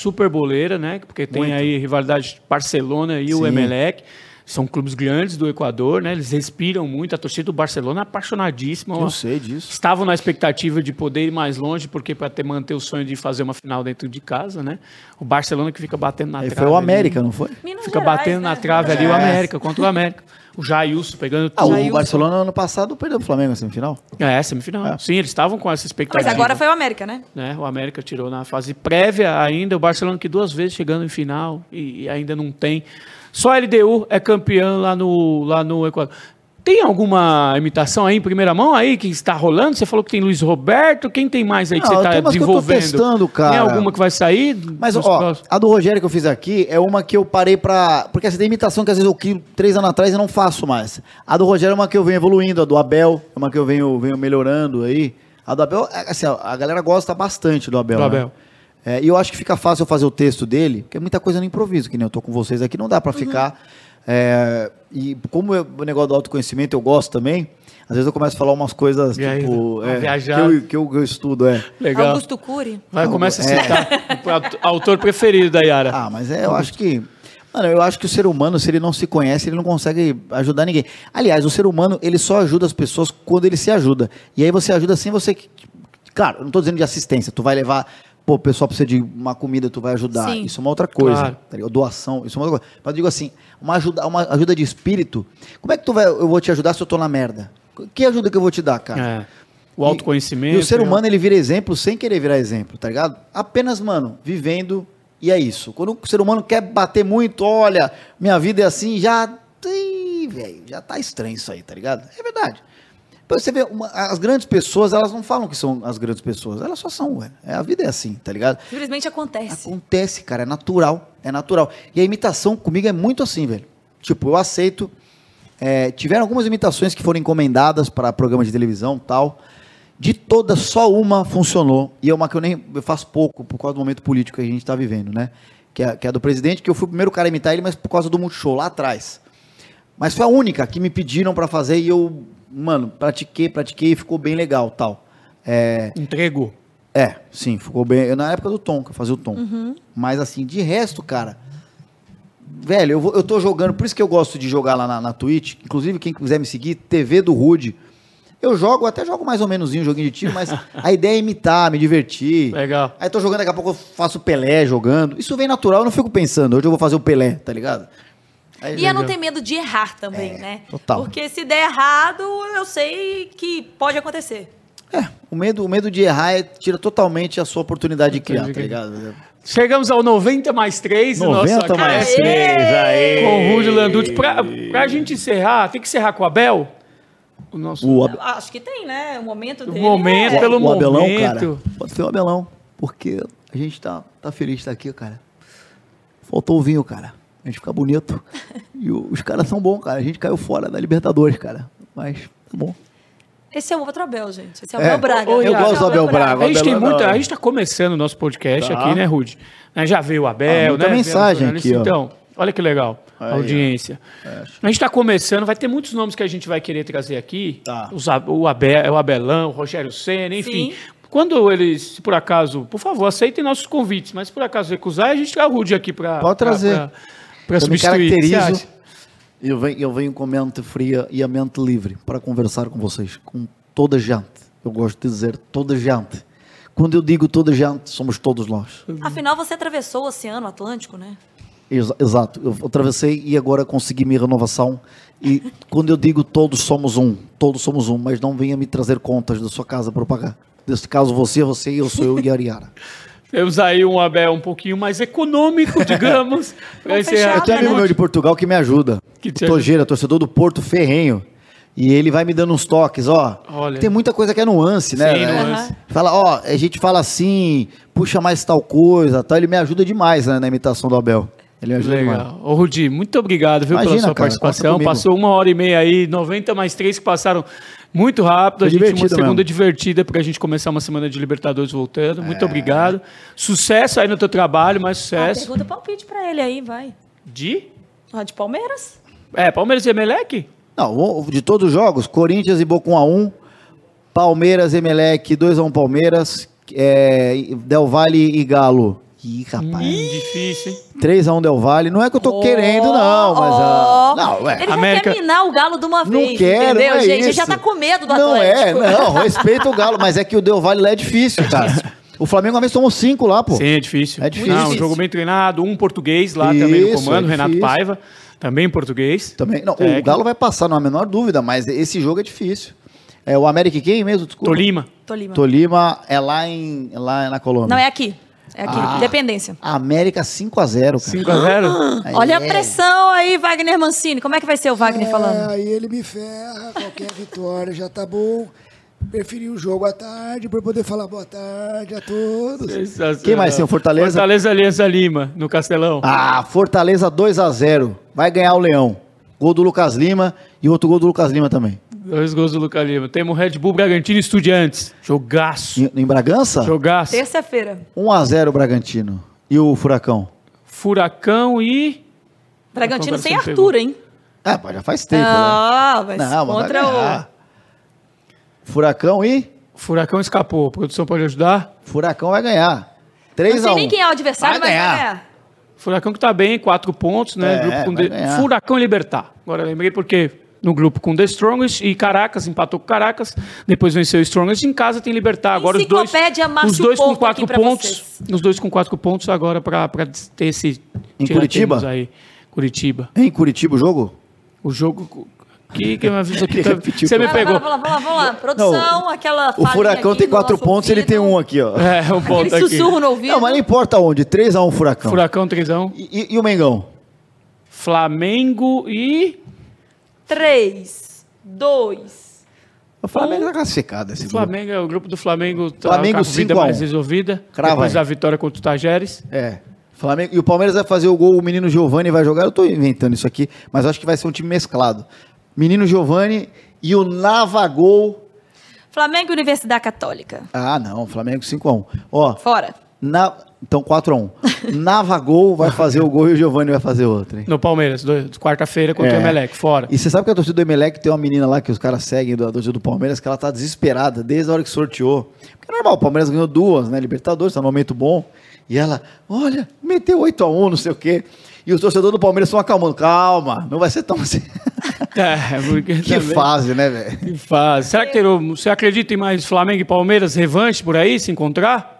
Super boleira, né? Porque tem muito. Aí rivalidade Barcelona e o Emelec. São clubes grandes do Equador, né? Eles respiram muito. A torcida do Barcelona é apaixonadíssima. Eu sei disso. Estavam na expectativa de poder ir mais longe, porque para manter o sonho de fazer uma final dentro de casa, né? O Barcelona que fica batendo na trave. Foi o América, ali, não foi? Minas fica Gerais, batendo né? na trave ali o América, contra o América. O Jailson pegando... Ah, o Barcelona ano passado perdeu o Flamengo na semifinal? É, semifinal. É. Sim, eles estavam com essa expectativa. Mas agora foi o América, né? O América tirou na fase prévia ainda. O Barcelona que duas vezes chegando em final e ainda não tem... Só a LDU é campeã lá no Equador. Tem alguma imitação aí em primeira mão aí que está rolando? Você falou que tem Luiz Roberto. Quem tem mais aí que você está desenvolvendo? Eu tô testando, cara. Tem alguma que vai sair? Mas, a do Rogério que eu fiz aqui é uma que eu parei pra... Porque essa tem imitação que às vezes eu crio 3 anos atrás e não faço mais. A do Rogério é uma que eu venho evoluindo. A do Abel é uma que eu venho melhorando aí. A do Abel, assim, a galera gosta bastante do Abel, né? E eu acho que fica fácil eu fazer o texto dele, porque é muita coisa no improviso, que nem eu tô com vocês aqui, não dá pra ficar... e como o negócio do autoconhecimento eu gosto também, às vezes eu começo a falar umas coisas, tipo... que eu estudo, Legal. Augusto Cury. Começa a citar o autor preferido da Iara. Ah, mas eu acho que... Mano, eu acho que o ser humano, se ele não se conhece, ele não consegue ajudar ninguém. Aliás, o ser humano, ele só ajuda as pessoas quando ele se ajuda. E aí você ajuda sem você... Claro, eu não tô dizendo de assistência, tu vai levar... Pô, o pessoal precisa de uma comida, tu vai ajudar. Sim. Isso é uma outra coisa. Claro. Doação, isso é uma outra coisa. Mas eu digo assim, uma ajuda de espírito, como é que eu vou te ajudar se eu tô na merda? Que ajuda que eu vou te dar, cara? O autoconhecimento... E o ser humano, ele vira exemplo sem querer virar exemplo, tá ligado? Apenas, mano, vivendo, e é isso. Quando o ser humano quer bater muito, olha, minha vida é assim, já tá estranho isso aí, tá ligado? É verdade. Você vê, as grandes pessoas, elas não falam que são as grandes pessoas, elas só são, a vida é assim, tá ligado? Simplesmente acontece. Acontece, cara, é natural. E a imitação comigo é muito assim, velho. Tipo, eu aceito, tiveram algumas imitações que foram encomendadas para programas de televisão e tal, de todas, só uma funcionou, e é uma que eu faço pouco, por causa do momento político que a gente tá vivendo, né? Que é do presidente, que eu fui o primeiro cara a imitar ele, mas por causa do Multishow, lá atrás. Mas foi a única que me pediram para fazer e eu... Mano, pratiquei e ficou bem legal, tal. Entregou? Sim, ficou bem. Eu, na época do Tom, que eu fazia o Tom. Mas assim, de resto, cara... Velho, eu tô jogando... Por isso que eu gosto de jogar lá na Twitch. Inclusive, quem quiser me seguir, TV do Rudy. Eu até jogo mais ou menos um joguinho de tiro, mas a ideia é imitar, me divertir. Legal. Aí tô jogando, daqui a pouco eu faço o Pelé jogando. Isso vem natural, eu não fico pensando. Hoje eu vou fazer o Pelé, tá ligado? E eu não tenho medo de errar também, né? Total. Porque se der errado, eu sei que pode acontecer. O medo de errar tira totalmente a sua oportunidade de criar, tá ligado? Chegamos ao 90+3. 90+3, aí. Com o Rudy Landucci. Pra gente encerrar, tem que encerrar com o Abel? O nosso... Acho que tem, né? O momento dele. O Abelão, cara. Pode ser o Abelão, porque a gente tá feliz de estar aqui, cara. Faltou o vinho, cara. A gente fica bonito. E os caras são bons, cara. A gente caiu fora da Libertadores, cara. Mas tá bom. Esse é o outro Abel, gente. Esse é o Abel Braga. Eu gosto do Abel Braga. A gente tá começando o nosso podcast aqui, né, Rudy? Já veio o Abel, né? Muita mensagem aqui, ó. Então, olha que legal a audiência. A gente tá começando. Vai ter muitos nomes que a gente vai querer trazer aqui. Tá. O Abelão, o Rogério Senna, enfim... Sim. Quando eles, se por acaso... Por favor, aceitem nossos convites. Mas se por acaso recusar, a gente traz o Rudy aqui pra... Pode trazer. Pra substituir. Eu me caracterizo, eu venho com a mente fria e a mente livre para conversar com vocês, com toda a gente. Eu gosto de dizer toda a gente. Quando eu digo toda a gente, somos todos nós. Afinal, você atravessou o Oceano Atlântico, né? Exato. Eu atravessei e agora consegui minha renovação. E quando eu digo todos somos um, mas não venha me trazer contas da sua casa para pagar. Neste caso, você, eu sou eu e a Iara. Temos aí um Abel um pouquinho mais econômico, digamos. Eu tenho um amigo meu de Portugal que me ajuda. Togeira, torcedor do Porto Ferrenho. E ele vai me dando uns toques, ó. Olha. Tem muita coisa que é nuance, né? Sim, nuance. Fala, a gente fala assim, puxa mais tal coisa, tal. Ele me ajuda demais, né, na imitação do Abel. Ele ajuda. Legal. Ô, Rudy, muito obrigado, viu, pela sua participação. Passou 1h30 aí, 90 mais 3 que passaram muito rápido. A gente tem uma segunda divertida para a gente começar uma semana de Libertadores voltando. Muito obrigado. Sucesso aí no teu trabalho, mais sucesso. Pergunta o palpite para ele aí, vai. De? Ah, de Palmeiras. É, Palmeiras e Emelec? Não, de todos os jogos, Corinthians e Boca 1x1, Palmeiras, Emelec, 2x1 Palmeiras, Del Valle e Galo. Ih, rapaz. Difícil, hein? 3x1 Del Valle. Não é que eu tô querendo, não, mas... não, ué. Ele América... quer minar o Galo de uma vez, não quero, entendeu, não é gente? Isso. Ele já tá com medo do Atlético. Não, respeita o Galo, mas é que o Del Valle lá é difícil, cara. O Flamengo uma vez tomou 5 lá, pô. Sim, é difícil. É difícil. Não, um jogo bem treinado, um português lá isso, também no comando, Renato Paiva. Também em português. Também, não, o Galo vai passar, não há a menor dúvida, mas esse jogo é difícil. É o América quem mesmo? Desculpa. Tolima. Tolima é lá na Colômbia. Não, é aqui. É aqui, Independência. América 5x0, cara. 5x0? Olha a pressão aí, Wagner Mancini. Como é que vai ser o Wagner falando? Aí ele me ferra, qualquer vitória já tá bom. Preferi o jogo à tarde para poder falar boa tarde a todos. Quem mais tem o Fortaleza? Fortaleza Alianza Lima, no Castelão. Ah, Fortaleza 2x0. Vai ganhar o Leão. Gol do Lucas Lima e outro gol do Lucas Lima também. 2 gols do Lucas Lima. Temos o Red Bull, Bragantino e Estudiantes. Jogaço. Em Bragança? Jogaço. Terça-feira. 1x0 o Bragantino. E o Furacão? Furacão e... Bragantino sem Arthur, hein? Ah, já faz tempo. Ah, né? Mas não, contra o... Furacão e? Furacão escapou. A produção pode ajudar? Furacão vai ganhar. 3x1. Não sei nem quem é o adversário, mas vai ganhar. Furacão que tá bem, 4 pontos, né? Grupo com Furacão e Libertar. Agora lembrei porque no grupo com The Strongest e Caracas, empatou com Caracas, depois venceu o Strongest, em casa tem Libertar. Agora os dois com 4 pontos. Os dois com 4 pontos agora para ter esse... Em Curitiba? Aí. Curitiba. Em Curitiba o jogo? O jogo... Que aqui tá... Você me pegou. Vamos lá. Produção, não, aquela falinha. O Furacão aqui, tem 4 pontos, ouvido. Ele tem 1 aqui, ó. Um ponto aqui. Sussurro no ouvido. Não, mas não importa onde. 3x1 Furacão. Furacão, 3x1. E o Mengão? Flamengo e... 3-2. O Flamengo tá classificado. Esse Flamengo, grupo. O grupo do Flamengo tá com a vida mais resolvida. Crava depois da vitória contra o Tajeres. Flamengo, e o Palmeiras vai fazer o gol, o menino Giovani vai jogar. Eu tô inventando isso aqui, mas acho que vai ser um time mesclado. Menino Giovani e o Navagol. Flamengo e Universidade Católica. Ah, não. Flamengo 5x1. Ó, fora. Então 4x1. Navagol vai fazer o gol e o Giovani vai fazer outro. Hein? No Palmeiras, quarta-feira contra o Emelec. Fora. E você sabe que a torcida do Emelec tem uma menina lá que os caras seguem, da torcida do Palmeiras, que ela tá desesperada desde a hora que sorteou. Porque é normal, o Palmeiras ganhou 2, né? Libertadores, tá num momento bom. E ela, olha, meteu 8x1, não sei o quê. E os torcedores do Palmeiras estão acalmando. Calma, não vai ser tão assim. Que fase, né, velho? Que fase. Será que você acredita em mais Flamengo e Palmeiras revanche por aí, se encontrar?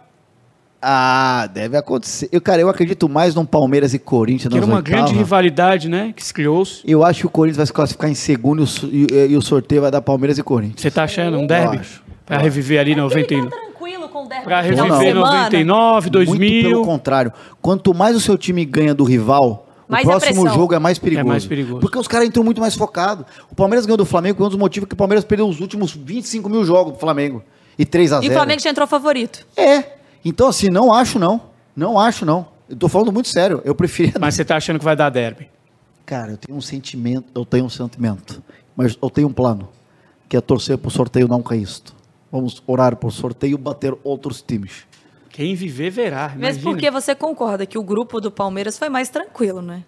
Ah, deve acontecer. Eu acredito mais num Palmeiras e Corinthians. Que era uma grande rivalidade, né, que se criou. Eu acho que o Corinthians vai se classificar em segundo e o sorteio vai dar Palmeiras e Corinthians. Você tá achando um derby? Pra reviver ali 91. Para reviver 99, 2000. Muito pelo contrário. Quanto mais o seu time ganha do rival, mais o próximo jogo é mais perigoso. É mais perigoso. Porque os caras entram muito mais focados. O Palmeiras ganhou do Flamengo, que é um dos motivos que o Palmeiras perdeu os últimos 25 mil jogos do Flamengo. E 3x0. E o Flamengo já entrou favorito. Então, assim, não acho, não. Não acho, não. Eu tô falando muito sério. Eu preferia... Mas você tá achando que vai dar derby? Cara, eu tenho um sentimento. Mas eu tenho um plano. Que é torcer pro sorteio não cair isto. Vamos orar por sorteio e bater outros times. Quem viver, verá. Imagina. Mas porque você concorda que o grupo do Palmeiras foi mais tranquilo, né?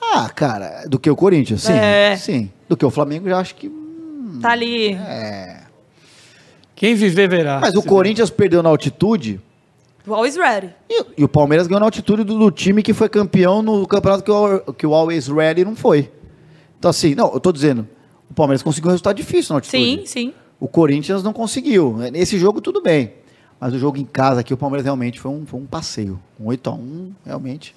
Ah, cara, do que o Corinthians, sim. Sim. Do que o Flamengo, já acho que... tá ali. Quem viver, verá. Mas o Corinthians perdeu na altitude... O Always Ready. E o Palmeiras ganhou na altitude do time que foi campeão no campeonato que o Always Ready não foi. Então, assim, não, eu tô dizendo, o Palmeiras conseguiu um resultado difícil na altitude. Sim. O Corinthians não conseguiu. Nesse jogo, tudo bem. Mas o jogo em casa aqui, o Palmeiras realmente foi um passeio. Um 8x1, realmente.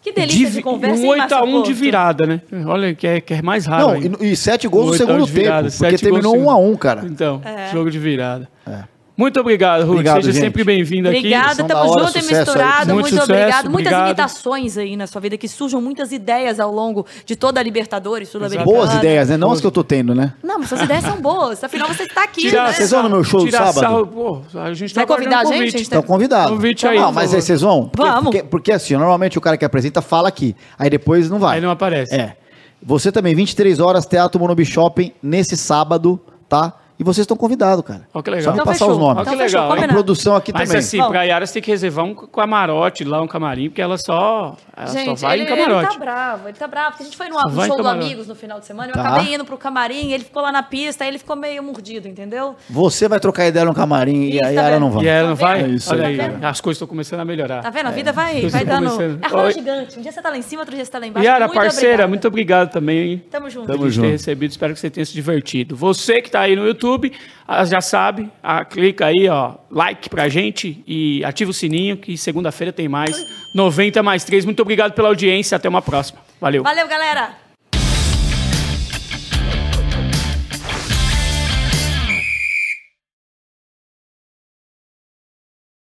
Que delícia de conversa, hein, Márcio Porto? Um 8x1 de virada, né? Olha, que é mais raro. Não, e 7 gols no segundo tempo. Porque terminou 1x1, cara. Então, jogo de virada. Muito obrigado, Rudy. Seja gente. Sempre bem-vindo aqui. Obrigada, tamo junto e misturado. Muito sucesso, obrigado. Muitas imitações aí na sua vida, que surjam muitas ideias ao longo de toda a Libertadores, Sul-Americana. Boas ideias, né? Não boas. As que eu tô tendo, né? Não, mas suas ideias são boas. Afinal, você tá aqui. Vocês vão no meu show do sábado? Pô, a gente tá convidar a gente? Estão convidados. Convite aí. Não, mas aí vocês vão? Vamos. Porque assim, normalmente o cara que apresenta fala aqui. Aí depois não vai. Aí não aparece. É. Você também, 23 horas, Teatro Monobi Shopping, nesse sábado, tá? E vocês estão convidados, cara. Ó, que legal. Só me então passar fechou. Os nomes. Ó, que legal. A produção aqui mas, também. Mas assim, pra Iara você tem que reservar um camarote lá, um camarim, porque ela só vai em camarote. Ele tá bravo, porque a gente foi no show do Amigos no final de semana, eu acabei indo pro camarim, ele ficou lá na pista, aí ele ficou meio mordido, entendeu? Você vai trocar ideia no camarim e a Iara não vai. E ela não vai? Isso, olha aí, as coisas estão começando a melhorar. Tá vendo? A vida vai dando... É a roda gigante. Um dia você tá lá em cima, outro dia você tá lá embaixo. Iara, parceira, muito obrigado também. Tamo junto. Tamo junto. Por ter recebido, espero que você tenha se divertido. Você que tá aí no YouTube, já sabe, clica aí, ó, like pra gente e ativa o sininho que segunda-feira tem mais 90 mais 3. Muito obrigado pela audiência, até uma próxima. Valeu. Valeu, galera.